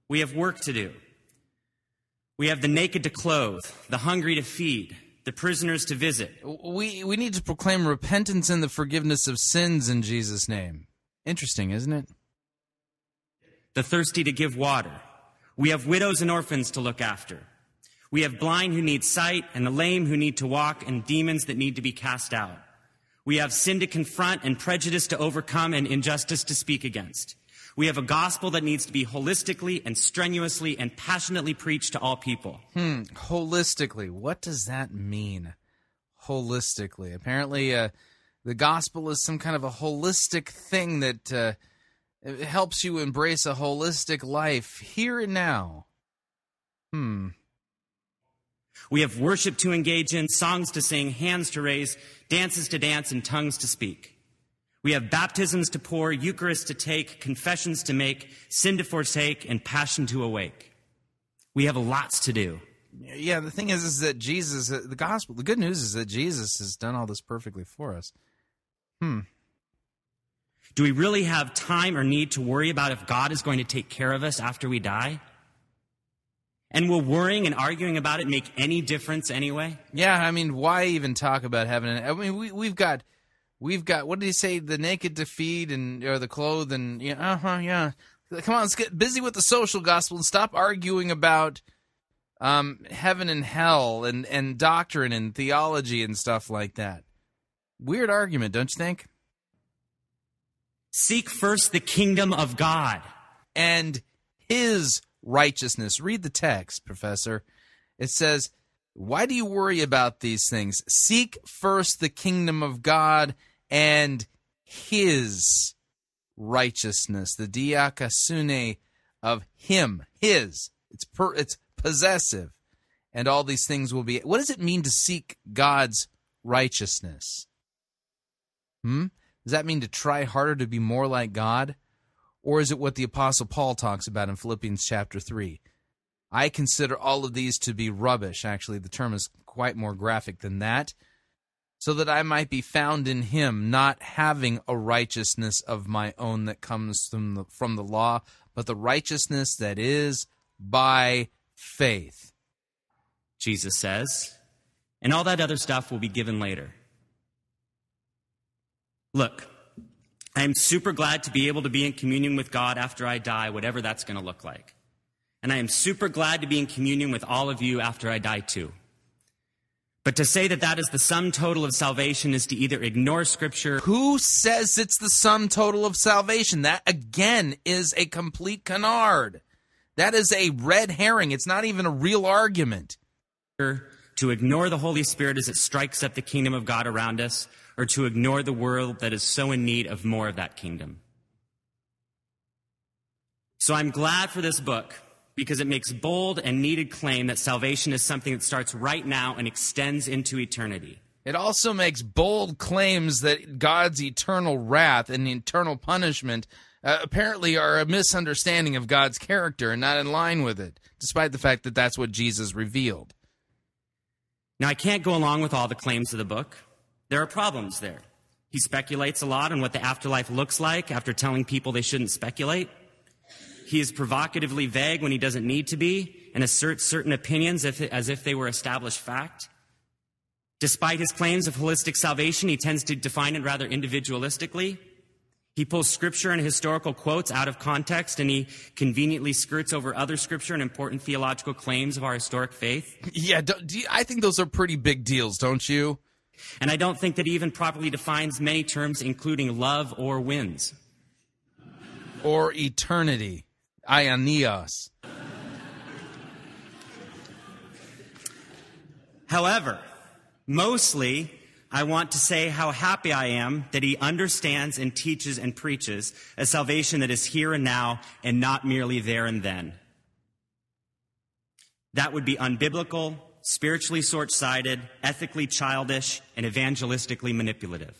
We have work to do. We have the naked to clothe, the hungry to feed, the prisoners to visit. We, we need to proclaim repentance and the forgiveness of sins in Jesus' name. Interesting, isn't it? The thirsty to give water. We have widows and orphans to look after. We have blind who need sight, and the lame who need to walk, and demons that need to be cast out. We have sin to confront, and prejudice to overcome, and injustice to speak against. We have a gospel that needs to be holistically and strenuously and passionately preached to all people. Hmm, holistically. What does that mean? Holistically. Apparently, uh, the gospel is some kind of a holistic thing that... Uh, It helps you embrace a holistic life here and now. Hmm. We have worship to engage in, songs to sing, hands to raise, dances to dance, and tongues to speak. We have baptisms to pour, Eucharist to take, confessions to make, sin to forsake, and passion to awake. We have lots to do. Yeah, the thing is, is that Jesus, the gospel, the good news is that Jesus has done all this perfectly for us. Hmm. Do we really have time or need to worry about if God is going to take care of us after we die? And will worrying and arguing about it make any difference anyway? Yeah, I mean, why even talk about heaven? I mean, we, we've got, we've got. What did he say? The naked to feed and or the clothed and yeah, you know, uh huh, yeah. Come on, let's get busy with the social gospel and stop arguing about um, heaven and hell and and doctrine and theology and stuff like that. Weird argument, don't you think? Seek first the kingdom of God and His righteousness. Read the text, Professor. It says, why do you worry about these things? Seek first the kingdom of God and His righteousness, the diakasune of Him, His. It's per, it's possessive, and all these things will be. What does it mean to seek God's righteousness? Hmm? Does that mean to try harder to be more like God? Or is it what the Apostle Paul talks about in Philippians chapter three? I consider all of these to be rubbish. Actually, the term is quite more graphic than that. So that I might be found in Him, not having a righteousness of my own that comes from the, from the law, but the righteousness that is by faith. Jesus says, and all that other stuff will be given later. Look, I'm super glad to be able to be in communion with God after I die, whatever that's going to look like. And I am super glad to be in communion with all of you after I die too. But to say that that is the sum total of salvation is to either ignore Scripture. Who says it's the sum total of salvation? That, again, is a complete canard. That is a red herring. It's not even a real argument. To ignore the Holy Spirit as it strikes up the kingdom of God around us, or to ignore the world that is so in need of more of that kingdom. So I'm glad for this book because it makes bold and needed claim that salvation is something that starts right now and extends into eternity. It also makes bold claims that God's eternal wrath and eternal punishment uh, apparently are a misunderstanding of God's character and not in line with it, despite the fact that that's what Jesus revealed. Now, I can't go along with all the claims of the book. There are problems there. He speculates a lot on what the afterlife looks like after telling people they shouldn't speculate. He is provocatively vague when he doesn't need to be and asserts certain opinions as if they were established fact. Despite his claims of holistic salvation, he tends to define it rather individualistically. He pulls scripture and historical quotes out of context, and he conveniently skirts over other scripture and important theological claims of our historic faith. Yeah, do, do you, I think those are pretty big deals, don't you? And I don't think that he even properly defines many terms, including love or winds. Or eternity. Aionios. However, mostly, I want to say how happy I am that he understands and teaches and preaches a salvation that is here and now and not merely there and then. That would be unbiblical, spiritually short-sighted, ethically childish, and evangelistically manipulative.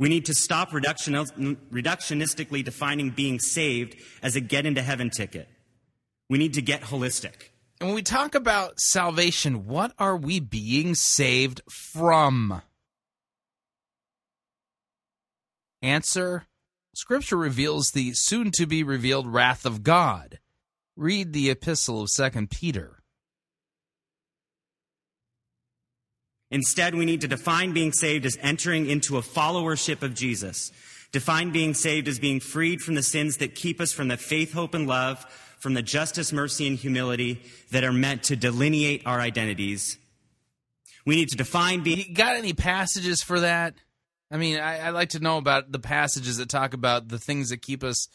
We need to stop reductionistically defining being saved as a get-into-heaven ticket. We need to get holistic. And when we talk about salvation, what are we being saved from? Answer, Scripture reveals the soon-to-be-revealed wrath of God. Read the epistle of Second Peter. Instead, we need to define being saved as entering into a followership of Jesus. Define being saved as being freed from the sins that keep us from the faith, hope, and love, from the justice, mercy, and humility that are meant to delineate our identities. We need to define being... You got any passages for that? I mean, I, I'd like to know about the passages that talk about the things that keep us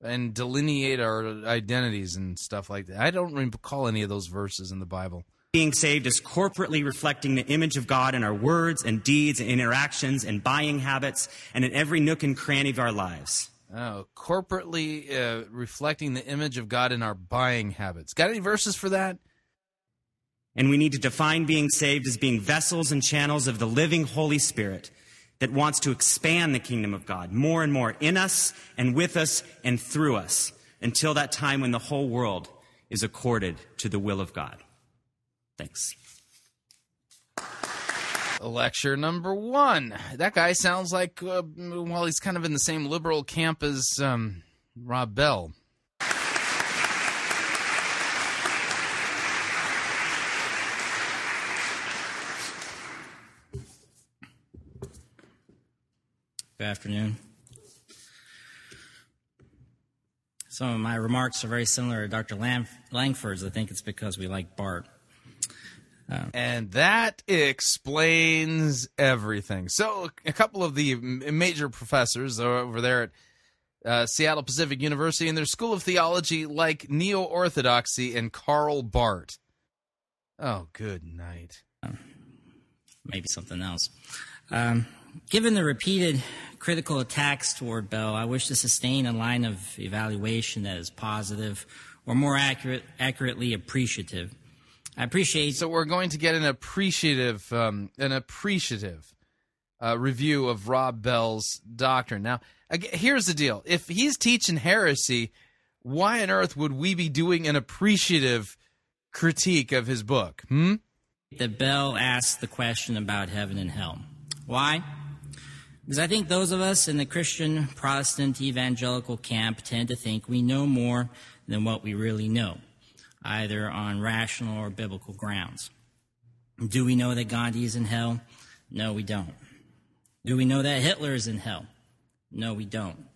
and delineate our identities and stuff like that. I don't recall any of those verses in the Bible. Being saved is corporately reflecting the image of God in our words and deeds and interactions and buying habits and in every nook and cranny of our lives. Oh, corporately uh, reflecting the image of God in our buying habits. Got any verses for that? And we need to define being saved as being vessels and channels of the living Holy Spirit that wants to expand the kingdom of God more and more in us and with us and through us until that time when the whole world is accorded to the will of God. Thanks. Lecture number one. That guy sounds like, uh, well, he's kind of in the same liberal camp as um, Rob Bell. Good afternoon. Some of my remarks are very similar to Doctor Lam- Langford's. I think it's because we like Bart. Um, and that explains everything. So a couple of the major professors are over there at Uh, Seattle Pacific University and their School of Theology, like Neo-Orthodoxy and Karl Barth. Oh, good night. Um, maybe something else. Um, given the repeated critical attacks toward Bell, I wish to sustain a line of evaluation that is positive, or more accurate, accurately appreciative. I appreciate. So we're going to get an appreciative, um, an appreciative uh, review of Rob Bell's doctrine now. Here's the deal. If he's teaching heresy, why on earth would we be doing an appreciative critique of his book? Hmm? That Bell asked the question about heaven and hell. Why? Because I think those of us in the Christian, Protestant, evangelical camp tend to think we know more than what we really know, either on rational or biblical grounds. Do we know that Gandhi is in hell? No, we don't. Do we know that Hitler is in hell? No, we don't.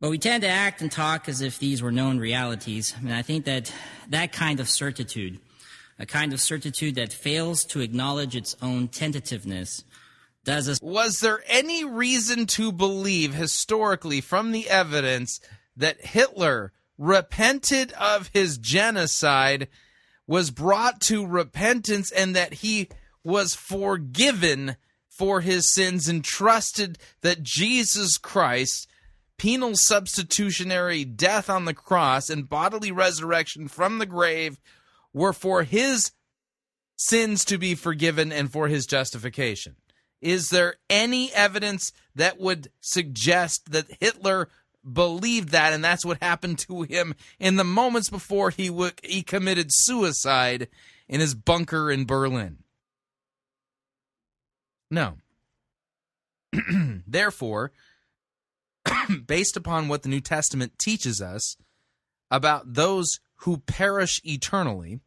But we tend to act and talk as if these were known realities, and I think that that kind of certitude, a kind of certitude that fails to acknowledge its own tentativeness, does us... Was there any reason to believe historically from the evidence that Hitler repented of his genocide, was brought to repentance, and that he was forgiven for his sins, and trusted that Jesus Christ, penal substitutionary death on the cross and bodily resurrection from the grave, were for his sins to be forgiven and for his justification? Is there any evidence that would suggest that Hitler believed that, and that's what happened to him in the moments before he w- he committed suicide in his bunker in Berlin? No. Therefore, based upon what the New Testament teaches us about those who perish eternally,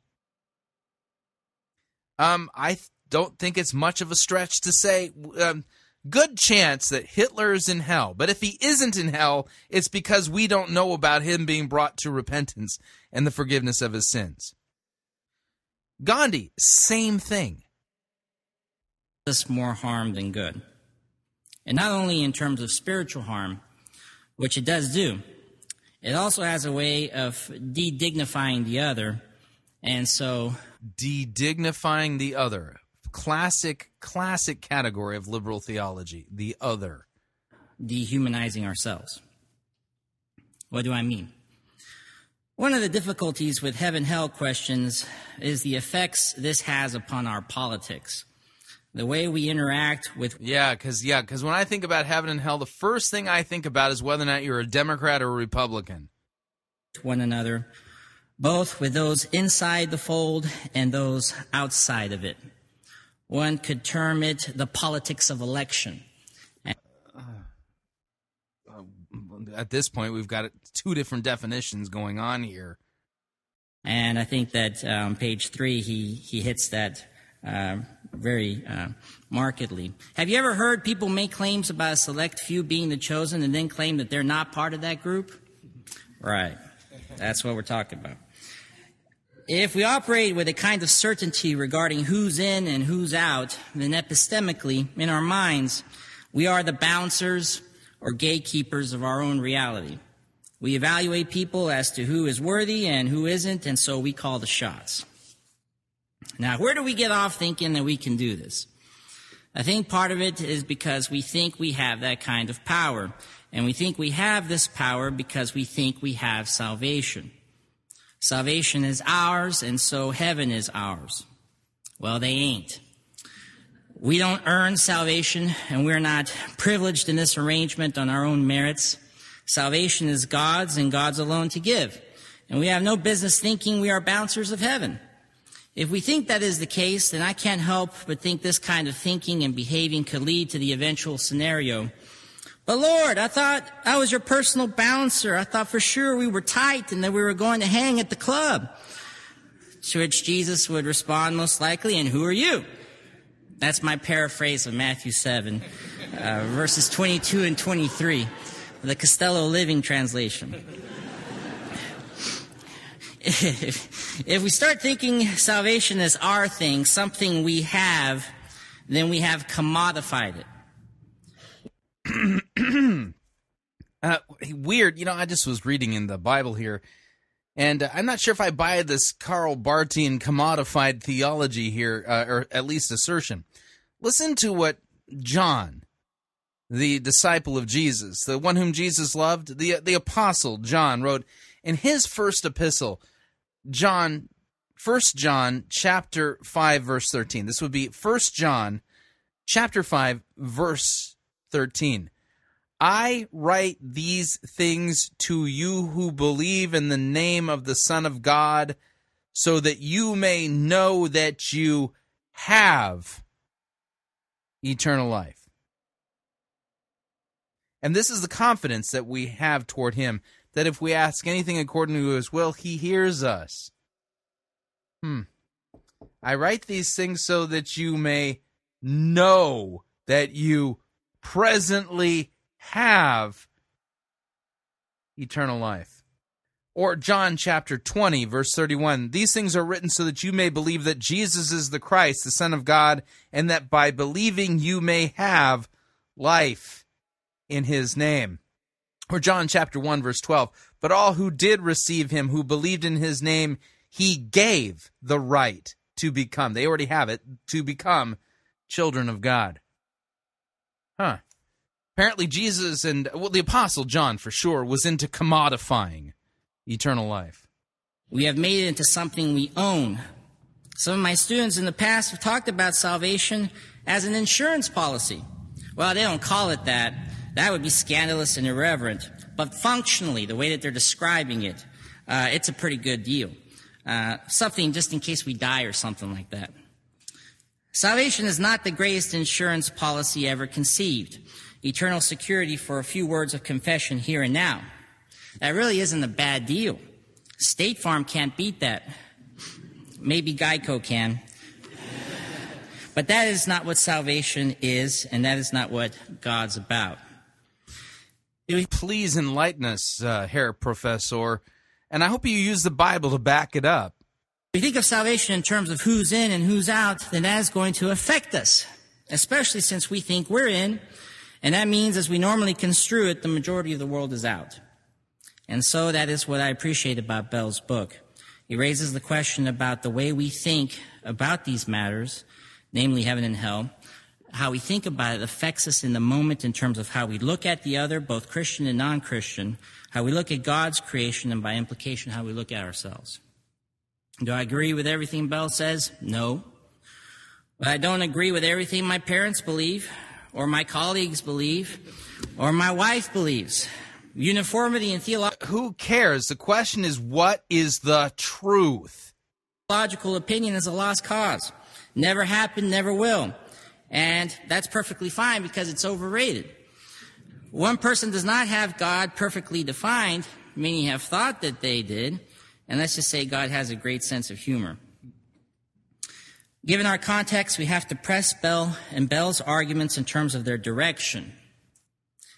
um, I th- don't think it's much of a stretch to say, um, good chance that Hitler is in hell. But if he isn't in hell, it's because we don't know about him being brought to repentance and the forgiveness of his sins. Gandhi, same thing. Us more harm than good. And not only in terms of spiritual harm, which it does do, it also has a way of de-dignifying the other, and so... De-dignifying the other. Classic, classic category of liberal theology, the other. Dehumanizing ourselves. What do I mean? One of the difficulties with heaven-hell questions is the effects this has upon our politics. The way we interact with... Yeah, because yeah, because when I think about heaven and hell, the first thing I think about is whether or not you're a Democrat or a Republican. ...one another, both with those inside the fold and those outside of it. One could term it the politics of election. And- uh, uh, at this point, we've got two different definitions going on here. And I think that on um, page three, he, he hits that... Uh, very uh, markedly. Have you ever heard people make claims about a select few being the chosen and then claim that they're not part of that group? Right. That's what we're talking about. If we operate with a kind of certainty regarding who's in and who's out, then epistemically, in our minds, we are the bouncers or gatekeepers of our own reality. We evaluate people as to who is worthy and who isn't, and so we call the shots. Now, where do we get off thinking that we can do this? I think part of it is because we think we have that kind of power, and we think we have this power because we think we have salvation. Salvation is ours, and so heaven is ours. Well, they ain't. We don't earn salvation, and we're not privileged in this arrangement on our own merits. Salvation is God's and God's alone to give, and we have no business thinking we are bouncers of heaven. If we think that is the case, then I can't help but think this kind of thinking and behaving could lead to the eventual scenario. But Lord, I thought I was your personal bouncer. I thought for sure we were tight and that we were going to hang at the club. To which Jesus would respond most likely, and who are you? That's my paraphrase of Matthew seven. uh, verses twenty-two and twenty-three, the Castello Living Translation. If, if we start thinking salvation as our thing, something we have, then we have commodified it. uh, weird. You know, I just was reading in the Bible here, and uh, I'm not sure if I buy this Karl Barthian commodified theology here, uh, or at least assertion. Listen to what John, the disciple of Jesus, the one whom Jesus loved, the the apostle John, wrote in his first epistle, John, First John chapter five, verse thirteen. This would be First John chapter five, verse thirteen. I write these things to you who believe in the name of the Son of God, so that you may know that you have eternal life. And this is the confidence that we have toward him, that if we ask anything according to his will, he hears us. Hmm. I write these things so that you may know that you presently have eternal life. Or John chapter twenty, verse thirty-one. These things are written so that you may believe that Jesus is the Christ, the Son of God, and that by believing you may have life in his name. Or John chapter one, verse twelve. But all who did receive him, who believed in his name, he gave the right to become, they already have it, to become children of God. Huh. Apparently Jesus and, well, the Apostle John, for sure, was into commodifying eternal life. We have made it into something we own. Some of my students in the past have talked about salvation as an insurance policy. Well, they don't call it that. That would be scandalous and irreverent. But functionally, the way that they're describing it, uh, it's a pretty good deal. Uh, something just in case we die or something like that. Salvation is not the greatest insurance policy ever conceived. Eternal security for a few words of confession here and now. That really isn't a bad deal. State Farm can't beat that. Maybe Geico can. But that is not what salvation is, and that is not what God's about. Please enlighten us, uh, Herr Professor. And I hope you use the Bible to back it up. If you think of salvation in terms of who's in and who's out, then that is going to affect us, especially since we think we're in, and that means, as we normally construe it, the majority of the world is out. And so that is what I appreciate about Bell's book. He raises the question about the way we think about these matters, namely heaven and hell. How we think about it affects us in the moment in terms of how we look at the other, both Christian and non-Christian, how we look at God's creation, and by implication, how we look at ourselves. Do I agree with everything Bell says? No. But I don't agree with everything my parents believe, or my colleagues believe, or my wife believes. Uniformity in theology. Who cares? The question is, what is the truth? Theological opinion is a lost cause. Never happened, never will. And that's perfectly fine because it's overrated. One person does not have God perfectly defined, many have thought that they did, and let's just say God has a great sense of humor. Given our context, we have to press Bell and Bell's arguments in terms of their direction.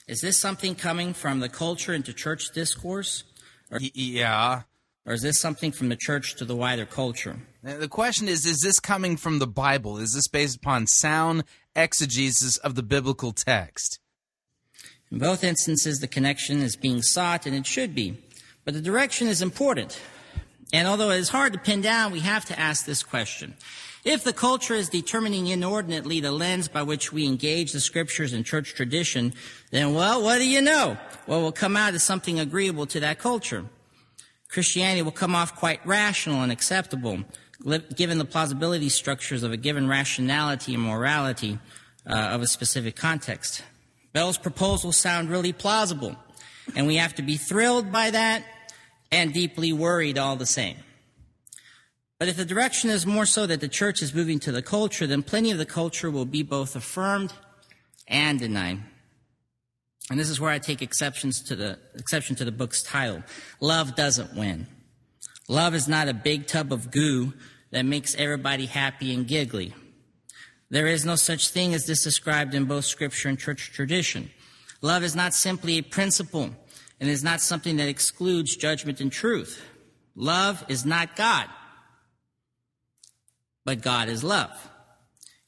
Is this something coming from the culture into church discourse? Or, yeah. Or is this something from the church to the wider culture? The question is, is this coming from the Bible? Is this based upon sound exegesis of the biblical text? In both instances, the connection is being sought, and it should be. But the direction is important. And although it is hard to pin down, we have to ask this question. If the culture is determining inordinately the lens by which we engage the scriptures and church tradition, then, well, what do you know? What will come out is something agreeable to that culture. Christianity will come off quite rational and acceptable, given the plausibility structures of a given rationality and morality uh, of a specific context. Bell's proposals sound really plausible, and we have to be thrilled by that and deeply worried all the same. But if the direction is more so that the church is moving to the culture, then plenty of the culture will be both affirmed and denied. And this is where I take exceptions to the exception to the book's title. Love doesn't win. Love is not a big tub of goo that makes everybody happy and giggly. There is no such thing as this described in both Scripture and church tradition. Love is not simply a principle and is not something that excludes judgment and truth. Love is not God, but God is love.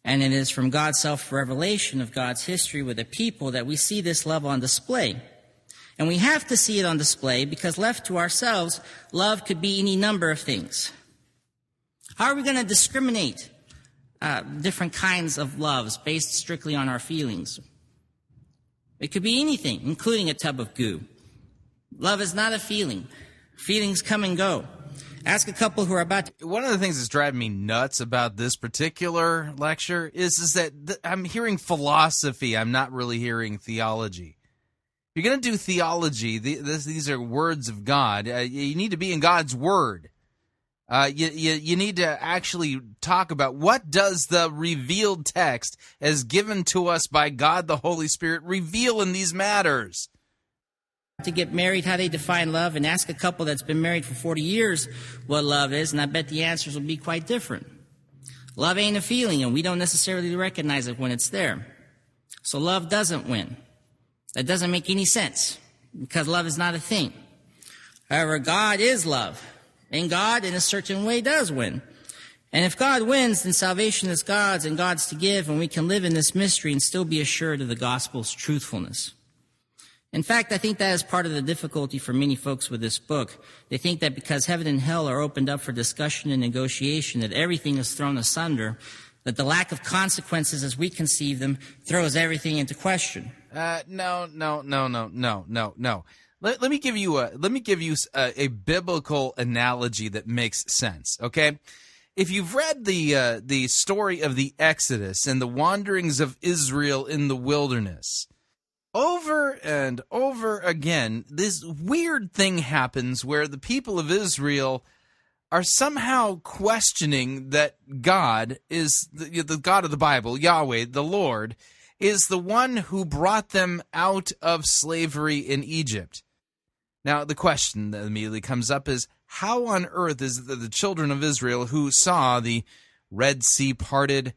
And it is from God's self-revelation of God's history with a people that we see this love on display. And we have to see it on display because left to ourselves, love could be any number of things. How are we going to discriminate uh, different kinds of loves based strictly on our feelings? It could be anything, including a tub of goo. Love is not a feeling. Feelings come and go. Ask a couple who are about to... One of the things that's driving me nuts about this particular lecture is, is that th- I'm hearing philosophy. I'm not really hearing theology. If you're going to do theology, the, this, these are words of God. Uh, you need to be in God's word. Uh, you, you, you need to actually talk about what does the revealed text as given to us by God the Holy Spirit reveal in these matters. To get married, how they define love, and ask a couple that's been married for forty years what love is, and I bet the answers will be quite different. Love ain't a feeling, and we don't necessarily recognize it when it's there. So love doesn't win. That doesn't make any sense, because love is not a thing. However, God is love, and God, in a certain way, does win. And if God wins, then salvation is God's, and God's to give, and we can live in this mystery and still be assured of the gospel's truthfulness. In fact, I think that is part of the difficulty for many folks with this book. They think that because heaven and hell are opened up for discussion and negotiation, that everything is thrown asunder, that the lack of consequences as we conceive them throws everything into question. Uh, no, no, no, no, no, no, no. Let, let me give you a let me give you a, a biblical analogy that makes sense. Okay, if you've read the uh, the story of the Exodus and the wanderings of Israel in the wilderness. Over and over again, this weird thing happens where the people of Israel are somehow questioning that God is the, the God of the Bible, Yahweh, the Lord, is the one who brought them out of slavery in Egypt. Now, the question that immediately comes up is, how on earth is it that the children of Israel who saw the Red Sea parted,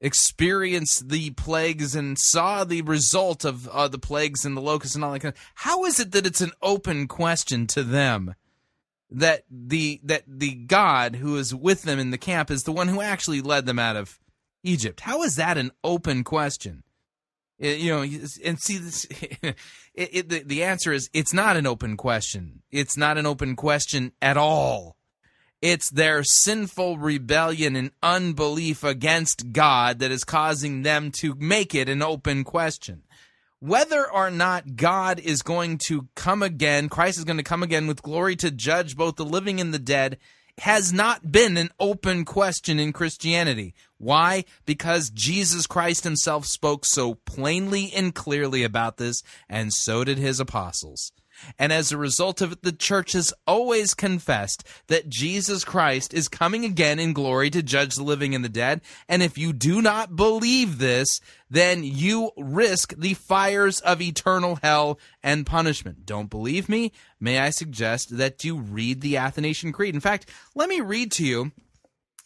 experienced the plagues and saw the result of uh, the plagues and the locusts and all that kind of, how is it that it's an open question to them that the that the God who is with them in the camp is the one who actually led them out of Egypt? How is that an open question? It, you know, and see this. it, it, the, the answer is it's not an open question. It's not an open question at all. It's their sinful rebellion and unbelief against God that is causing them to make it an open question. Whether or not God is going to come again, Christ is going to come again with glory to judge both the living and the dead, has not been an open question in Christianity. Why? Because Jesus Christ himself spoke so plainly and clearly about this, and so did his apostles. And as a result of it, the church has always confessed that Jesus Christ is coming again in glory to judge the living and the dead. And if you do not believe this, then you risk the fires of eternal hell and punishment. Don't believe me? May I suggest that you read the Athanasian Creed? In fact, let me read to you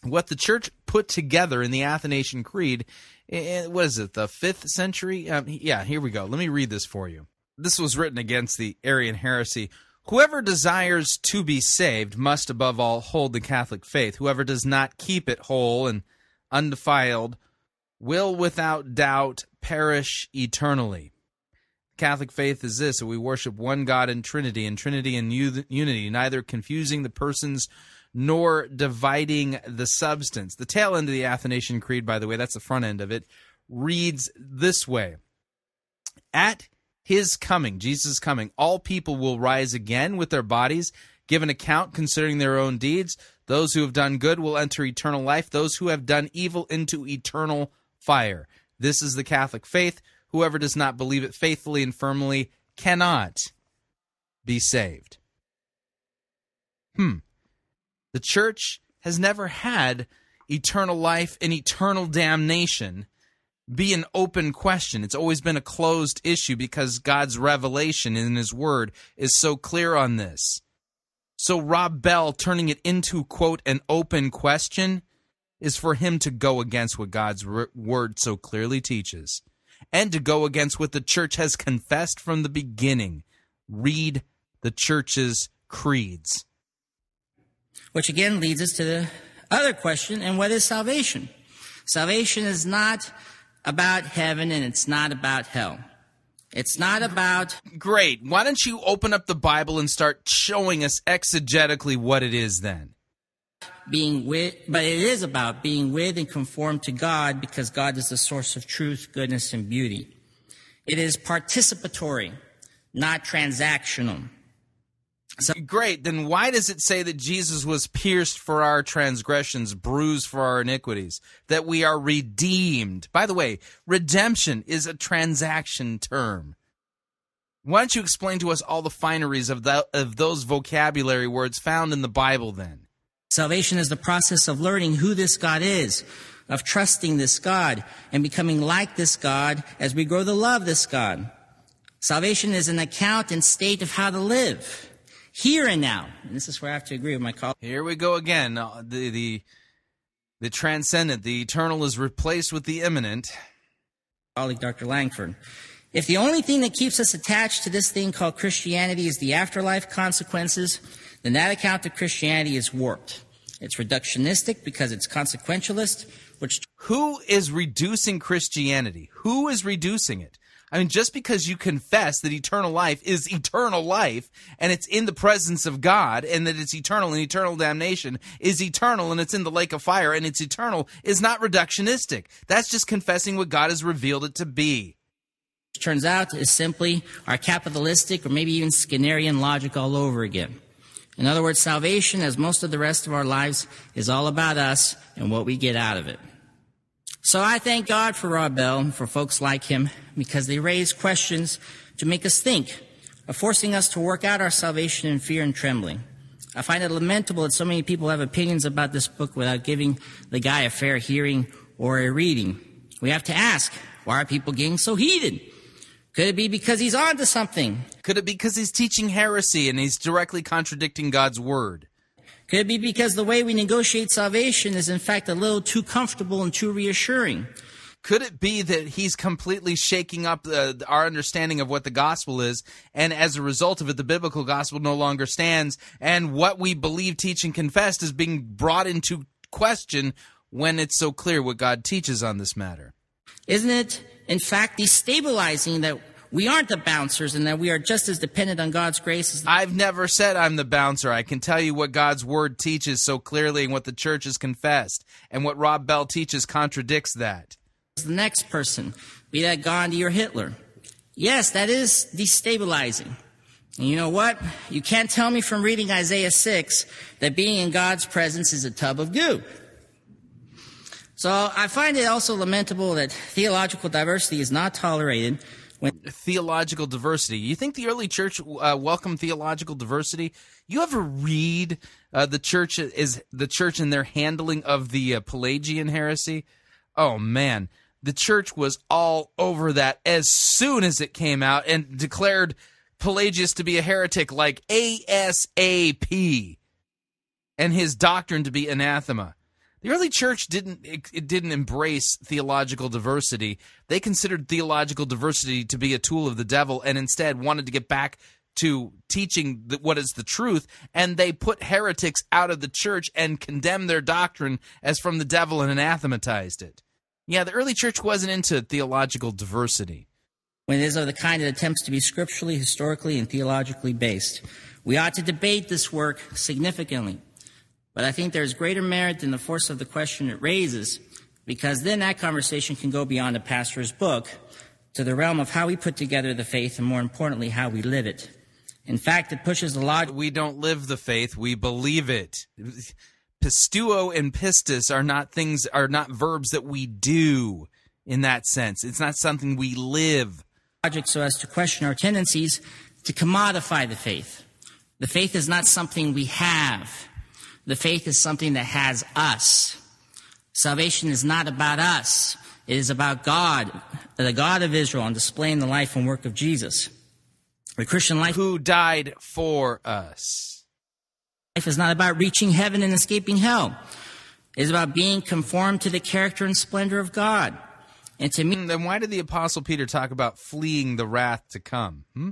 what the church put together in the Athanasian Creed. What is it, the fifth century? Um, yeah, here we go. Let me read this for you. This was written against the Arian heresy. Whoever desires to be saved must above all hold the Catholic faith. Whoever does not keep it whole and undefiled will without doubt perish eternally. Catholic faith is this, that we worship one God in Trinity, and Trinity in unity, neither confusing the persons nor dividing the substance. The tail end of the Athanasian Creed, by the way, that's the front end of it, reads this way. At his coming, Jesus' coming, all people will rise again with their bodies, give an account considering their own deeds. Those who have done good will enter eternal life. Those who have done evil into eternal fire. This is the Catholic faith. Whoever does not believe it faithfully and firmly cannot be saved. Hmm. The church has never had eternal life and eternal damnation be an open question. It's always been a closed issue because God's revelation in his word is so clear on this. So Rob Bell turning it into, quote, an open question is for him to go against what God's word so clearly teaches, and to go against what the church has confessed from the beginning. Read the church's creeds. Which again leads us to the other question, and what is salvation? Salvation is not about heaven, and it's not about hell. It's not about... Great. Why don't you open up the Bible and start showing us exegetically what it is then? Being with, but it is about being with and conformed to God, because God is the source of truth, goodness, and beauty. It is participatory, not transactional. So, great. Then why does it say that Jesus was pierced for our transgressions, bruised for our iniquities, that we are redeemed? By the way, redemption is a transaction term. Why don't you explain to us all the fineries of, the, of those vocabulary words found in the Bible then? Salvation is the process of learning who this God is, of trusting this God, and becoming like this God as we grow to love this God. Salvation is an account and state of how to live. Here and now, and this is where I have to agree with my colleague. Here we go again. The, the, the transcendent, the eternal is replaced with the immanent. Colleague Doctor Langford. If the only thing that keeps us attached to this thing called Christianity is the afterlife consequences, then that account of Christianity is warped. It's reductionistic because it's consequentialist. Which Who is reducing Christianity? Who is reducing it? I mean, just because you confess that eternal life is eternal life, and it's in the presence of God, and that it's eternal, and eternal damnation is eternal, and it's in the lake of fire, and it's eternal, is not reductionistic. That's just confessing what God has revealed it to be. It turns out is simply our capitalistic or maybe even Skinnerian logic all over again. In other words, salvation, as most of the rest of our lives, is all about us and what we get out of it. So I thank God for Rob Bell and for folks like him, because they raise questions to make us think, of forcing us to work out our salvation in fear and trembling. I find it lamentable that so many people have opinions about this book without giving the guy a fair hearing or a reading. We have to ask, why are people getting so heated? Could it be because he's onto something? Could it be because he's teaching heresy and he's directly contradicting God's word? Could it be because the way we negotiate salvation is, in fact, a little too comfortable and too reassuring? Could it be that he's completely shaking up uh, our understanding of what the gospel is, and as a result of it, the biblical gospel no longer stands, and what we believe, teach, and confess is being brought into question when it's so clear what God teaches on this matter? Isn't it, in fact, destabilizing that we aren't the bouncers, and that we are just as dependent on God's grace as... I've never said I'm the bouncer. I can tell you what God's word teaches so clearly and what the church has confessed, and what Rob Bell teaches contradicts that. The next person, be that Gandhi or Hitler. Yes, that is destabilizing. And you know what? You can't tell me from reading Isaiah six that being in God's presence is a tub of goo. So I find it also lamentable that theological diversity is not tolerated. When theological diversity. You think the early church uh, welcomed theological diversity? You ever read uh, the church is the church in their handling of the uh, Pelagian heresy? Oh man, the church was all over that as soon as it came out and declared Pelagius to be a heretic, like ASAP, and his doctrine to be anathema. The early church didn't it, it didn't embrace theological diversity. They considered theological diversity to be a tool of the devil, and instead wanted to get back to teaching the, what is the truth, and they put heretics out of the church and condemned their doctrine as from the devil and anathematized it. Yeah, the early church wasn't into theological diversity. When it is of the kind that attempts to be scripturally, historically, and theologically based, we ought to debate this work significantly. But I think there's greater merit than the force of the question it raises, because then that conversation can go beyond a pastor's book to the realm of how we put together the faith, and more importantly, how we live it. In fact, it pushes the logic. We don't live the faith, we believe it. Pistuo and pistis are not things, are not verbs that we do in that sense. It's not something we live. Logic so as to question our tendencies to commodify the faith. The faith is not something we have. The faith is something that has us. Salvation is not about us. It is about God, the God of Israel, and displaying the life and work of Jesus. The Christian life... Who died for us. Life is not about reaching heaven and escaping hell. is about being conformed to the character and splendor of God. And to me, then why did the Apostle Peter talk about fleeing the wrath to come? Hmm?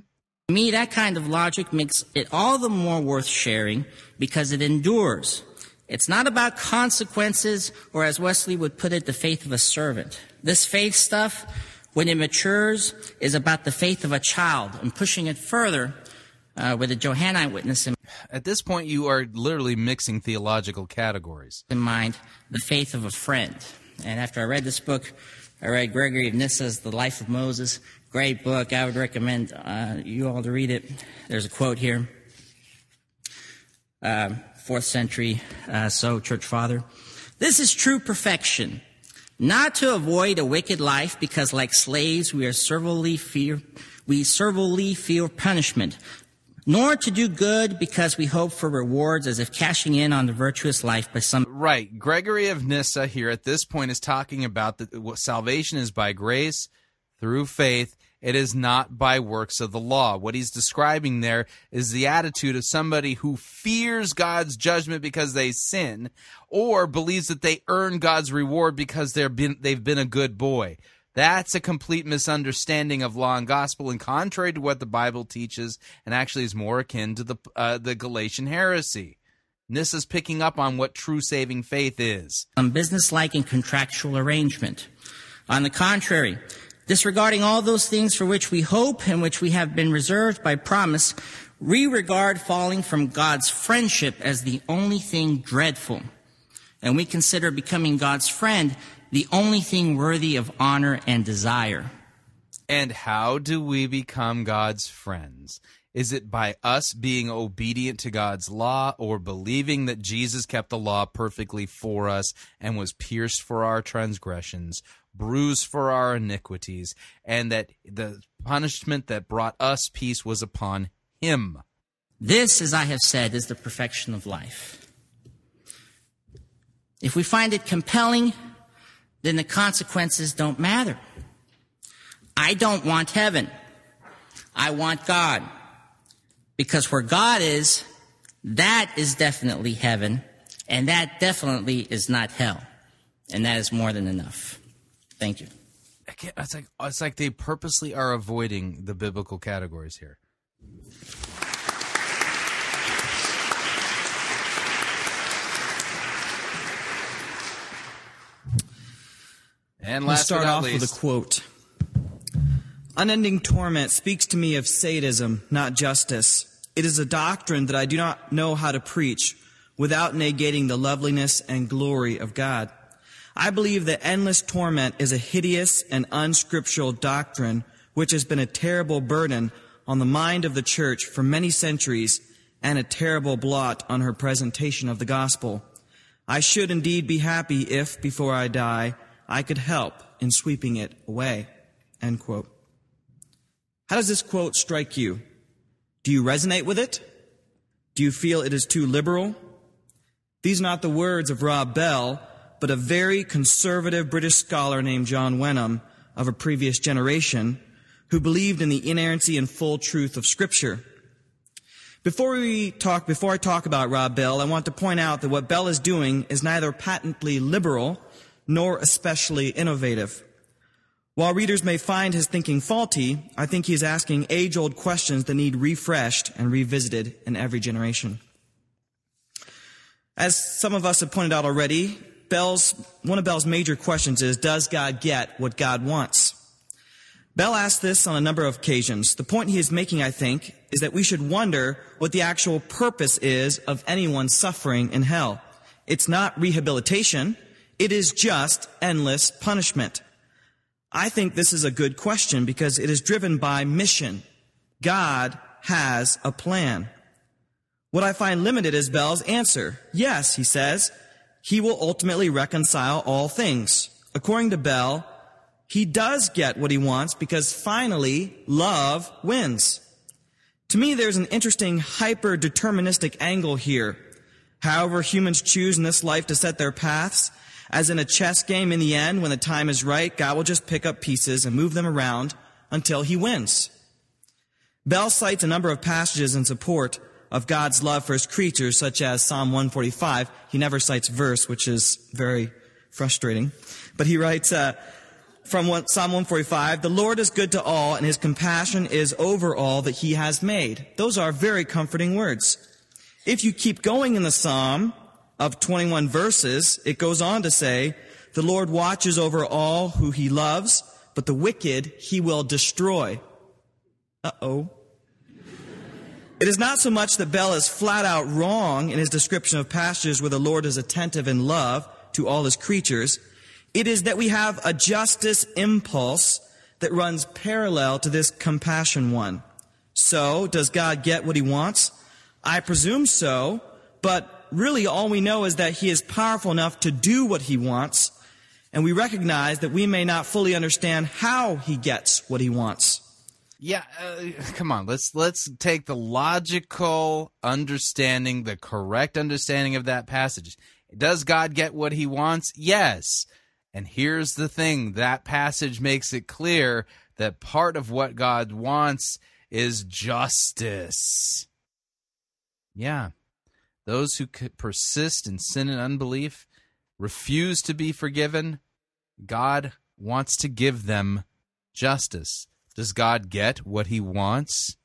To me, that kind of logic makes it all the more worth sharing because it endures. It's not about consequences, or as Wesley would put it, the faith of a servant. This faith stuff, when it matures, is about the faith of a child and pushing it further uh, with a Johannine witness in mind. At this point, you are literally mixing theological categories. In mind, the faith of a friend. And after I read this book, I read Gregory of Nyssa's The Life of Moses. Great book. I would recommend uh, you all to read it. There's a quote here. Uh, fourth century, uh, so church father. This is true perfection, not to avoid a wicked life, because like slaves we are servilely fear, we servilely fear punishment, nor to do good because we hope for rewards, as if cashing in on the virtuous life by some... Right. Gregory of Nyssa here at this point is talking about that salvation is by grace through faith. It is not by works of the law. What he's describing there is the attitude of somebody who fears God's judgment because they sin, or believes that they earn God's reward because they've been, they've been a good boy. That's a complete misunderstanding of law and gospel, and contrary to what the Bible teaches, and actually is more akin to the uh, the Galatian heresy. Nyssa's picking up on what true saving faith is. Unbusinesslike and contractual arrangement. On the contrary, disregarding all those things for which we hope and which we have been reserved by promise, we regard falling from God's friendship as the only thing dreadful, and we consider becoming God's friend the only thing worthy of honor and desire. And how do we become God's friends? Is it by us being obedient to God's law, or believing that Jesus kept the law perfectly for us and was pierced for our transgressions, bruised for our iniquities, and that the punishment that brought us peace was upon him? This, as I have said, is the perfection of life. If we find it compelling, then the consequences don't matter. I don't want heaven. I want God. Because where God is, that is definitely heaven, and that definitely is not hell. And that is more than enough. Thank you. I can't, it's like it's like they purposely are avoiding the biblical categories here. And last we'll start but not off least. with a quote. Unending torment speaks to me of sadism, not justice. It is a doctrine that I do not know how to preach without negating the loveliness and glory of God. I believe that endless torment is a hideous and unscriptural doctrine, which has been a terrible burden on the mind of the church for many centuries and a terrible blot on her presentation of the gospel. I should indeed be happy if, before I die, I could help in sweeping it away. End quote. How does this quote strike you? Do you resonate with it? Do you feel it is too liberal? These are not the words of Rob Bell, but a very conservative British scholar named John Wenham of a previous generation who believed in the inerrancy and full truth of Scripture. Before we talk, before I talk about Rob Bell, I want to point out that what Bell is doing is neither patently liberal nor especially innovative. While readers may find his thinking faulty, I think he is asking age-old questions that need refreshed and revisited in every generation. As some of us have pointed out already, Bell's, one of Bell's major questions is, does God get what God wants? Bell asked this on a number of occasions. The point he is making, I think, is that we should wonder what the actual purpose is of anyone suffering in hell. It's not rehabilitation. It is just endless punishment. I think this is a good question because it is driven by mission. God has a plan. What I find limited is Bell's answer. Yes, he says, he will ultimately reconcile all things. According to Bell, he does get what he wants because finally love wins. To me, there's an interesting hyper-deterministic angle here. However humans choose in this life to set their paths, as in a chess game, in the end, when the time is right, God will just pick up pieces and move them around until he wins. Bell cites a number of passages in support, of God's love for his creatures, such as Psalm one forty-five. He never cites verse, which is very frustrating. But he writes uh, from one, Psalm one forty-five, "The Lord is good to all, and his compassion is over all that he has made." Those are very comforting words. If you keep going in the psalm of twenty-one verses, it goes on to say, "The Lord watches over all who he loves, but the wicked he will destroy." Uh-oh. It is not so much that Bell is flat out wrong in his description of passages where the Lord is attentive in love to all his creatures. It is that we have a justice impulse that runs parallel to this compassion one. So, does God get what he wants? I presume so, but really all we know is that he is powerful enough to do what he wants, and we recognize that we may not fully understand how he gets what he wants. Yeah, uh, come on. Let's let's take the logical understanding, the correct understanding of that passage. Does God get what he wants? Yes. And here's the thing. That passage makes it clear that part of what God wants is justice. Yeah. Those who persist in sin and unbelief, refuse to be forgiven, God wants to give them justice. Does God get what he wants?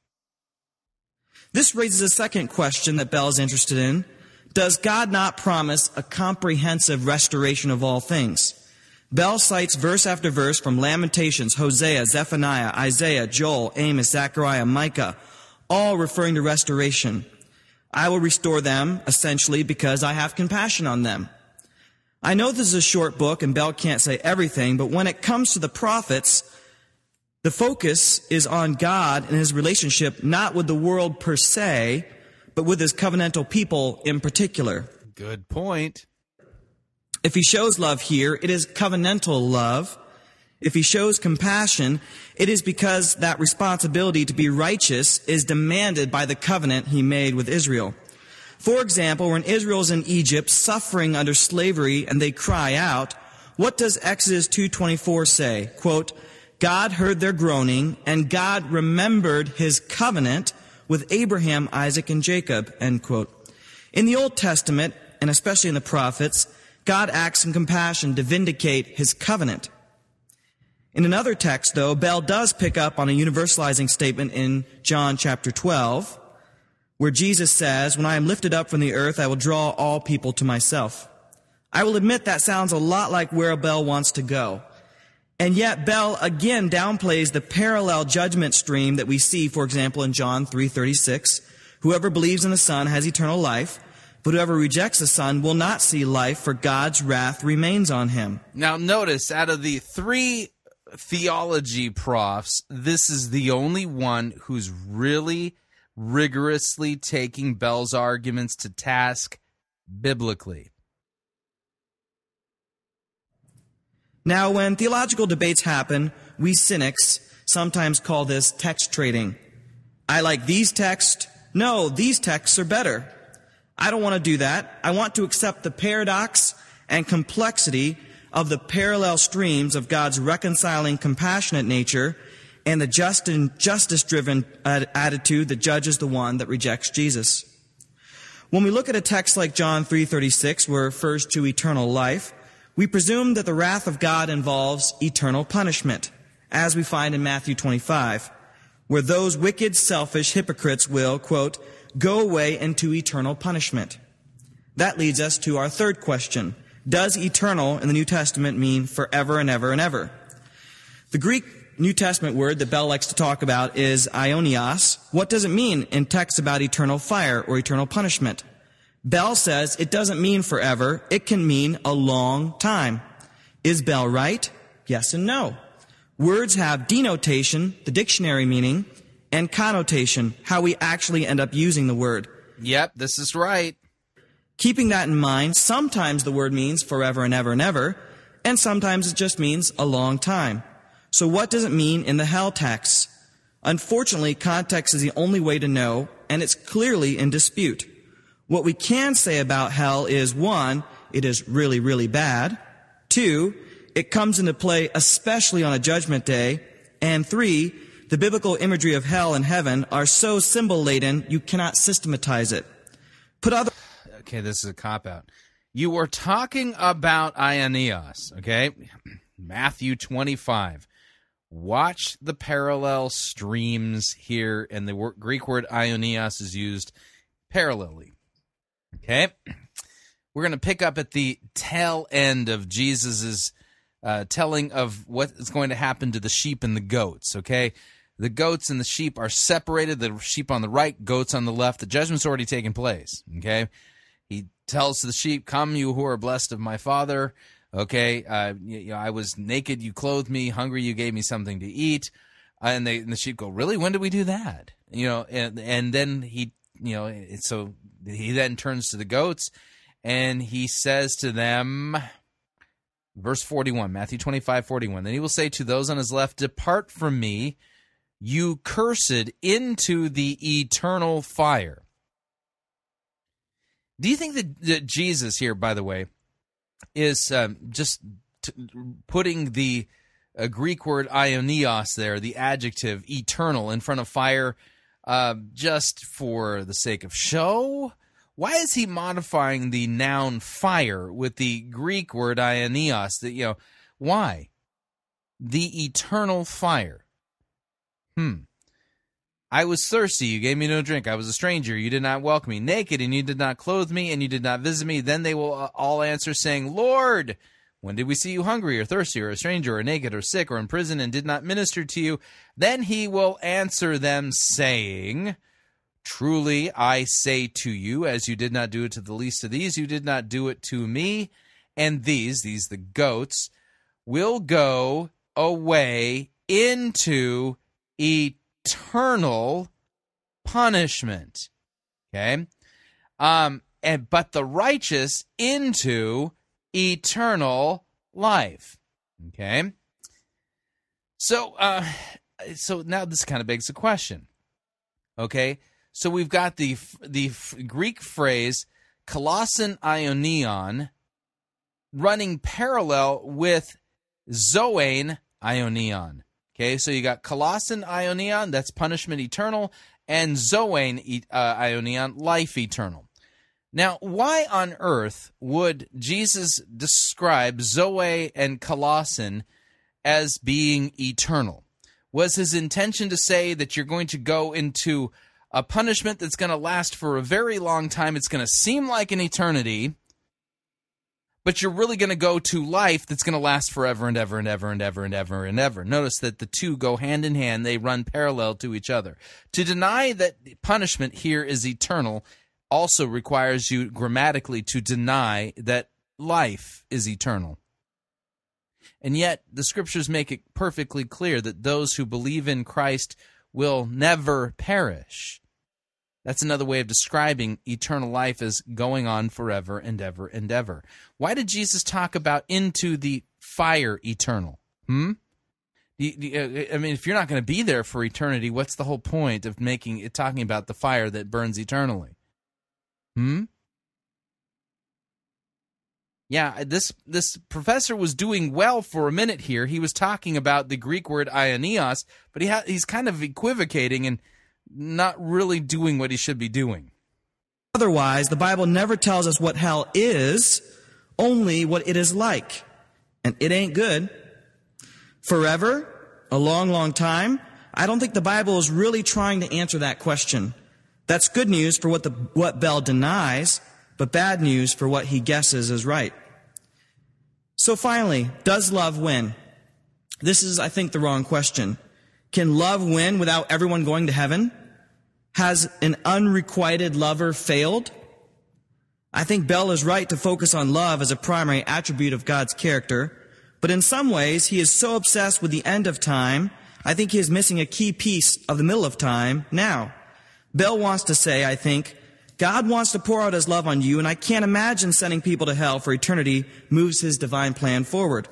This raises a second question that Bell is interested in. Does God not promise a comprehensive restoration of all things? Bell cites verse after verse from Lamentations, Hosea, Zephaniah, Isaiah, Joel, Amos, Zechariah, Micah, all referring to restoration. I will restore them, essentially, because I have compassion on them. I know this is a short book and Bell can't say everything, but when it comes to the prophets, the focus is on God and his relationship, not with the world per se, but with his covenantal people in particular. Good point. If he shows love here, it is covenantal love. If he shows compassion, it is because that responsibility to be righteous is demanded by the covenant he made with Israel. For example, when Israel is in Egypt suffering under slavery and they cry out, what does Exodus two twenty-four say? Quote, "God heard their groaning, and God remembered his covenant with Abraham, Isaac, and Jacob," end quote. In the Old Testament, and especially in the prophets, God acts in compassion to vindicate his covenant. In another text, though, Bell does pick up on a universalizing statement in John chapter twelve, where Jesus says, "When I am lifted up from the earth, I will draw all people to myself." I will admit that sounds a lot like where Bell wants to go. And yet Bell again downplays the parallel judgment stream that we see, for example, in John three thirty-six. "Whoever believes in the Son has eternal life, but whoever rejects the Son will not see life, for God's wrath remains on him." Now notice, out of the three theology profs, this is the only one who's really rigorously taking Bell's arguments to task biblically. Now, when theological debates happen, we cynics sometimes call this text trading. I like these texts. No, these texts are better. I don't want to do that. I want to accept the paradox and complexity of the parallel streams of God's reconciling, compassionate nature and the just and justice-driven attitude that judges the one that rejects Jesus. When we look at a text like John three thirty-six, where it refers to eternal life, we presume that the wrath of God involves eternal punishment, as we find in Matthew twenty-five, where those wicked, selfish hypocrites will, quote, "go away into eternal punishment." That leads us to our third question. Does eternal in the New Testament mean forever and ever and ever? The Greek New Testament word that Bell likes to talk about is aionios. What does it mean in texts about eternal fire or eternal punishment? Bell says it doesn't mean forever. It can mean a long time. Is Bell right? Yes and no. Words have denotation, the dictionary meaning, and connotation, how we actually end up using the word. Yep, this is right. Keeping that in mind, sometimes the word means forever and ever and ever, and sometimes it just means a long time. So what does it mean in the hell text? Unfortunately, context is the only way to know, and it's clearly in dispute. What we can say about hell is, one, it is really, really bad. Two, it comes into play especially on a judgment day. And three, The biblical imagery of hell and heaven are so symbol-laden, you cannot systematize it. Put other... Okay, this is a cop-out. You were talking about Ionios, okay? Matthew twenty-five. Watch the parallel streams here, and the word, Greek word Ionios is used parallelly. Okay? We're going to pick up at the tail end of Jesus's uh, telling of what is going to happen to the sheep and the goats, okay? The goats and the sheep are separated, the sheep on the right, goats on the left. The judgment's already taken place, okay? He tells the sheep, come, you who are blessed of my Father, okay? Uh, you know, I was naked, you clothed me, hungry, you gave me something to eat. Uh, and, they, and the sheep go, really, when did we do that? You know, and, and then he, you know, so he then turns to the goats, and he says to them, verse forty-one, Matthew twenty-five, forty-one, then he will say to those on his left, depart from me, you cursed, into the eternal fire. Do you think that, that Jesus here, by the way, is um, just t- putting the uh, Greek word Ionios there, the adjective eternal, in front of fire uh, just for the sake of show? Why is he modifying the noun fire with the Greek word Ionios? That, you know, why? The eternal fire. Hmm. I was thirsty, you gave me no drink. I was a stranger, you did not welcome me. Naked, and you did not clothe me, and you did not visit me. Then they will all answer, saying, Lord, when did we see you hungry or thirsty or a stranger or naked or sick or in prison and did not minister to you? Then he will answer them, saying... Truly, I say to you, as you did not do it to the least of these, you did not do it to me. And these, these the goats, will go away into eternal punishment. Okay? Um, and but the righteous into eternal life. Okay? So, uh, so now this kind of begs the question. Okay? So we've got the the Greek phrase "kolossin ionion" running parallel with "zoein ionion." Okay, so you got "kolossin ionion," that's punishment eternal, and "zoein uh, ionion," life eternal. Now, why on earth would Jesus describe "zoe" and "kolossin" as being eternal? Was his intention to say that you're going to go into a punishment that's going to last for a very long time? It's going to seem like an eternity, but you're really going to go to life that's going to last forever and ever and ever and ever and ever and ever. Notice that the two go hand in hand. They run parallel to each other. To deny that punishment here is eternal also requires you grammatically to deny that life is eternal. And yet the Scriptures make it perfectly clear that those who believe in Christ will never perish. That's another way of describing eternal life as going on forever and ever and ever. Why did Jesus talk about into the fire eternal? Hmm? I mean, if you're not going to be there for eternity, what's the whole point of making it talking about the fire that burns eternally? Hmm? Yeah, this this professor was doing well for a minute here. He was talking about the Greek word Ionios, but he ha- he's kind of equivocating and not really doing what he should be doing. Otherwise, the Bible never tells us what hell is, only what it is like. And it ain't good. Forever, a long, long time. I don't think the Bible is really trying to answer that question. That's good news for what the what Bell denies, but bad news for what he guesses is right. So finally, does love win? This is, I think, the wrong question. Can love win without everyone going to heaven? Has an unrequited lover failed? I think Bell is right to focus on love as a primary attribute of God's character, but in some ways he is so obsessed with the end of time, I think he is missing a key piece of the middle of time now. Bell wants to say, I think, God wants to pour out his love on you, and I can't imagine sending people to hell for eternity moves his divine plan forward.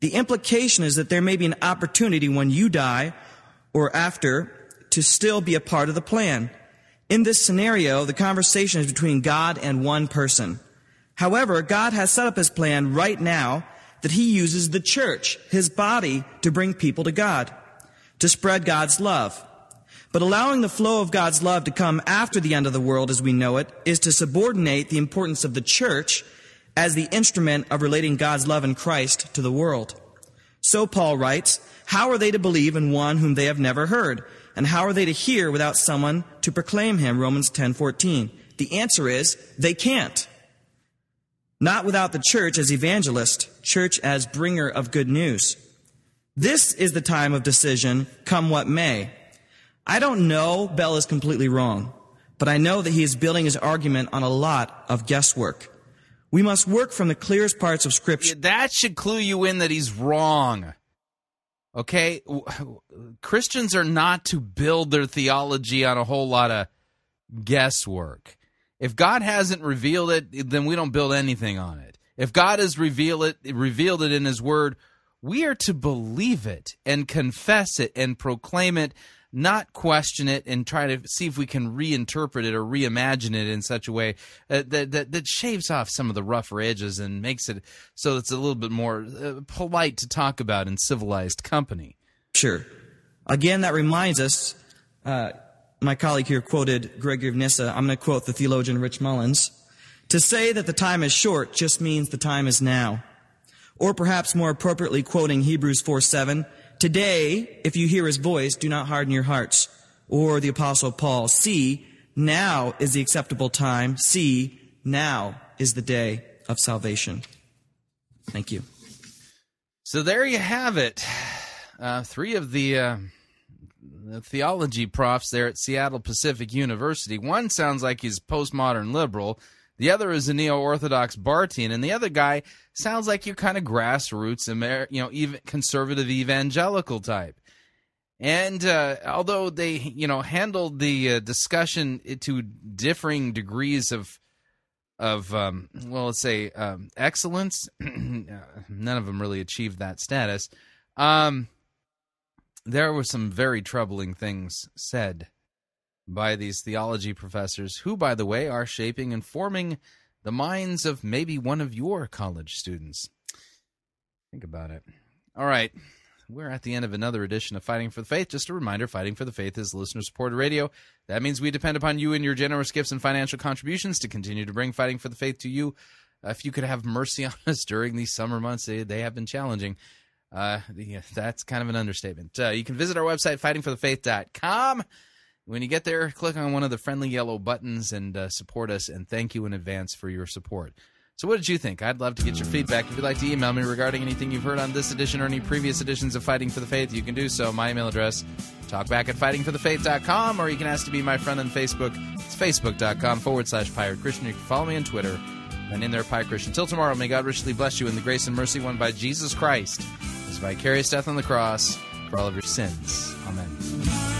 The implication is that there may be an opportunity when you die or after to still be a part of the plan. In this scenario, the conversation is between God and one person. However, God has set up his plan right now that he uses the church, his body, to bring people to God. to spread God's love. But allowing the flow of God's love to come after the end of the world as we know it is to subordinate the importance of the church as the instrument of relating God's love in Christ to the world. So Paul writes, "How are they to believe in one whom they have never heard? And how are they to hear without someone to proclaim him?" Romans ten fourteen. The answer is, they can't. Not without the church as evangelist, church as bringer of good news. This is the time of decision, come what may. I don't know Bell is completely wrong, but I know that he is building his argument on a lot of guesswork. We must work from the clearest parts of Scripture. That should clue you in that he's wrong. Okay? Christians are not to build their theology on a whole lot of guesswork. If God hasn't revealed it, then we don't build anything on it. If God has revealed it, revealed it in his word, we are to believe it and confess it and proclaim it, not question it and try to see if we can reinterpret it or reimagine it in such a way uh, that, that that shaves off some of the rougher edges and makes it so it's a little bit more uh, polite to talk about in civilized company. Sure. Again, that reminds us, uh, my colleague here quoted Gregory of Nyssa. I'm going to quote the theologian Rich Mullins. "To say that the time is short just means the time is now." Or perhaps more appropriately quoting Hebrews four seven, "Today, if you hear his voice, do not harden your hearts." Or the Apostle Paul, "See, now is the acceptable time. See, now is the day of salvation." Thank you. So there you have it. Uh, three of the, uh, the theology profs there at Seattle Pacific University. One sounds like he's postmodern liberal. The other is a neo-Orthodox Bartian, and the other guy sounds like you kind of grassroots, Amer- you know, even conservative evangelical type. And uh, although they, you know, handled the uh, discussion to differing degrees of, of um, well, let's say um, excellence, none of them really achieved that status. Um, there were some very troubling things said by these theology professors, who, by the way, are shaping and forming the minds of maybe one of your college students. Think about it. All right. We're at the end of another edition of Fighting for the Faith. Just a reminder, Fighting for the Faith is listener-supported radio. That means we depend upon you and your generous gifts and financial contributions to continue to bring Fighting for the Faith to you. If you could have mercy on us during these summer months, they, they have been challenging. Uh, yeah, that's kind of an understatement. Uh, you can visit our website, fighting for the faith dot com. When you get there, click on one of the friendly yellow buttons and uh, support us, and thank you in advance for your support. So what did you think? I'd love to get your feedback. If you'd like to email me regarding anything you've heard on this edition or any previous editions of Fighting for the Faith, you can do so. My email address, talkback at fighting for the faith dot com, or you can ask to be my friend on Facebook. It's facebook.com forward slash Pirate Christian. You can follow me on Twitter, and in there, Pirate Christian. Till tomorrow, may God richly bless you in the grace and mercy won by Jesus Christ, his vicarious death on the cross for all of your sins. Amen.